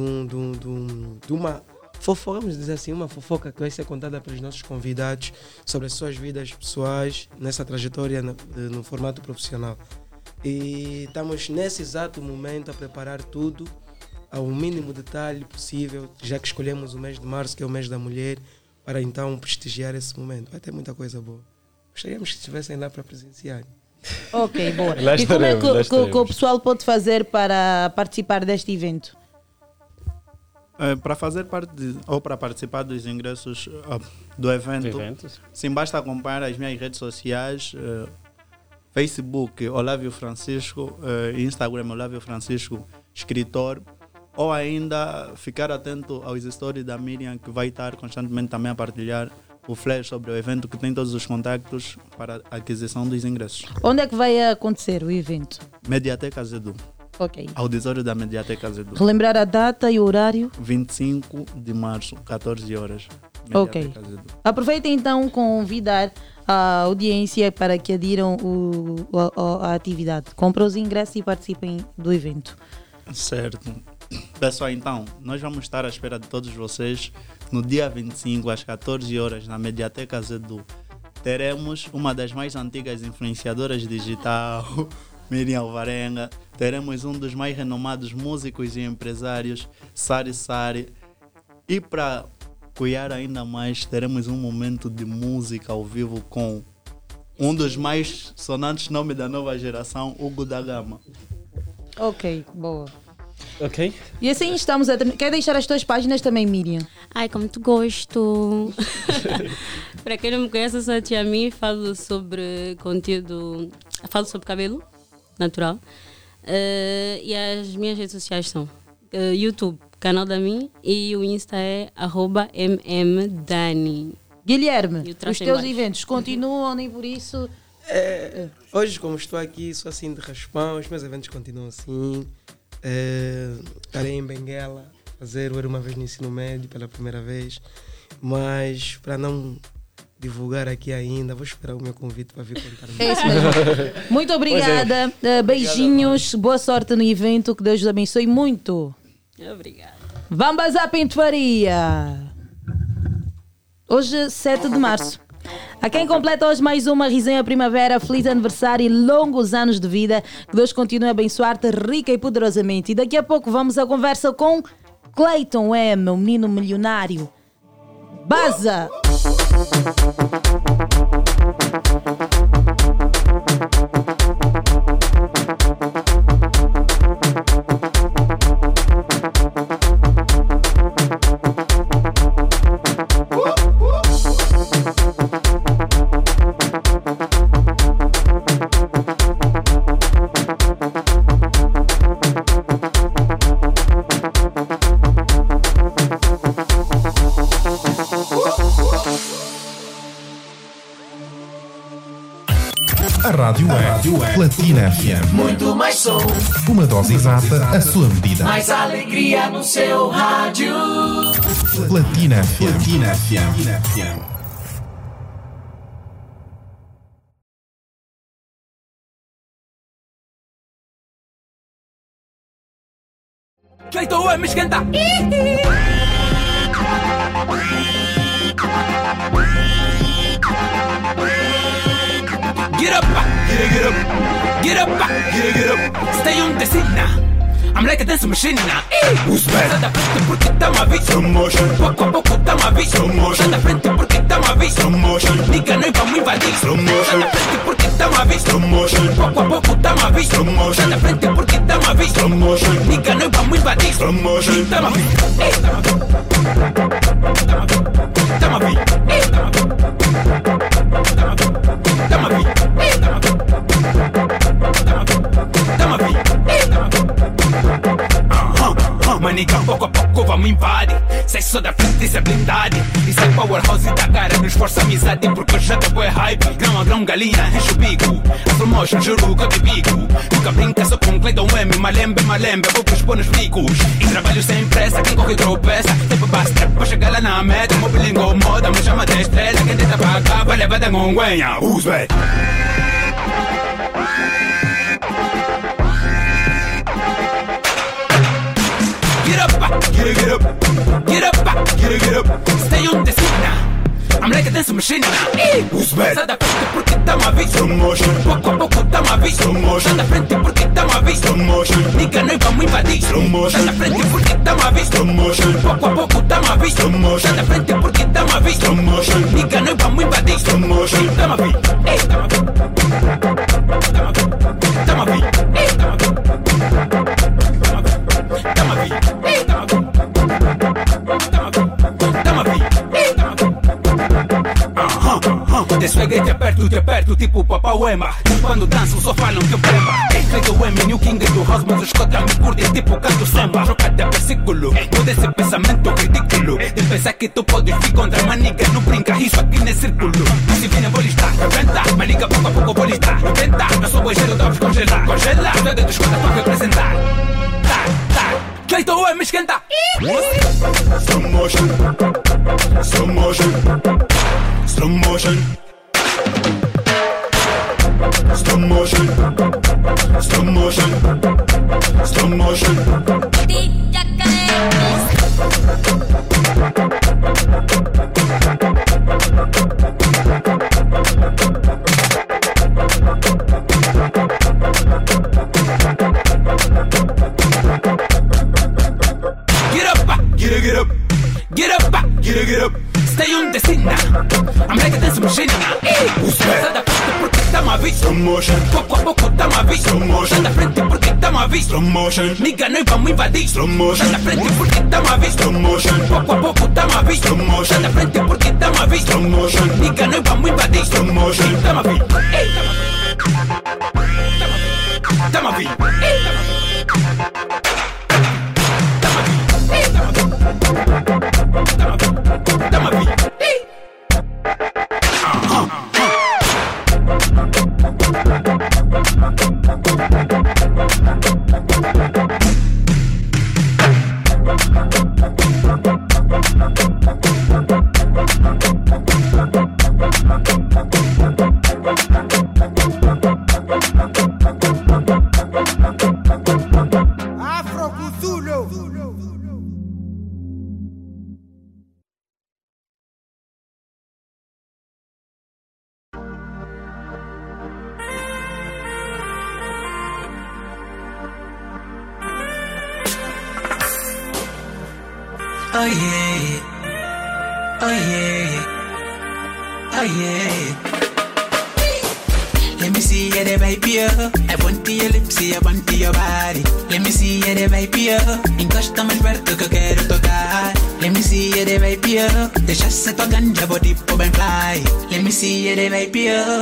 uma fofoca, vamos dizer assim, uma fofoca que vai ser contada pelos nossos convidados sobre as suas vidas pessoais nessa trajetória no formato profissional. E estamos nesse exato momento a preparar tudo ao mínimo detalhe possível, já que escolhemos o mês de março, que é o mês da mulher, para então prestigiar esse momento. Vai ter muita coisa boa. Gostaríamos que estivessem lá para presenciar. Ok, boa. E como é que o pessoal pode fazer para participar deste evento? Para fazer parte ou para participar dos ingressos do evento, sim, basta acompanhar as minhas redes sociais, Facebook, Olávio Francisco, Instagram, Olávio Francisco, escritor, ou ainda ficar atento aos stories da Miriam, que vai estar constantemente também a partilhar o flash sobre o evento, que tem todos os contactos para a aquisição dos ingressos. Onde é que vai acontecer o evento? Mediateca ZEDU. Ok. Auditório da Mediateca ZEDU. Relembrar a data e o horário? 25 de março, 14 horas. Mediateca ZEDU. Aproveitem então convidar a audiência para que adiram a atividade. Comprem os ingressos e participem do evento. Certo. Pessoal, então, nós vamos estar à espera de todos vocês no dia 25, às 14 horas, na Mediateca ZEDU. Teremos uma das mais antigas influenciadoras digital, Miriam Uvarenga. Teremos um dos mais renomados músicos e empresários, Sari Sari. E para cuidar ainda mais, teremos um momento de música ao vivo com um dos mais sonantes nomes da nova geração, Hugo da Gama. Ok, boa. Ok. E assim estamos a terminar. Quer deixar as tuas páginas também, Miriam? Ai, como te gosto. Para quem não me conhece, eu sou a Tia Mi, falo sobre conteúdo, falo sobre cabelo natural. E as minhas redes sociais são YouTube, canal da Mi, e o Insta é @mmdani. Guilherme, os teus eventos continuam, nem por isso? Hoje, como estou aqui, sou assim de raspão, os meus eventos continuam assim. Estarei em Benguela, fazer o Era Uma Vez no Ensino Médio pela primeira vez, mas para não divulgar aqui ainda, vou esperar o meu convite para vir contar. É isso mesmo. Muito obrigada, beijinhos, obrigado, boa sorte no evento, que Deus os abençoe muito. Obrigada. Vamos a Pinto Farias. Hoje, 7 de março. A quem completa hoje mais uma Resenha Primavera, feliz aniversário e longos anos de vida. Que Deus continue a abençoar-te rica e poderosamente. E daqui a pouco vamos à conversa com Clayton M, o menino milionário. Baza! Platina FM. Muito mais som. Uma dose exata, à sua medida. Mais alegria no seu rádio. Platina FM. Platina FM. Cleiton é mesquenta. Get up, get up, get up, get up. Stay on the scene now. I'm like a dance machine now. Who's bad? Sai da frente porque tá uma vez. Slow motion. Pouco a pouco tá uma vez. Slow motion. Sai da frente porque tá uma vez. Slow motion. Diga não e vamos invadir. Slow motion. Sai da frente porque tá uma vez. Slow motion. Pouco a pouco tá uma vez. Slow motion. Sai da frente porque tá uma vez. Slow motion. Diga não e vamos invadir. Slow motion. Tá uma vez. Tá uma vez. Tá uma vez. Tá uma vez. Manica, pouco a pouco vamos invadir. Seis só da frente, isso é blindade. Isso é powerhouse e dá cara, nos força amizade. Porque hoje já tá bué hype. Grão a grão, galinha, enche o bico. Afromotion, juro que eu te bico. Nunca brinca, só com Clayton M. Malembe, malembe, vou pros bônus ricos. E trabalho sem pressa, quem corre tropeça. Tempo basta pra chegar lá na meta. Meu bilingue ou moda, me chama de estrela. Quem tenta pagar, vai levar da ngonguenha. Use, véi. Get up, stay on the scene now. I'm like a dance machine now. Who's bad? Sai da frente porque tá uma vez. Slow motion. Pouco a pouco tá uma vez. Slow motion. Sai da frente porque tá uma vez. Slow motion. Nigga, nós vamos invadir. Slow motion. Sai da frente porque tá uma vez. Slow motion. Pouco a pouco tá uma vez. Slow motion. Sai da frente porque tá uma vez. Slow motion. Nigga, nós vamos invadir. Slow motion. Tá uma vez. Ei, tá uma vez. Tá uma vez. Ei, tá uma vez. Tá uma vez. Ei, tá uma vez. Despeguei, te aperto, tipo papauema. Quando danço, só falam que eu prema. Ei, do M, New King do House, mas os cotas me curtem, tipo canto samba. Troca de versículo, todo esse pensamento ridículo. De pensar que tu podes vir contra uma nigga, não brinca, isso aqui nesse círculo. E se virem, vou listar, reventa. Mas liga, pouco a pouco, vou listar, reventa. Eu sou boigeiro, dá-vos congelar, congela. O dedo dos cotas pra representar. Clayton M, esquenta. Slow motion, slow motion, slow motion. Slow motion, slow motion, slow motion. Get up, stay on the scene now. I'm like a dance machine now. Who's bad? Slow motion. Pouco a pouco tá uma vez. Slow motion. Sai da frente porque tá uma vez. Slow motion. Nigga, nós vamos invadir. Slow motion. Sai da frente porque tá uma vez. Slow motion. Pouco a pouco tá uma vez. Slow motion. Sai da frente porque tá uma vez. Slow motion. Nigga, nós vamos invadir. Slow motion. Tá uma vez. Ei, tá uma vez. Ei, tá uma vez. Ei, tá uma vez. Tá uma vez. Tá uma vez.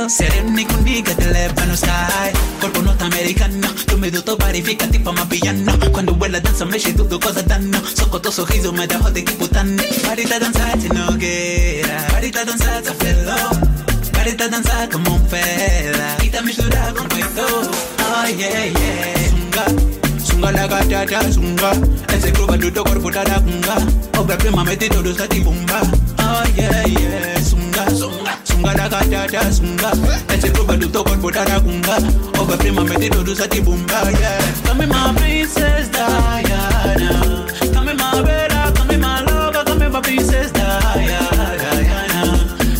Serena con diga te leva no sky. Corpo norte-americano, tu me doto parifica tipo más villano. Cuando vuela danza mexe tudo cosas dano. Soco tu sorriso me dejó de quiputano. Parita danza te noguera, parita danza te pelo, parita danza como un fela. Quita mistura con peito. Oh yeah yeah. Zunga, zunga la gata da zunga. Ese grupo do tu corpo da bunga. Obra prima mete todos a ti bomba. Oh yeah yeah. Zunga, zunga. Sunga da da da sunga, ese grupo do teu corpo da kunga, over prima mete todos a ti bumba. Yeah, come my princess Diana, come my vera, come my lover, come my princess Diana,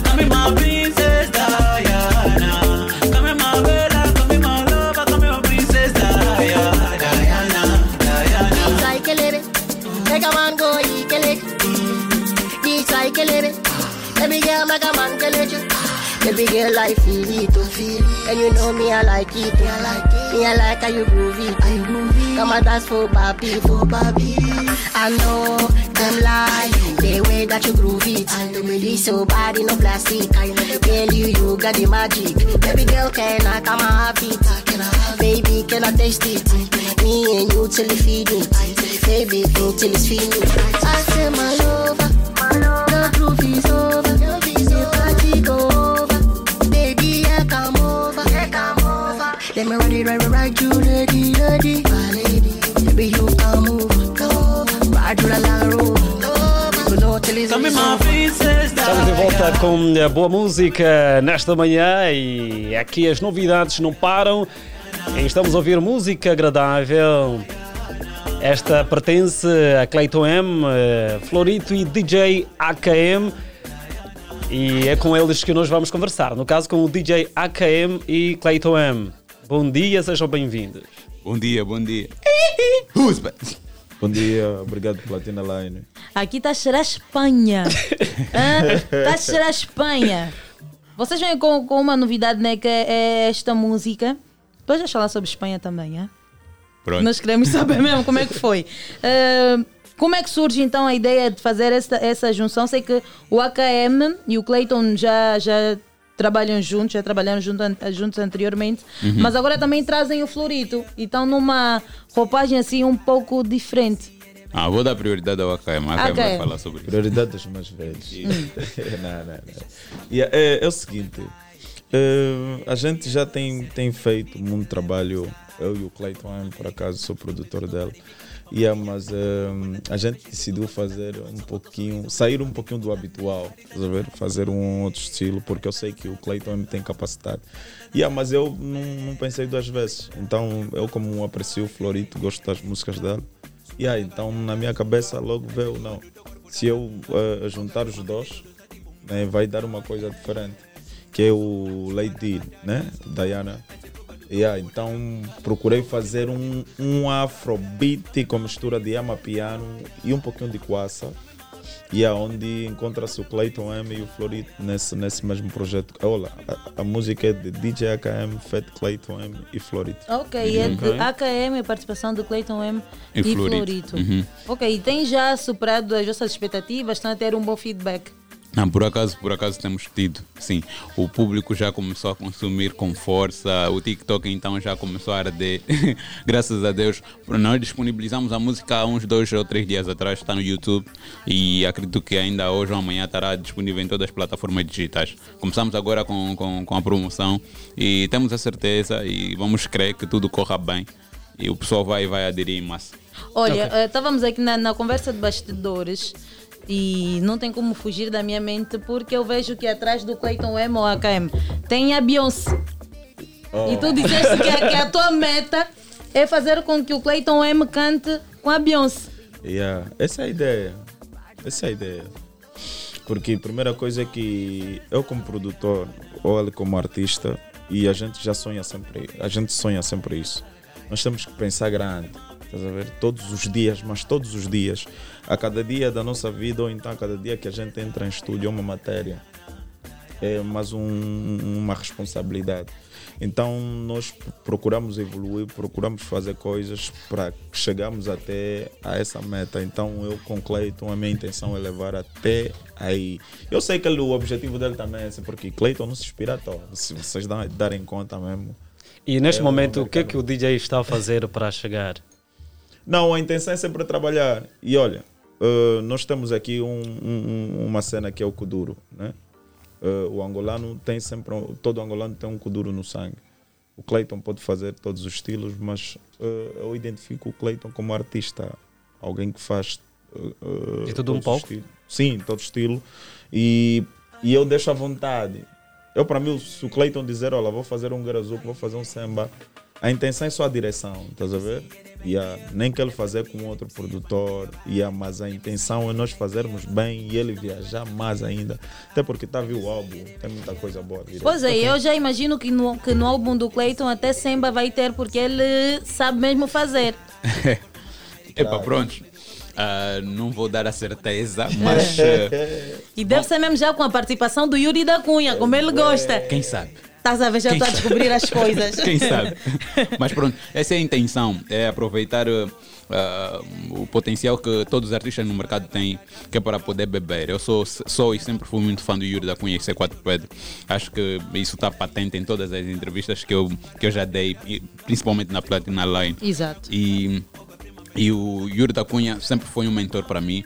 come my princess Diana, come my vera, come my lover, come my princess Diana. Sai que leve, pega mango e que leve, diz sai que leve. Baby girl, make a man tell you. Baby girl, I feel it, and you know me, I like it. Me, I like how you groovy. Come and dance for papi, for papi. I know them lie, the way that you groove it. To me, this so bad, no plastic. Girl, you got the magic. Baby girl, can I come have it? Baby, can I taste it? Me and you till you feed it. Baby, till it's finished. I say my love. Let me ride it right to lady, lady. My lady, baby, you can move. Go, ride to the line road. Estamos de volta com a boa música nesta manhã e aqui as novidades não param. Estamos a ouvir música agradável. Esta pertence a Clayton M, Florito e DJ AKM. E é com eles que nós vamos conversar, no caso com o DJ AKM e Clayton M. Bom dia, sejam bem-vindos. Bom dia, bom dia. Bom dia, obrigado Platina Line. Aqui está a cheirar a Espanha. Está a cheirar a Espanha. Vocês vêm com uma novidade, né? Que é esta música. Depois já falar sobre Espanha também, é? Pronto. Nós queremos saber mesmo como é que foi. Como é que surge então a ideia de fazer essa junção? Sei que o AKM e o Clayton já trabalham juntos, já trabalharam juntos anteriormente, uhum. Mas agora também trazem o Florito e estão numa roupagem assim um pouco diferente. Vou dar prioridade ao AKM, AKM vai falar sobre isso. Prioridade dos mais velhos. Não. É o seguinte, a gente já tem feito muito trabalho, eu e o Clayton, por acaso sou produtor dela. Mas a gente decidiu fazer um pouquinho, sair um pouquinho do habitual, fazer um outro estilo, porque eu sei que o Clayton tem capacidade. Mas eu não pensei duas vezes, então eu como aprecio o Florito, gosto das músicas dela, então na minha cabeça logo veio, não, se eu juntar os dois, né, vai dar uma coisa diferente, que é o Lady, né, Diana. Então procurei fazer um afrobeat com mistura de amapiano e um pouquinho de kwassa, onde encontra-se o Clayton M e o Florito nesse mesmo projeto. Olha, a música é de DJ AKM, Fat Clayton M e Florito. Ok, é de AKM, a participação do Clayton M e Florito. Uhum. Ok, e tem já superado as nossas expectativas, estão a ter um bom feedback? Por acaso temos tido, sim. O público já começou a consumir com força, o TikTok então já começou a arder, graças a Deus. Nós disponibilizamos a música há uns 2 ou 3 dias atrás, está no YouTube e acredito que ainda hoje ou amanhã estará disponível em todas as plataformas digitais. Começamos agora com a promoção e temos a certeza e vamos crer que tudo corra bem e o pessoal vai aderir em massa. Olha, estávamos aqui na conversa de bastidores, e não tem como fugir da minha mente, porque eu vejo que atrás do Clayton M ou AKM tem a Beyoncé. E tu disseste que a tua meta é fazer com que o Clayton M cante com a Beyoncé. Essa é a ideia. Porque a primeira coisa é que eu como produtor ou ele como artista, e a gente sonha sempre isso. Nós temos que pensar grande. Todos os dias, a cada dia da nossa vida, ou então a cada dia que a gente entra em estúdio, é uma matéria, é mais uma responsabilidade. Então nós procuramos evoluir, procuramos fazer coisas para que chegamos até a essa meta. Então eu com Clayton, a minha intenção é levar até aí. Eu sei que o objetivo dele também é esse, porque Clayton não se inspira à toa, se vocês darem conta mesmo. E neste momento o que é que o DJ está a fazer para chegar? Não, a intenção é sempre trabalhar. E olha, nós temos aqui uma cena que é o kuduro, né? O angolano tem sempre, todo angolano tem um kuduro no sangue. O Clayton pode fazer todos os estilos, mas eu identifico o Clayton como artista, alguém que faz de tudo um pouco. Sim, todo estilo. E eu deixo à vontade. Eu, para mim, se o Clayton dizer, olha, vou fazer um garazuco, vou fazer um samba, a intenção é só a direção, estás a ver? Nem quero fazer com outro produtor, mas a intenção é nós fazermos bem e ele viajar mais ainda. Até porque está a vir o álbum, tem muita coisa boa a vir. Pois é, eu já imagino que no álbum do Clayton até samba vai ter, porque ele sabe mesmo fazer. Pronto. Não vou dar a certeza, mas... E deve ser mesmo já com a participação do Yuri da Cunha, como ele gosta. Quem sabe? Estás a ver, já estou a descobrir as coisas. Quem sabe? Mas pronto, essa é a intenção, é aproveitar o potencial que todos os artistas no mercado têm, que é para poder beber. Eu sou e sempre fui muito fã do Yuri da Cunha e C4 Pedro. Acho que isso está patente em todas as entrevistas que eu já dei, principalmente na Platina Line. Exato. E E o Yuri da Cunha sempre foi um mentor para mim,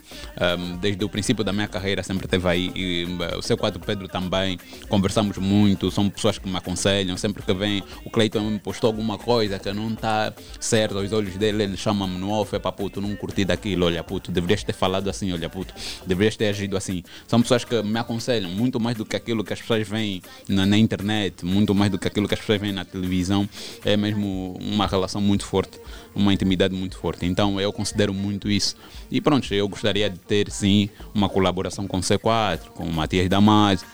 desde o princípio da minha carreira sempre esteve aí, e o seu quadro Pedro também, conversamos muito, são pessoas que me aconselham, sempre que vem, o Cleiton me postou alguma coisa que não está certa aos olhos dele, ele chama-me no off, é para puto, não curti daquilo, olha puto, deverias ter falado assim, olha puto, deverias ter agido assim. São pessoas que me aconselham, muito mais do que aquilo que as pessoas veem na internet, muito mais do que aquilo que as pessoas veem na televisão, é mesmo uma relação muito forte, uma intimidade muito forte. Então eu considero muito isso. E pronto, eu gostaria de ter sim uma colaboração com o C4, com o Matias Damásio,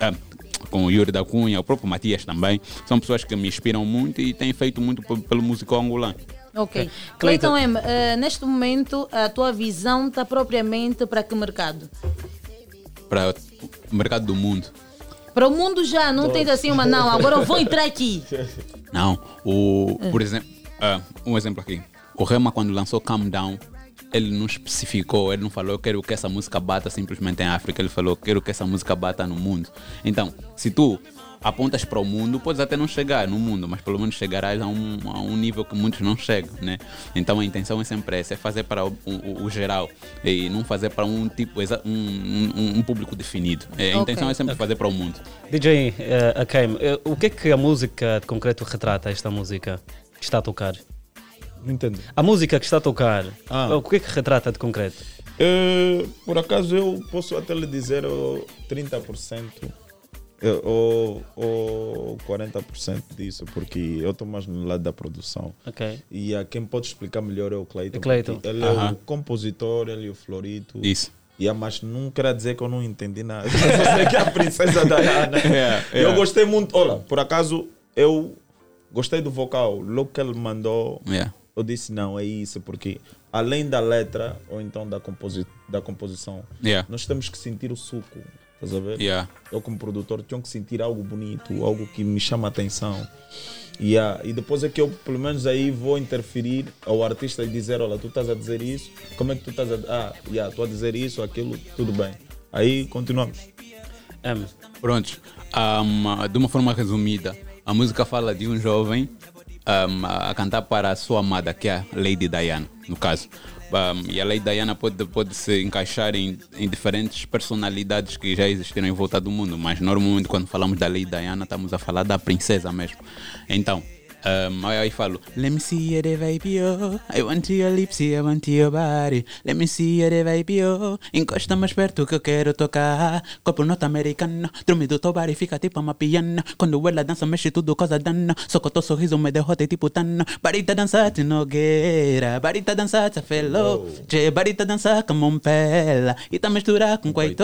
com o Yuri da Cunha, o próprio Matias também. São pessoas que me inspiram muito e têm feito muito pelo musical angolano. Ok. Cleiton M, neste momento a tua visão está propriamente para que mercado? Para o mercado do mundo. Para o mundo já, não tens assim uma não, agora eu vou entrar aqui. Não, por exemplo, um exemplo aqui. O Rema, quando lançou Calm Down, ele não especificou, ele não falou eu quero que essa música bata simplesmente em África, ele falou eu quero que essa música bata no mundo. Então, se tu apontas para o mundo, podes até não chegar no mundo, mas pelo menos chegarás a um nível que muitos não chegam, né? Então a intenção é sempre essa, é fazer para o geral e não fazer para um tipo, um público definido. A intenção é sempre fazer para o mundo. DJ Akaim, o que é que a música de concreto retrata, esta música que está a tocar? Entendo. A música que está a tocar, o que é que retrata de concreto? Por acaso eu posso até lhe dizer 30% ou 40% disso, porque eu estou mais no lado da produção. Okay. E a quem pode explicar melhor é o Cleiton. Ele é o compositor, ele é o florito. Isso. Mas não quer dizer que eu não entendi nada. Eu só sei que é a princesa da Ana. Eu gostei muito. Olha, por acaso eu gostei do vocal. Logo que ele mandou... Eu disse, não, é isso, porque além da letra, ou então da composição, nós temos que sentir o suco, estás a ver? Eu como produtor tenho que sentir algo bonito, algo que me chama a atenção. E depois é que eu, pelo menos aí, vou interferir ao artista e dizer, olha, tu estás a dizer isso, como é que tu estás a... tu a dizer isso, aquilo, tudo bem. Aí continuamos. Pronto, de uma forma resumida, a música fala de um jovem a cantar para a sua amada, que é a Lady Diana, no caso. E a Lady Diana pode se encaixar em diferentes personalidades que já existiram em volta do mundo, mas normalmente quando falamos da Lady Diana estamos a falar da princesa mesmo. Então, aí falo, let me see you the vibe, oh. I want your lips, I want your body. Let me see you the vibe, oh. Encosta mais perto que eu quero tocar. Corpo norte-americano, drume do teu body fica tipo uma piano. Quando ela dança mexe tudo causa dano. Só que o teu sorriso me derrota tipo Tano. Barita dança te nogueira, barita dança te fellow, che barita dança com mompela e tá mistura com coito.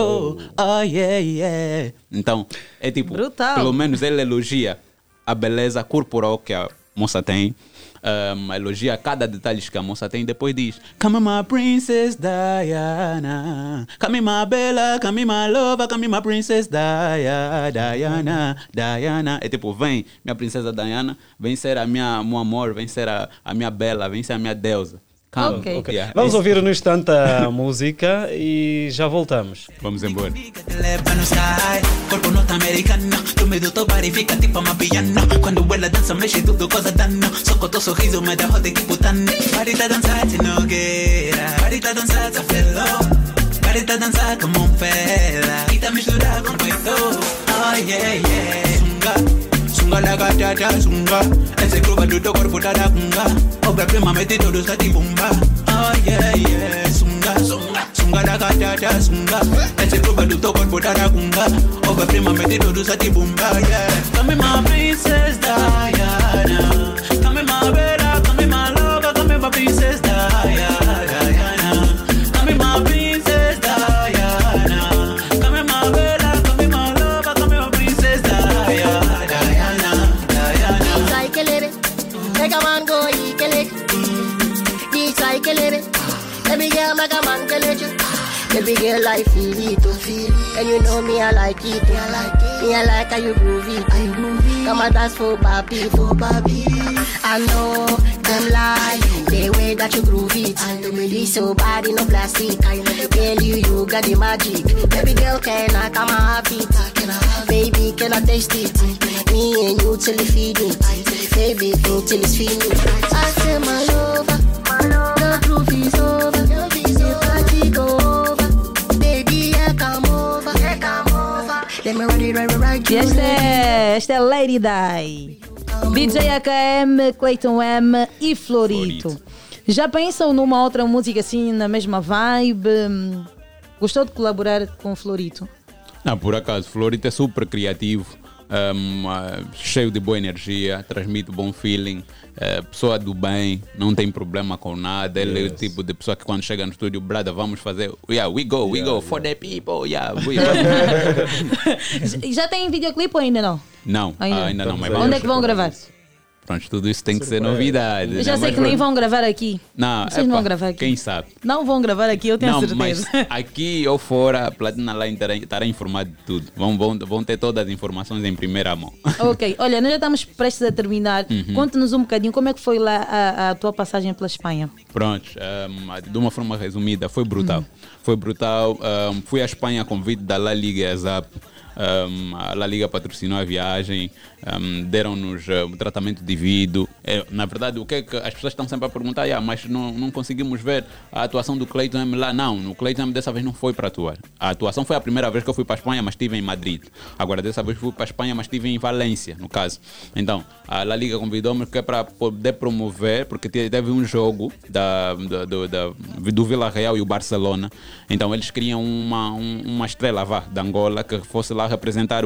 Oh yeah yeah. Então é tipo, brutal. Pelo menos ele elogia a beleza corporal que a moça tem, elogia cada detalhe que a moça tem, depois diz come my princess Diana, come my bella, come my lover, come my princess Diana, Diana. É tipo, vem minha princesa Diana, vem ser a meu amor, vem ser a minha bela, vem ser a minha deusa. Calma. Okay. Yeah. Vamos ouvir no instante a música e já voltamos. Vamos embora. La gata da zunga, ese curva do teu corpo tá da bunga. O bebê mamete todo está de bomba. Oh yeah yeah, zunga zunga, zunga la gata da zunga, ese curva do teu corpo tá da bunga. O bebê mamete todo está de bomba. Yeah, come my princess Diana, come my bella, come my lover, come my princess Diana. Baby girl, I feel it, and you know me, I like it. Me, I like how you groove it. Come and dance for papi, for papi. I know them lie, the way that you groove it. To me, this so bad, no plastic. Girl, you got the magic. Baby girl, can I come and have it? Baby, can I taste it? Me and you till you feed it. Baby, till it's finished. I say my lover, the groove is over. E esta é Lady Day. DJ AKM, Clayton M e Florito. Já pensam numa outra música assim, na mesma vibe? Gostou de colaborar com o Florito? Não, por acaso, Florito é super criativo, cheio de boa energia, transmite bom feeling, pessoa do bem, não tem problema com nada. Ele é o tipo de pessoa que quando chega no estúdio, brada, vamos fazer, we go for the people, we go. Já tem videoclipe ou ainda não? Não, ainda não. Mas onde é que vão gravar? Pronto, tudo isso tem que ser novidade. Eu já sei que nem vão gravar aqui. Não, vocês não vão gravar aqui. Quem sabe? Não vão gravar aqui, eu tenho certeza. Mas aqui ou fora, a Platina lá estará informada de tudo. Vão ter todas as informações em primeira mão. Ok, olha, nós já estamos prestes a terminar. Uhum. Conta-nos um bocadinho como é que foi lá a tua passagem pela Espanha. Pronto, de uma forma resumida, foi brutal. Uhum. Foi brutal. Fui à Espanha a convite da La Liga e a Zap. A La Liga patrocinou a viagem, deram-nos um tratamento devido. Na verdade, o que é que as pessoas estão sempre a perguntar? Mas não conseguimos ver a atuação do Clayton M lá. Não, o Clayton M dessa vez não foi para atuar. A atuação foi a primeira vez que eu fui para a Espanha, mas estive em Madrid. Agora, dessa vez fui para a Espanha, mas estive em Valência, no caso. Então, a La Liga convidou-me que é para poder promover, porque teve um jogo do Vila Real e o Barcelona. Então, eles criam uma estrela da Angola que fosse lá representar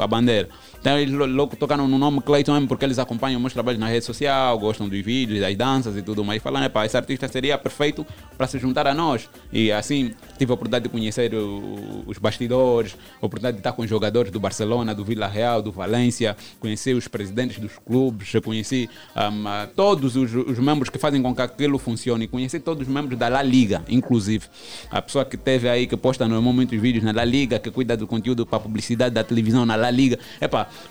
a bandeira. Então eles logo tocaram no nome Clayton M, porque eles acompanham meus trabalhos na rede social, gostam dos vídeos, das danças e tudo mais. Falaram, esse artista seria perfeito para se juntar a nós. E assim tive a oportunidade de conhecer os bastidores, a oportunidade de estar com os jogadores do Barcelona, do Vila Real, do Valência, conheci os presidentes dos clubes, conheci todos os membros que fazem com que aquilo funcione, conheci todos os membros da La Liga, inclusive a pessoa que teve aí, que posta normalmente os vídeos na La Liga, que cuida do conteúdo para a publicidade da televisão na La Liga.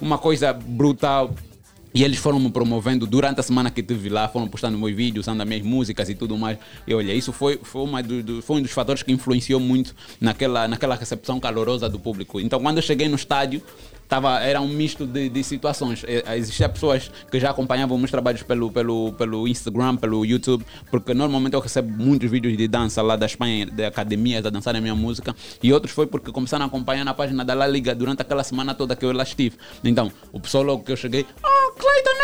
Uma coisa brutal. E eles foram me promovendo durante a semana que estive lá, foram postando meus vídeos, usando as minhas músicas e tudo mais. E olha, isso foi um dos fatores que influenciou muito naquela recepção calorosa do público. Então, quando eu cheguei no estádio, era um misto de situações. Existiam pessoas que já acompanhavam meus trabalhos pelo Instagram, pelo YouTube, porque normalmente eu recebo muitos vídeos de dança lá da Espanha, de academias a dançar a minha música, e outros foi porque começaram a acompanhar na página da La Liga durante aquela semana toda que eu lá estive. Então, o pessoal logo que eu cheguei, Clayton!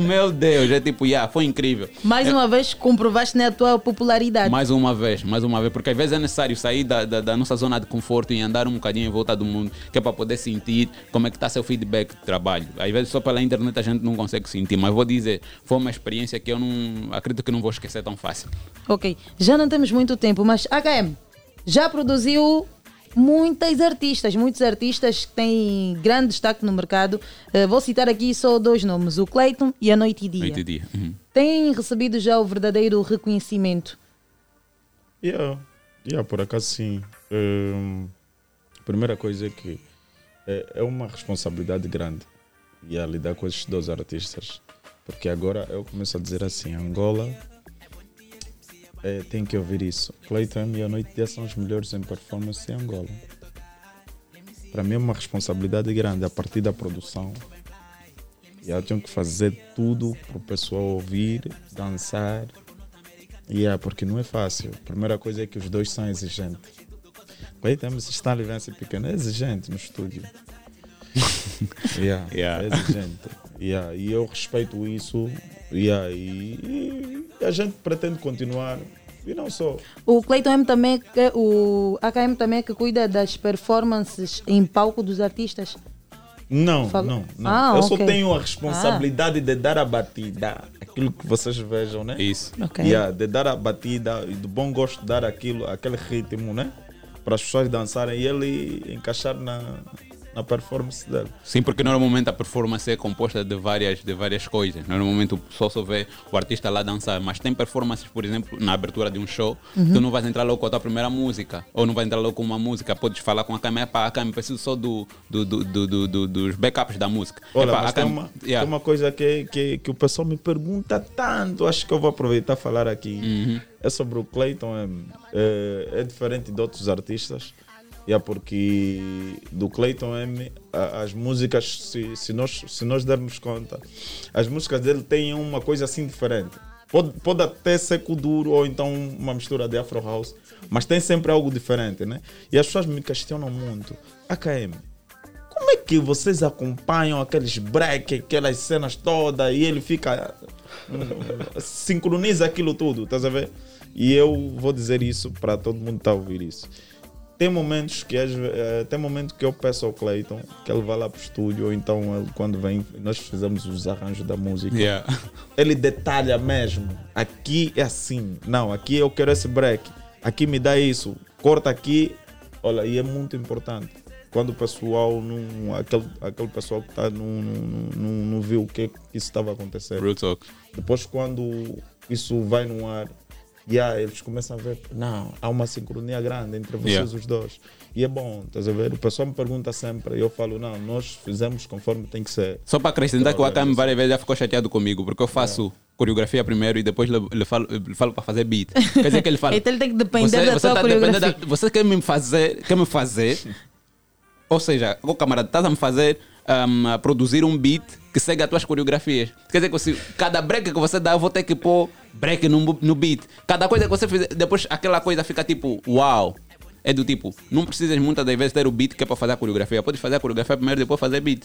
Meu Deus, foi incrível. Mais uma vez comprovaste a tua popularidade. Mais uma vez, porque às vezes é necessário sair da nossa zona de conforto e andar um bocadinho em volta do mundo, que é para poder sentir como é que está seu feedback de trabalho. Às vezes só pela internet a gente não consegue sentir, mas vou dizer, foi uma experiência que eu não acredito que não vou esquecer tão fácil. Ok, já não temos muito tempo, mas HM já produziu muitos artistas que têm grande destaque no mercado. Vou citar aqui só dois nomes, o Clayton e a Noite e Dia. Uhum. Têm recebido já o verdadeiro reconhecimento? Por acaso sim. Primeira coisa é que é uma responsabilidade grande lidar com estes dois artistas, porque agora eu começo a dizer assim, Angola tem que ouvir isso. Clayton e a Noite Dia são os melhores em performance em Angola. Para mim é uma responsabilidade grande. A partir da produção, eu tenho que fazer tudo para o pessoal ouvir, dançar, porque não é fácil. A primeira coisa é que os dois são exigentes. Clayton está ali, vem assim pequeno, é exigente no estúdio. É exigente. E eu respeito isso. E a gente pretende continuar. E não só. O Clayton M também, o AKM também que cuida das performances em palco dos artistas? Não. Eu só tenho a responsabilidade de dar a batida. Aquilo que vocês vejam, né? Isso. Okay. De dar a batida e do bom gosto de dar aquele ritmo, né? Para as pessoas dançarem e ele encaixar na performance dele. Sim, porque normalmente a performance é composta de várias coisas. Normalmente o pessoal só vê o artista lá dançar, mas tem performances, por exemplo, na abertura de um show, tu não vais entrar logo com a tua primeira música, ou não vais entrar logo com uma música, podes falar com a câmera, preciso só dos backups da música. Olha, tem uma coisa que o pessoal me pergunta tanto, acho que eu vou aproveitar a falar aqui. Uhum. É sobre o Clayton M. É diferente de outros artistas, porque do Clayton M, as músicas, se nós dermos conta, as músicas dele têm uma coisa assim diferente. Pode até ser duro ou então uma mistura de Afro House, mas tem sempre algo diferente, né? E as pessoas me questionam muito. AKM, como é que vocês acompanham aqueles breaks, aquelas cenas todas e ele fica... sincroniza aquilo tudo, estás a ver? E eu vou dizer isso para todo mundo que está a ouvir isso. Tem momentos que, eu peço ao Clayton que ele vá lá para o estúdio, ou então ele, quando vem, nós fizemos os arranjos da música. Yeah. Ele detalha mesmo. Aqui é assim. Não, aqui eu quero esse break. Aqui me dá isso. Corta aqui. Olha, e é muito importante. Quando o pessoal, aquele pessoal que está não viu o que isso estava acontecendo. Real talk. Depois quando isso vai no ar, yeah, eles começam a ver, não, há uma sincronia grande entre vocês, yeah, os dois. E é bom, estás a ver? O pessoal me pergunta sempre, e eu falo, não, nós fizemos conforme tem que ser. Só para acrescentar que o Atami várias vezes já ficou chateado comigo, porque eu faço coreografia primeiro e depois ele fala para fazer beat. Quer dizer que ele fala... Então ele tem que depender da sua coreografia. Você quer me fazer... Ou seja, o camarada está a me fazer a produzir um beat que segue as tuas coreografias. Quer dizer que cada break que você dá, eu vou ter que pôr break no beat. Cada coisa que você fizer, depois aquela coisa fica tipo, uau. É do tipo, não precisas muitas das vezes ter o beat que é para fazer a coreografia. Podes fazer a coreografia primeiro, depois fazer beat.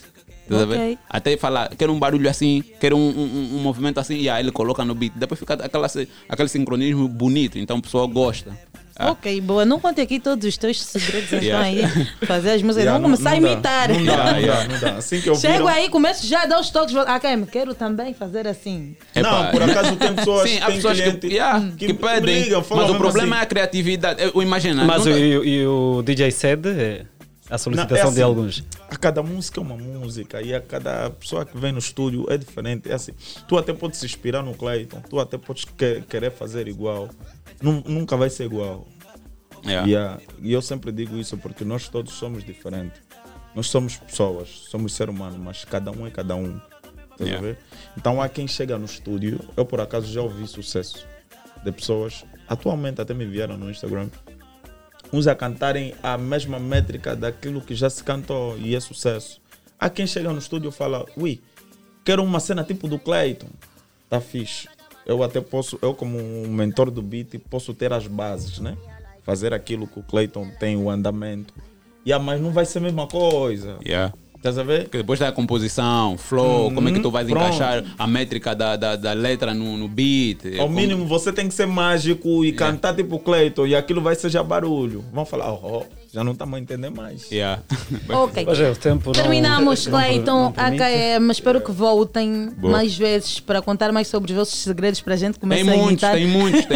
Okay. Até falar, quero um barulho assim, quero um movimento assim, e aí ele coloca no beat. Depois fica aquele sincronismo bonito, então o pessoal gosta. Ah. Ok, boa. Não conte aqui todos os teus segredos, yeah, aí. Fazer as músicas. Yeah, vamos começar a imitar. Não dá, não dá. Assim que eu chego aí, começo já a dar os toques. AKM, quero também fazer assim. Epa. Não, por acaso tem pessoas, sim, tem pessoas que pedem. Brigam, mas o problema assim é a criatividade. Eu imagino. Mas o DJ Sed, a solicitação é assim, de alguns. A cada música é uma música e a cada pessoa que vem no estúdio é diferente. É assim, tu até podes se inspirar no Clayton, tu até podes querer fazer igual. Nunca vai ser igual. Yeah. Yeah. E eu sempre digo isso porque nós todos somos diferentes. Nós somos pessoas, somos seres humanos, mas cada um é cada um. Tá, yeah, vendo? Então há quem chega no estúdio, eu por acaso já ouvi sucesso de pessoas, atualmente até me vieram no Instagram, uns a cantarem a mesma métrica daquilo que já se cantou e é sucesso. Há quem chega no estúdio e fala, ui, quero uma cena tipo do Clayton. Tá fixe. Eu até posso, eu como um mentor do beat, posso ter as bases, né? Fazer aquilo que o Clayton tem, o andamento. Yeah, mas não vai ser a mesma coisa. Yeah. Estás a ver? Porque depois da composição, flow, como é que tu vais encaixar a métrica da letra no beat. Ao mínimo, você tem que ser mágico e cantar tipo Clayton e aquilo vai ser já barulho. Vão falar, já não estamos a entender mais. Yeah. Ok. Mas o tempo terminamos, Clayton, AKM. Espero que voltem mais vezes para contar mais sobre os vossos segredos para a gente começar a imitar. Tem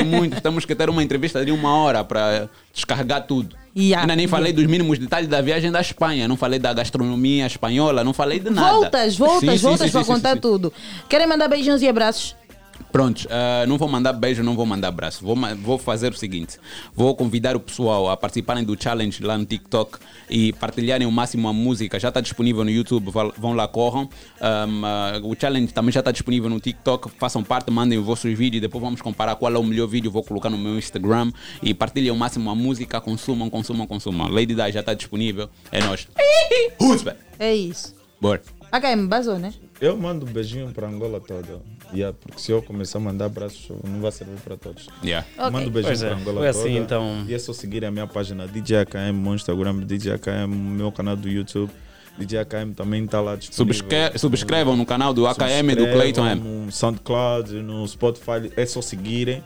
muitos. Temos que ter uma entrevista de 1 hora para descarregar tudo. Yeah. Ainda nem falei dos mínimos detalhes da viagem da Espanha. Não falei da gastronomia espanhola, não falei de nada. Voltas para contar tudo. Querem mandar beijinhos e abraços? Pronto, não vou mandar beijo, não vou mandar abraço. Vou fazer o seguinte, vou convidar o pessoal a participarem do challenge lá no TikTok e partilharem o máximo a música. Já está disponível no YouTube, vão lá, corram. O challenge também já está disponível no TikTok, façam parte, mandem os vossos vídeos, depois vamos comparar qual é o melhor vídeo, vou colocar no meu Instagram e partilhem o máximo a música, consumam. Lady Di já está disponível, é nóis. É isso. Bora. Ok, me basou, né? Eu mando um beijinho para Angola toda. Yeah, porque se eu começar a mandar abraços, não vai servir para todos. Yeah. Okay. Mando um beijinho para Angola toda. Assim, então... E é só seguir a minha página DJ AKM, meu Instagram, DJ AKM, meu canal do YouTube. DJ AKM também está lá disponível. Subscrevam no canal do AKM e do Clayton M. No SoundCloud, no Spotify, é só seguirem.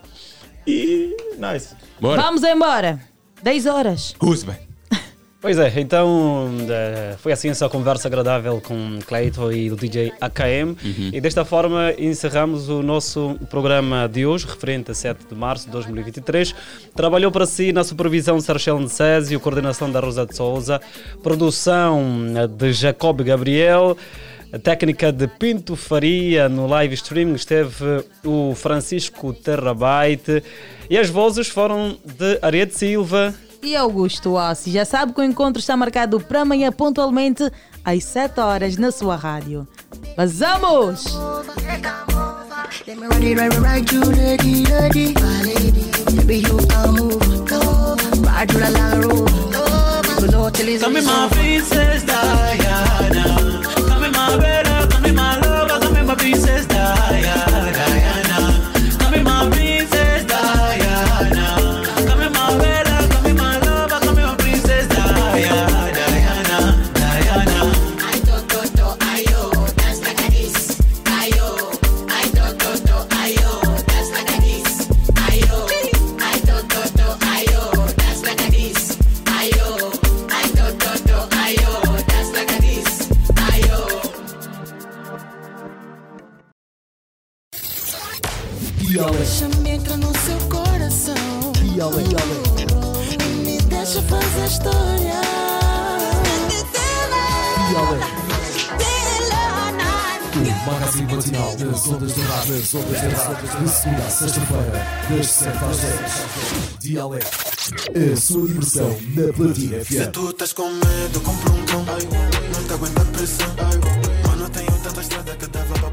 E nice. Bora. Vamos embora. 10 horas. Usbem. Pois é, então foi assim essa conversa agradável com Clayton e o DJ AKM. E desta forma encerramos o nosso programa de hoje, referente a 7 de março de 2023. Trabalhou para si na supervisão de Sarchel Necésio, coordenação da Rosa de Souza, produção de Jacob Gabriel, a técnica de Pinto Faria. No live streaming esteve o Francisco Terrabyte e as vozes foram de Arieth Silva e Augusto Hossi. Já sabe que o encontro está marcado para amanhã pontualmente às 7 horas na sua rádio. Vazamos! Dialé. Deixa-me entrar no seu coração. Dialé. E me deixa fazer história. Dialé. O magazine matinal das ondas de rádio. Das ondas de rádio. De segunda a sexta-feira, das 7 às 10. Dialé. A sua diversão na Platina FM. Se tu estás com medo, compra um cão. Não te aguento a pressão. Mano, tenho tanta estrada que dava para